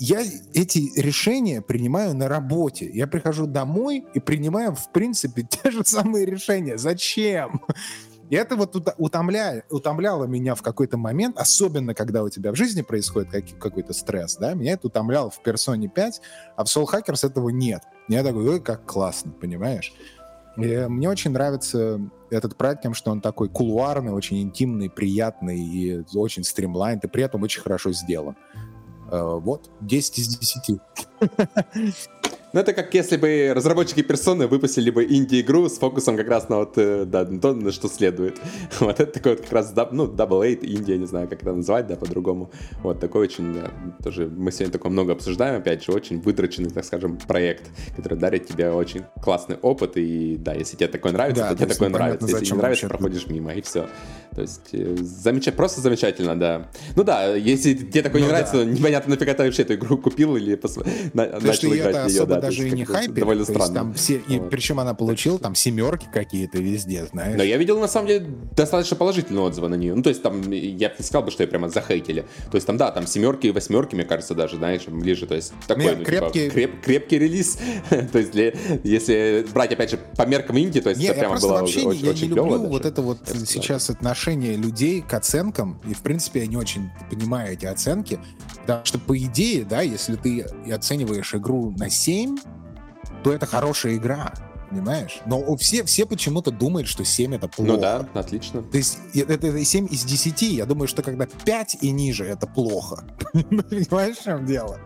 Я эти решения принимаю на работе. Я прихожу домой и принимаю, в принципе, те же самые решения. Зачем? И это вот утомляло меня в какой-то момент, особенно когда у тебя в жизни происходит какой-то стресс, да? Меня это утомляло в Persona 5, а в Soul Hackers этого нет. Я такой, ой, как классно, понимаешь? И мне очень нравится этот проект тем, что он такой кулуарный, очень интимный, приятный и очень стримлайн, и при этом очень хорошо сделан. Вот, 10 из 10. Ну, это как если бы разработчики Persona выпустили бы инди-игру с фокусом как раз на вот, да, то, на что следует. Вот это такой вот как раз, ну, Double 8, Индия, не знаю, как это назвать, да, по-другому. Вот такой очень, да, тоже мы сегодня такое много обсуждаем, опять же, очень выдроченный, так скажем, проект, который дарит тебе очень классный опыт, и, да, если тебе такое нравится, да, то тебе такое нравится. Если не нравится, проходишь мимо, и все. То есть, просто замечательно, да. Ну да, если тебе такое не нравится, то непонятно, нафига ты вообще эту игру купил или начал играть в нее, да. даже и не хайпит. Причем она получила там семерки какие-то везде, знаешь. Но я видел, на самом деле, достаточно положительные отзывы на нее. Ну, то есть там, я бы не сказал, что ее прямо захейтили. То есть там, да, там семерки и восьмерки, мне кажется, даже, знаешь, ближе. То есть такой крепкий релиз. То есть если брать, опять же, по меркам инди, то есть это прямо было очень клево. Я не люблю вот это вот сейчас отношение людей к оценкам. И, в принципе, я не очень понимаю эти оценки. Потому что, по идее, да, если ты оцениваешь игру на 7, то это хорошая игра, понимаешь? Но все почему-то думают, что 7 это плохо. Ну да, отлично. То есть это 7 из 10, я думаю, что когда 5 и ниже, это плохо. Понимаешь, в чем дело?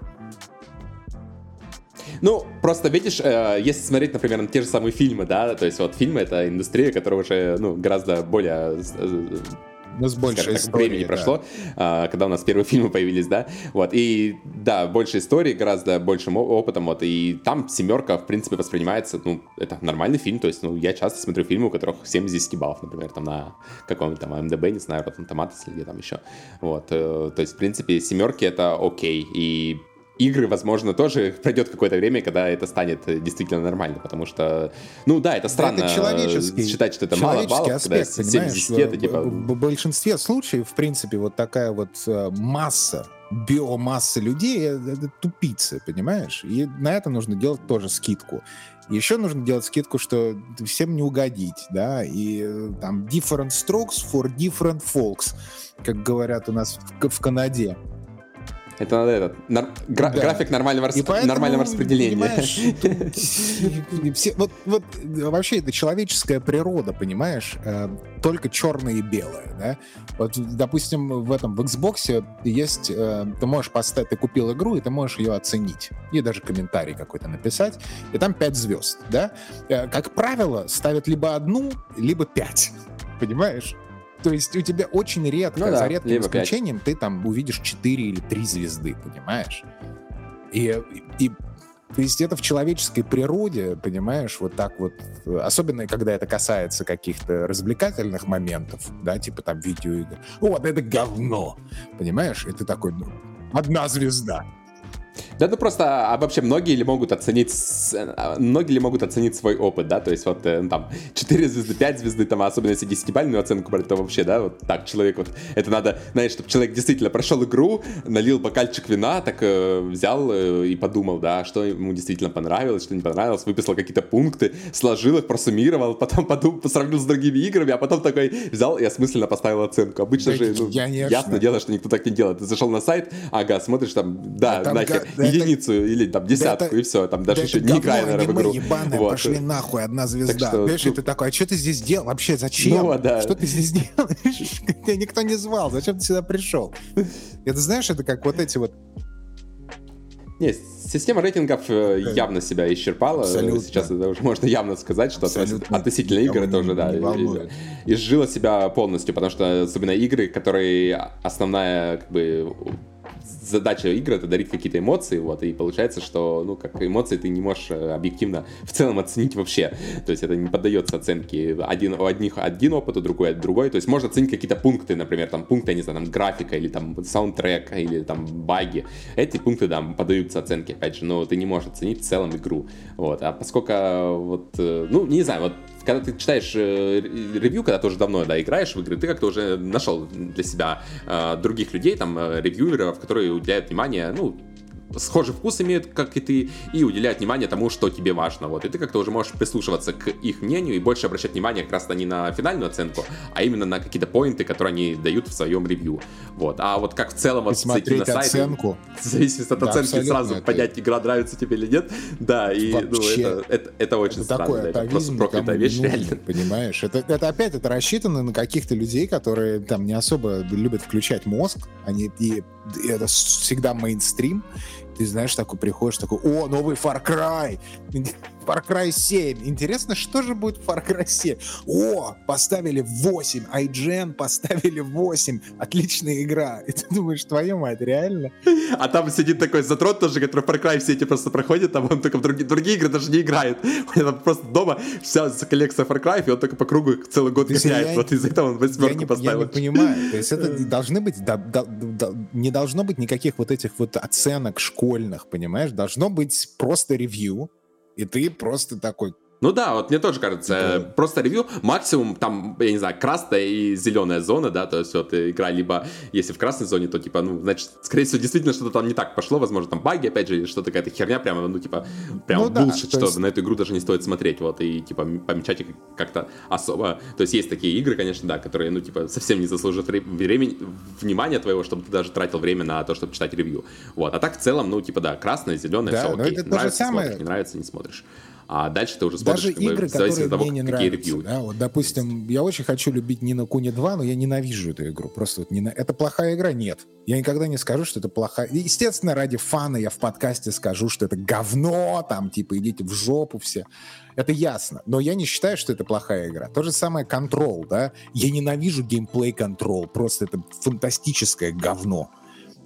Ну, просто, видишь, если смотреть, например, на те же самые фильмы, да, то есть вот фильмы — это индустрия, которая уже, ну, гораздо более... Ну, с большей историей, времени прошло, да. Когда у нас первые фильмы появились, да, вот, и, да, больше истории, гораздо большим опытом, вот, и там семерка, в принципе, воспринимается, ну, это нормальный фильм, то есть, ну, я часто смотрю фильмы, у которых 7 из 10 баллов, например, там, на каком-нибудь, там, IMDb, не знаю, Rotten Tomatoes или где там еще, вот, то есть, в принципе, семерки — это окей, и... Игры, возможно, тоже пройдет какое-то время, когда это станет действительно нормально, потому что, ну да, это странно это считать, что это мало баллов, когда 70, это типа... В большинстве случаев, в принципе, вот такая вот биомасса людей — это тупицы, понимаешь? И на это нужно делать тоже скидку. Еще нужно делать скидку, что всем не угодить, да, и там different strokes for different folks, как говорят у нас в Канаде. Это надо график нормального, нормального распределения. Вот вообще это человеческая природа, понимаешь? Только черное и белое, да? Вот, допустим, в Xbox есть... Ты можешь поставить... Ты купил игру, и ты можешь ее оценить. И даже комментарий какой-то написать. И там 5 звезд, да? Как правило, ставят либо одну, либо 5. Понимаешь? То есть у тебя очень редко, за редким исключением, 5. Ты там увидишь 4 или 3 звезды, понимаешь? И то есть это в человеческой природе, понимаешь, вот так вот. Особенно, когда это касается каких-то развлекательных моментов, да, типа там видеоигр. Вот это говно, понимаешь? И ты такой, ну, одна звезда. Да, ну просто, вообще, многие ли могут оценить свой опыт, да, то есть вот там 4 звезды, 5 звезды, там, особенно если 10-бальную оценку брать, то вообще, да, вот так, человек, вот, это надо, знаешь, чтобы человек действительно прошел игру, налил бокальчик вина, так взял и подумал, да, что ему действительно понравилось, что не понравилось, выписал какие-то пункты, сложил их, просуммировал, потом сравнил с другими играми, а потом такой взял и осмысленно поставил оценку. Обычно же, ну, ясно дело, что никто так не делает. Ты зашел на сайт, ага, смотришь там, да, нахер, единицу или там десятку, и все, там даже еще не играя, наверное, в игру. Ебаная, вот. Пошли нахуй, одна звезда. Знаешь, и ты такой, а что ты здесь делал? Вообще, зачем? Ну, да. Что ты здесь делаешь? Тебя никто не звал, зачем ты сюда пришел? Это, знаешь, это как вот эти вот... Нет, система рейтингов явно себя исчерпала. Абсолютно. Сейчас это уже можно явно сказать, что относительно игр это уже, да, изжила себя полностью, потому что особенно игры, которые основная, как бы... Задача игры — это дарить какие-то эмоции, вот, и получается, что, ну, как эмоции ты не можешь объективно в целом оценить вообще, то есть это не поддается оценке, у одних один опыт, у другой, то есть можно оценить какие-то пункты, например, там, пункты, я не знаю, там, графика, или там, саундтрек, или там, баги, эти пункты, да, поддаются оценке, опять же, но ты не можешь оценить в целом игру, вот, а поскольку, вот, ну, не знаю, вот, когда ты читаешь ревью, когда ты уже давно, да, играешь в игры, ты как-то уже нашел для себя других людей, там, ревьюеров, которые уделяют внимание, ну, схожий вкус имеют, как и ты, и уделяют внимание тому, что тебе важно, вот, и ты как-то уже можешь прислушиваться к их мнению и больше обращать внимание как раз-то не на финальную оценку, а именно на какие-то поинты, которые они дают в своем ревью, вот, а вот как в целом вот зайти на сайт, в зависимости от оценки сразу понять, игра нравится тебе или нет, да, и, вообще, ну, это очень странно, такое, да, это просто проклятая вещь, нужно, реально. Понимаешь, это опять, это рассчитано на каких-то людей, которые там не особо любят включать мозг, они, и это всегда мейнстрим. Ты знаешь, такой приходишь, такой, о, новый Far Cry! Far Cry 7. Интересно, что же будет в Far Cry 7? О, поставили 8. IGN поставили 8. Отличная игра. И ты думаешь, твою мать, реально? А там сидит такой затрот тоже, который Far Cry все эти просто проходит, а он только в другие игры даже не играет. У него там просто дома вся коллекция Far Cry, и он только по кругу целый год гоняет. Вот из-за этого он 8 поставил. Я не понимаю. То есть это не должны быть... Не должно быть никаких вот этих вот оценок школьных, понимаешь? Должно быть просто ревью, и ты просто такой... Ну да, вот мне тоже кажется, да. Просто ревью, максимум там, я не знаю, красная и зеленая зона, да, то есть вот игра либо, если в красной зоне, то типа, ну, значит, скорее всего, действительно что-то там не так пошло, возможно, там баги, опять же, или что-то, какая-то херня, прямо, ну, типа, прям ну, булшит, да, что есть... на эту игру даже не стоит смотреть, вот, и, типа, помечать как-то особо, то есть есть такие игры, конечно, да, которые, ну, типа, совсем не заслуживают внимания твоего, чтобы ты даже тратил время на то, чтобы читать ревью, вот, а так в целом, ну, типа, да, красная, зеленая, да, все окей, это нравится, самое... смотришь, не нравится, не смотришь. А дальше ты уже смотришь, даже игры, в зависимости от того, мне не какие ревью. Да, вот, допустим, я очень хочу любить Ни no Kuni 2, но я ненавижу эту игру. Просто вот это плохая игра? Нет. Я никогда не скажу, что это плохая... Естественно, ради фана я в подкасте скажу, что это говно, там, типа, идите в жопу все. Это ясно. Но я не считаю, что это плохая игра. То же самое Control, да. Я ненавижу геймплей Control. Просто это фантастическое говно.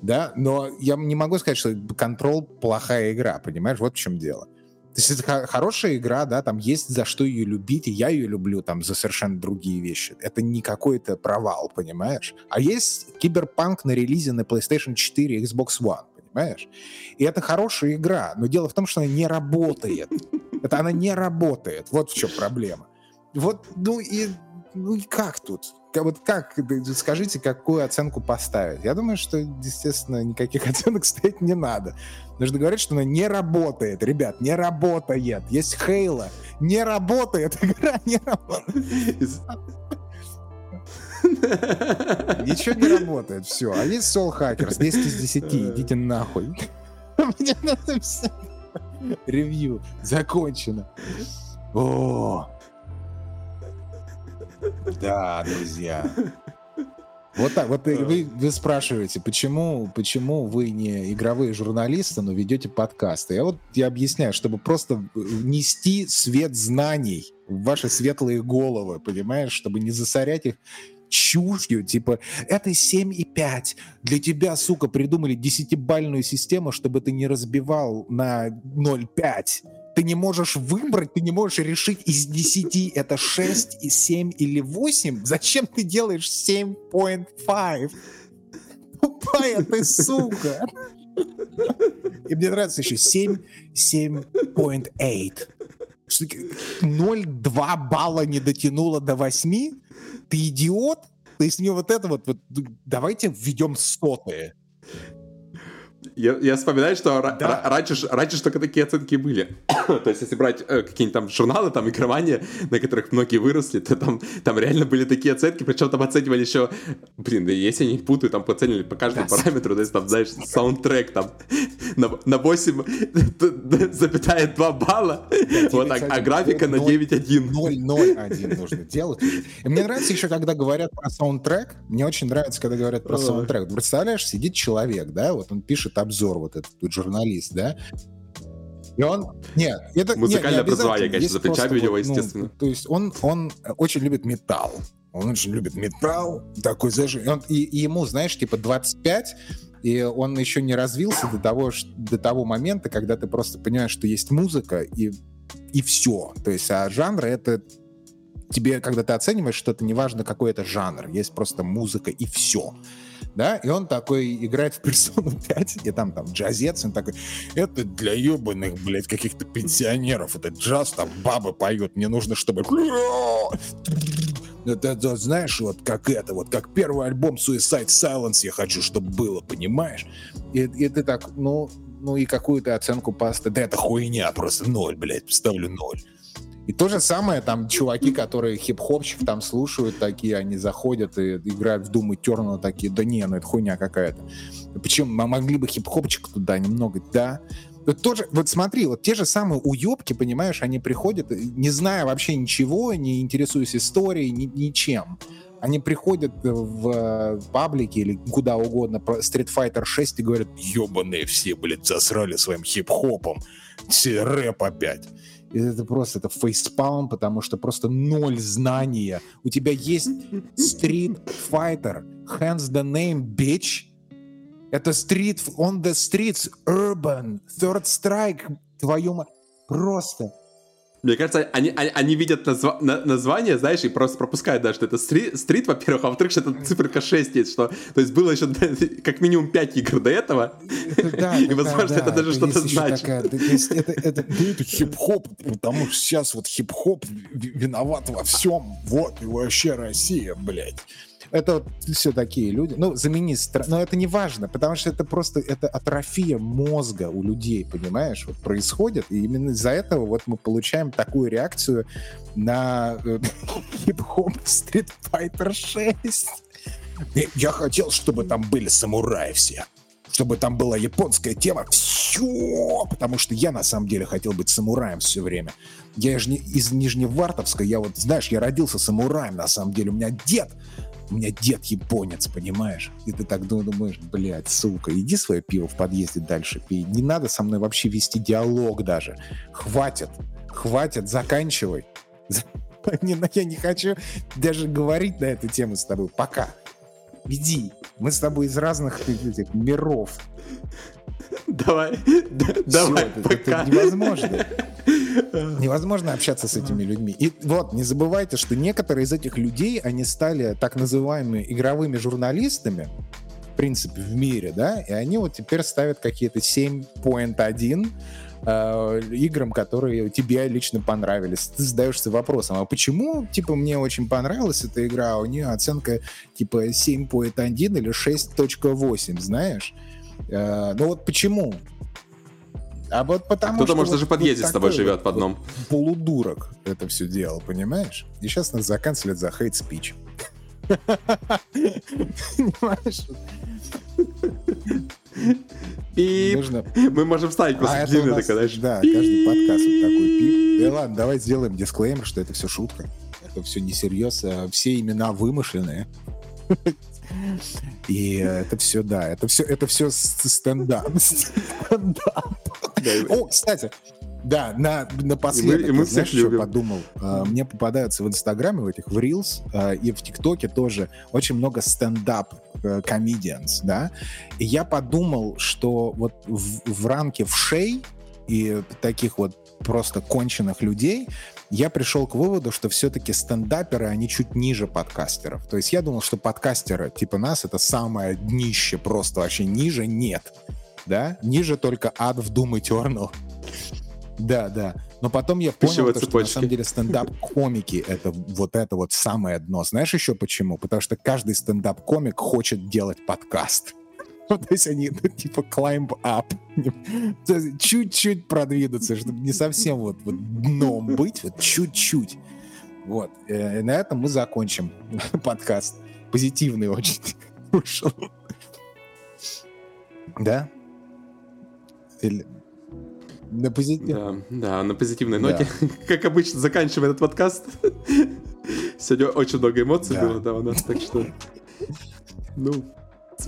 Да, но я не могу сказать, что Control плохая игра, понимаешь? Вот в чем дело. То есть это хорошая игра, да, там есть за что ее любить, и я ее люблю там за совершенно другие вещи. Это не какой-то провал, понимаешь? А есть Киберпанк на релизе на PlayStation 4 и Xbox One, понимаешь? И это хорошая игра, но дело в том, что она не работает. Это она не работает, вот в чем проблема. Вот, ну и как тут? Вот как, скажите, какую оценку поставить? Я думаю, что, естественно, никаких оценок ставить не надо. Нужно говорить, что она не работает, ребят, не работает. Есть Halo, не работает, игра не работает. Ничего не работает, все. А есть Soul Hackers, 10 из 10, идите нахуй. Мне надо все. Ревью закончено. О. Да, друзья. Вот так. Вот вы спрашиваете, почему вы не игровые журналисты, но ведете подкасты. Я объясняю, чтобы просто нести свет знаний в ваши светлые головы, понимаешь, чтобы не засорять их чушью, типа, это 7,5. Для тебя, сука, придумали 10-бальную систему, чтобы ты не разбивал на 0,5. Ты не можешь выбрать, ты не можешь решить из 10 это 6, 7 или 8. Зачем ты делаешь 7.5? Тупая ты, сука. И мне нравится еще 7.8. 0,2 балла не дотянуло до 8? Ты идиот? То есть мне вот это вот давайте введем 100-е. Я вспоминаю, что да. раньше только такие оценки были. То есть, если брать какие-нибудь там журналы, там игромания, на которых многие выросли, то там реально были такие оценки, причем там оценивали еще, блин, если я не путаю, там оценивали по каждому параметру, то есть там, знаешь, саундтрек там на 8,2 балла, вот так, а графика на 9,1. 0,01 нужно делать. И мне нравится еще, когда говорят про саундтрек, мне очень нравится, когда говорят про саундтрек. Представляешь, сидит человек, да, вот он пишет обзор, вот этот журналист, да? И он... Нет, это... Музыкальное образование, конечно, за плечами у него, естественно. То есть он очень любит металл. Он очень любит металл. Такой зажим. И ему, знаешь, типа 25, и он еще не развился до того момента, когда ты просто понимаешь, что есть музыка, и все. То есть, а жанры — это... Тебе, когда ты оцениваешь что-то, неважно, какой это жанр, есть просто музыка, и все. Да, и он такой играет в Persona 5, и там джазец, он такой, это для ебаных, блядь, каких-то пенсионеров, это джаз, там бабы поют, мне нужно, чтобы... Это, знаешь, вот как первый альбом Suicide Silence я хочу, чтобы было, понимаешь? И ты так, ну и какую-то оценку пасты, да это хуйня, просто 0, блядь, ставлю 0. И то же самое, там, чуваки, которые хип-хопчик там слушают, такие, они заходят и играют в Doom Eternal, такие, да не, ну это хуйня какая-то. Причем могли бы хип-хопчик туда немного, да. Вот смотри, вот те же самые уёбки, понимаешь, они приходят, не зная вообще ничего, не интересуясь историей, ничем. Они приходят в паблики или куда угодно про Street Fighter 6 и говорят, ёбаные все, блядь, засрали своим хип-хопом, все рэп опять. это просто это фейспалм, потому что просто ноль знания. У тебя есть Street Fighter, hence the name, bitch. Это Street on the Streets, Urban, Third Strike, твою мать, просто. Мне кажется, они видят название, знаешь, и просто пропускают, да, что это стрит, во-первых, а во-вторых, что это циферка 6 есть, что, то есть было еще как минимум 5 игр до этого, да, и, возможно, да, это даже это что-то значит. Такая, это хип-хоп, потому что сейчас вот хип-хоп виноват во всем, вот, и вообще Россия, блядь. Это все такие люди. Ну, замени страну. Но это не важно, потому что это просто это атрофия мозга у людей, понимаешь? Вот происходит, и именно из-за этого вот мы получаем такую реакцию на хип-хоп Street Fighter 6. Я хотел, чтобы там были самураи все. Чтобы там была японская тема. Все! Потому что я, на самом деле, хотел быть самураем все время. Я же из Нижневартовска. Я вот, знаешь, я родился самураем, на самом деле. У меня дед японец, понимаешь? И ты так думаешь, блядь, сука, иди свое пиво в подъезде дальше пей. Не надо со мной вообще вести диалог даже. Хватит, заканчивай. Я не хочу даже говорить на эту тему с тобой. Пока. Иди. Мы с тобой из разных этих миров. Давай, пока. Это невозможно. Невозможно общаться с этими людьми. И вот, не забывайте, что некоторые из этих людей, они стали так называемыми игровыми журналистами, в принципе, в мире, да, и они вот теперь ставят какие-то 7.1 играм, которые тебе лично понравились. Ты задаешься вопросом, а почему, типа, мне очень понравилась эта игра, а у нее оценка, типа, 7.1 или 6.8, знаешь? Ну вот почему? А вот потому, кто-то, что может, вот даже подъедет с тобой живет по одном. Вот полудурок это все делал, понимаешь? И сейчас нас заканцелят за хейт-спич. Понимаешь? Пип. Мы можем вставить после длины, так, знаешь. Да, каждый подкаст вот такой пип. Да ладно, давай сделаем дисклеймер, что это все шутка. Это все несерьезно. Все имена вымышленные. И это все, да, это все стендап. О, кстати, да, напоследок, я, знаешь, что подумал? Мне попадаются в Инстаграме, в этих, в Reels и в ТикТоке тоже очень много стендап-комедианс, да? И я подумал, что вот в ранке вшей и таких вот просто конченых людей я пришел к выводу, что все-таки стендаперы, они чуть ниже подкастеров. То есть я думал, что подкастеры типа нас — это самое днище, просто вообще ниже нет. Да? Ниже только ад в Doom Eternal. Да. Но потом я понял, что на самом деле стендап-комики — это вот самое дно. Знаешь еще почему? Потому что каждый стендап-комик хочет делать подкаст. То есть они типа climb up. Чуть-чуть продвинуться, чтобы не совсем вот дном быть, вот чуть-чуть. Вот. И на этом мы закончим подкаст. Позитивный очень вышел. Да? Или... На позитивной. Да, на позитивной ноте. Как обычно, заканчиваем этот подкаст. Сегодня очень много эмоций было, да, у нас, так что... Ну...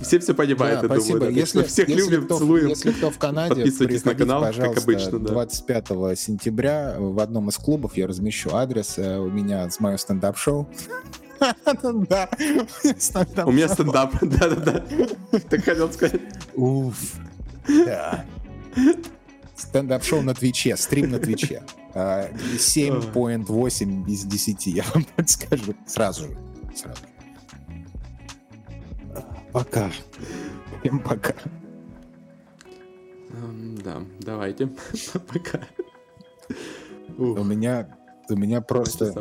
Все все понимают, да, я спасибо. Думаю. Да. Если, всех если любим, кто, целуем. Если кто в Канаде, подписывайтесь на канал, как обычно. Да. 25 сентября в одном из клубов я размещу адрес у меня с моего стендап-шоу. Да, у меня стендап. Да. Так хотел сказать. Уф. Да. Стендап-шоу на Твиче, стрим на Твиче. 7.8 из 10, я вам так скажу. Сразу же. Пока. Всем пока. Да, давайте. Пока. У меня просто...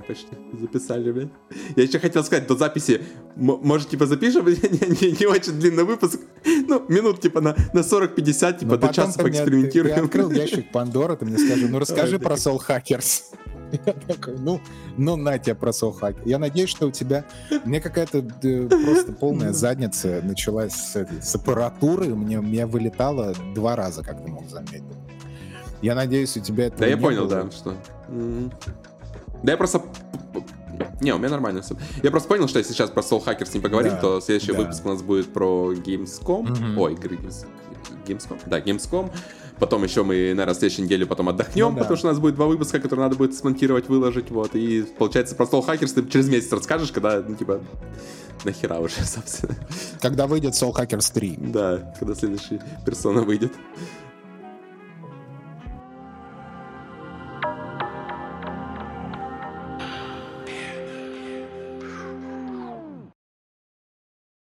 Записали, блядь. Я еще хотел сказать, до записи, может, типа, запишем? Не очень длинный выпуск. Ну, минут, типа, на 40-50, типа, до часа поэкспериментируем. Я открыл ящик Пандоры, ты мне скажи, ну, расскажи про Soul Hackers. Я такой, ну на тебя про Soul Hackers. Я надеюсь, что у тебя... Мне какая-то просто полная задница началась с аппаратуры. У меня вылетало 2 раза, как ты мог заметить. Я надеюсь, у тебя это... Да, я понял, было. Да, что... Да я просто... Не, у меня нормально все. Я просто понял, что если сейчас про Soul Hackers не поговорим, да, то следующий выпуск у нас будет про Gamescom. Ой, игры Gamescom. Да, Gamescom. Потом еще мы, наверное, на следующей неделе потом отдохнем, ну, да. Потому что у нас будет 2 выпуска, которые надо будет смонтировать, выложить, вот. И получается, про Soul Hackers ты через месяц расскажешь, когда, ну, типа, нахера уже, собственно. Когда выйдет Soul Hackers 3. Да, когда следующая персона выйдет.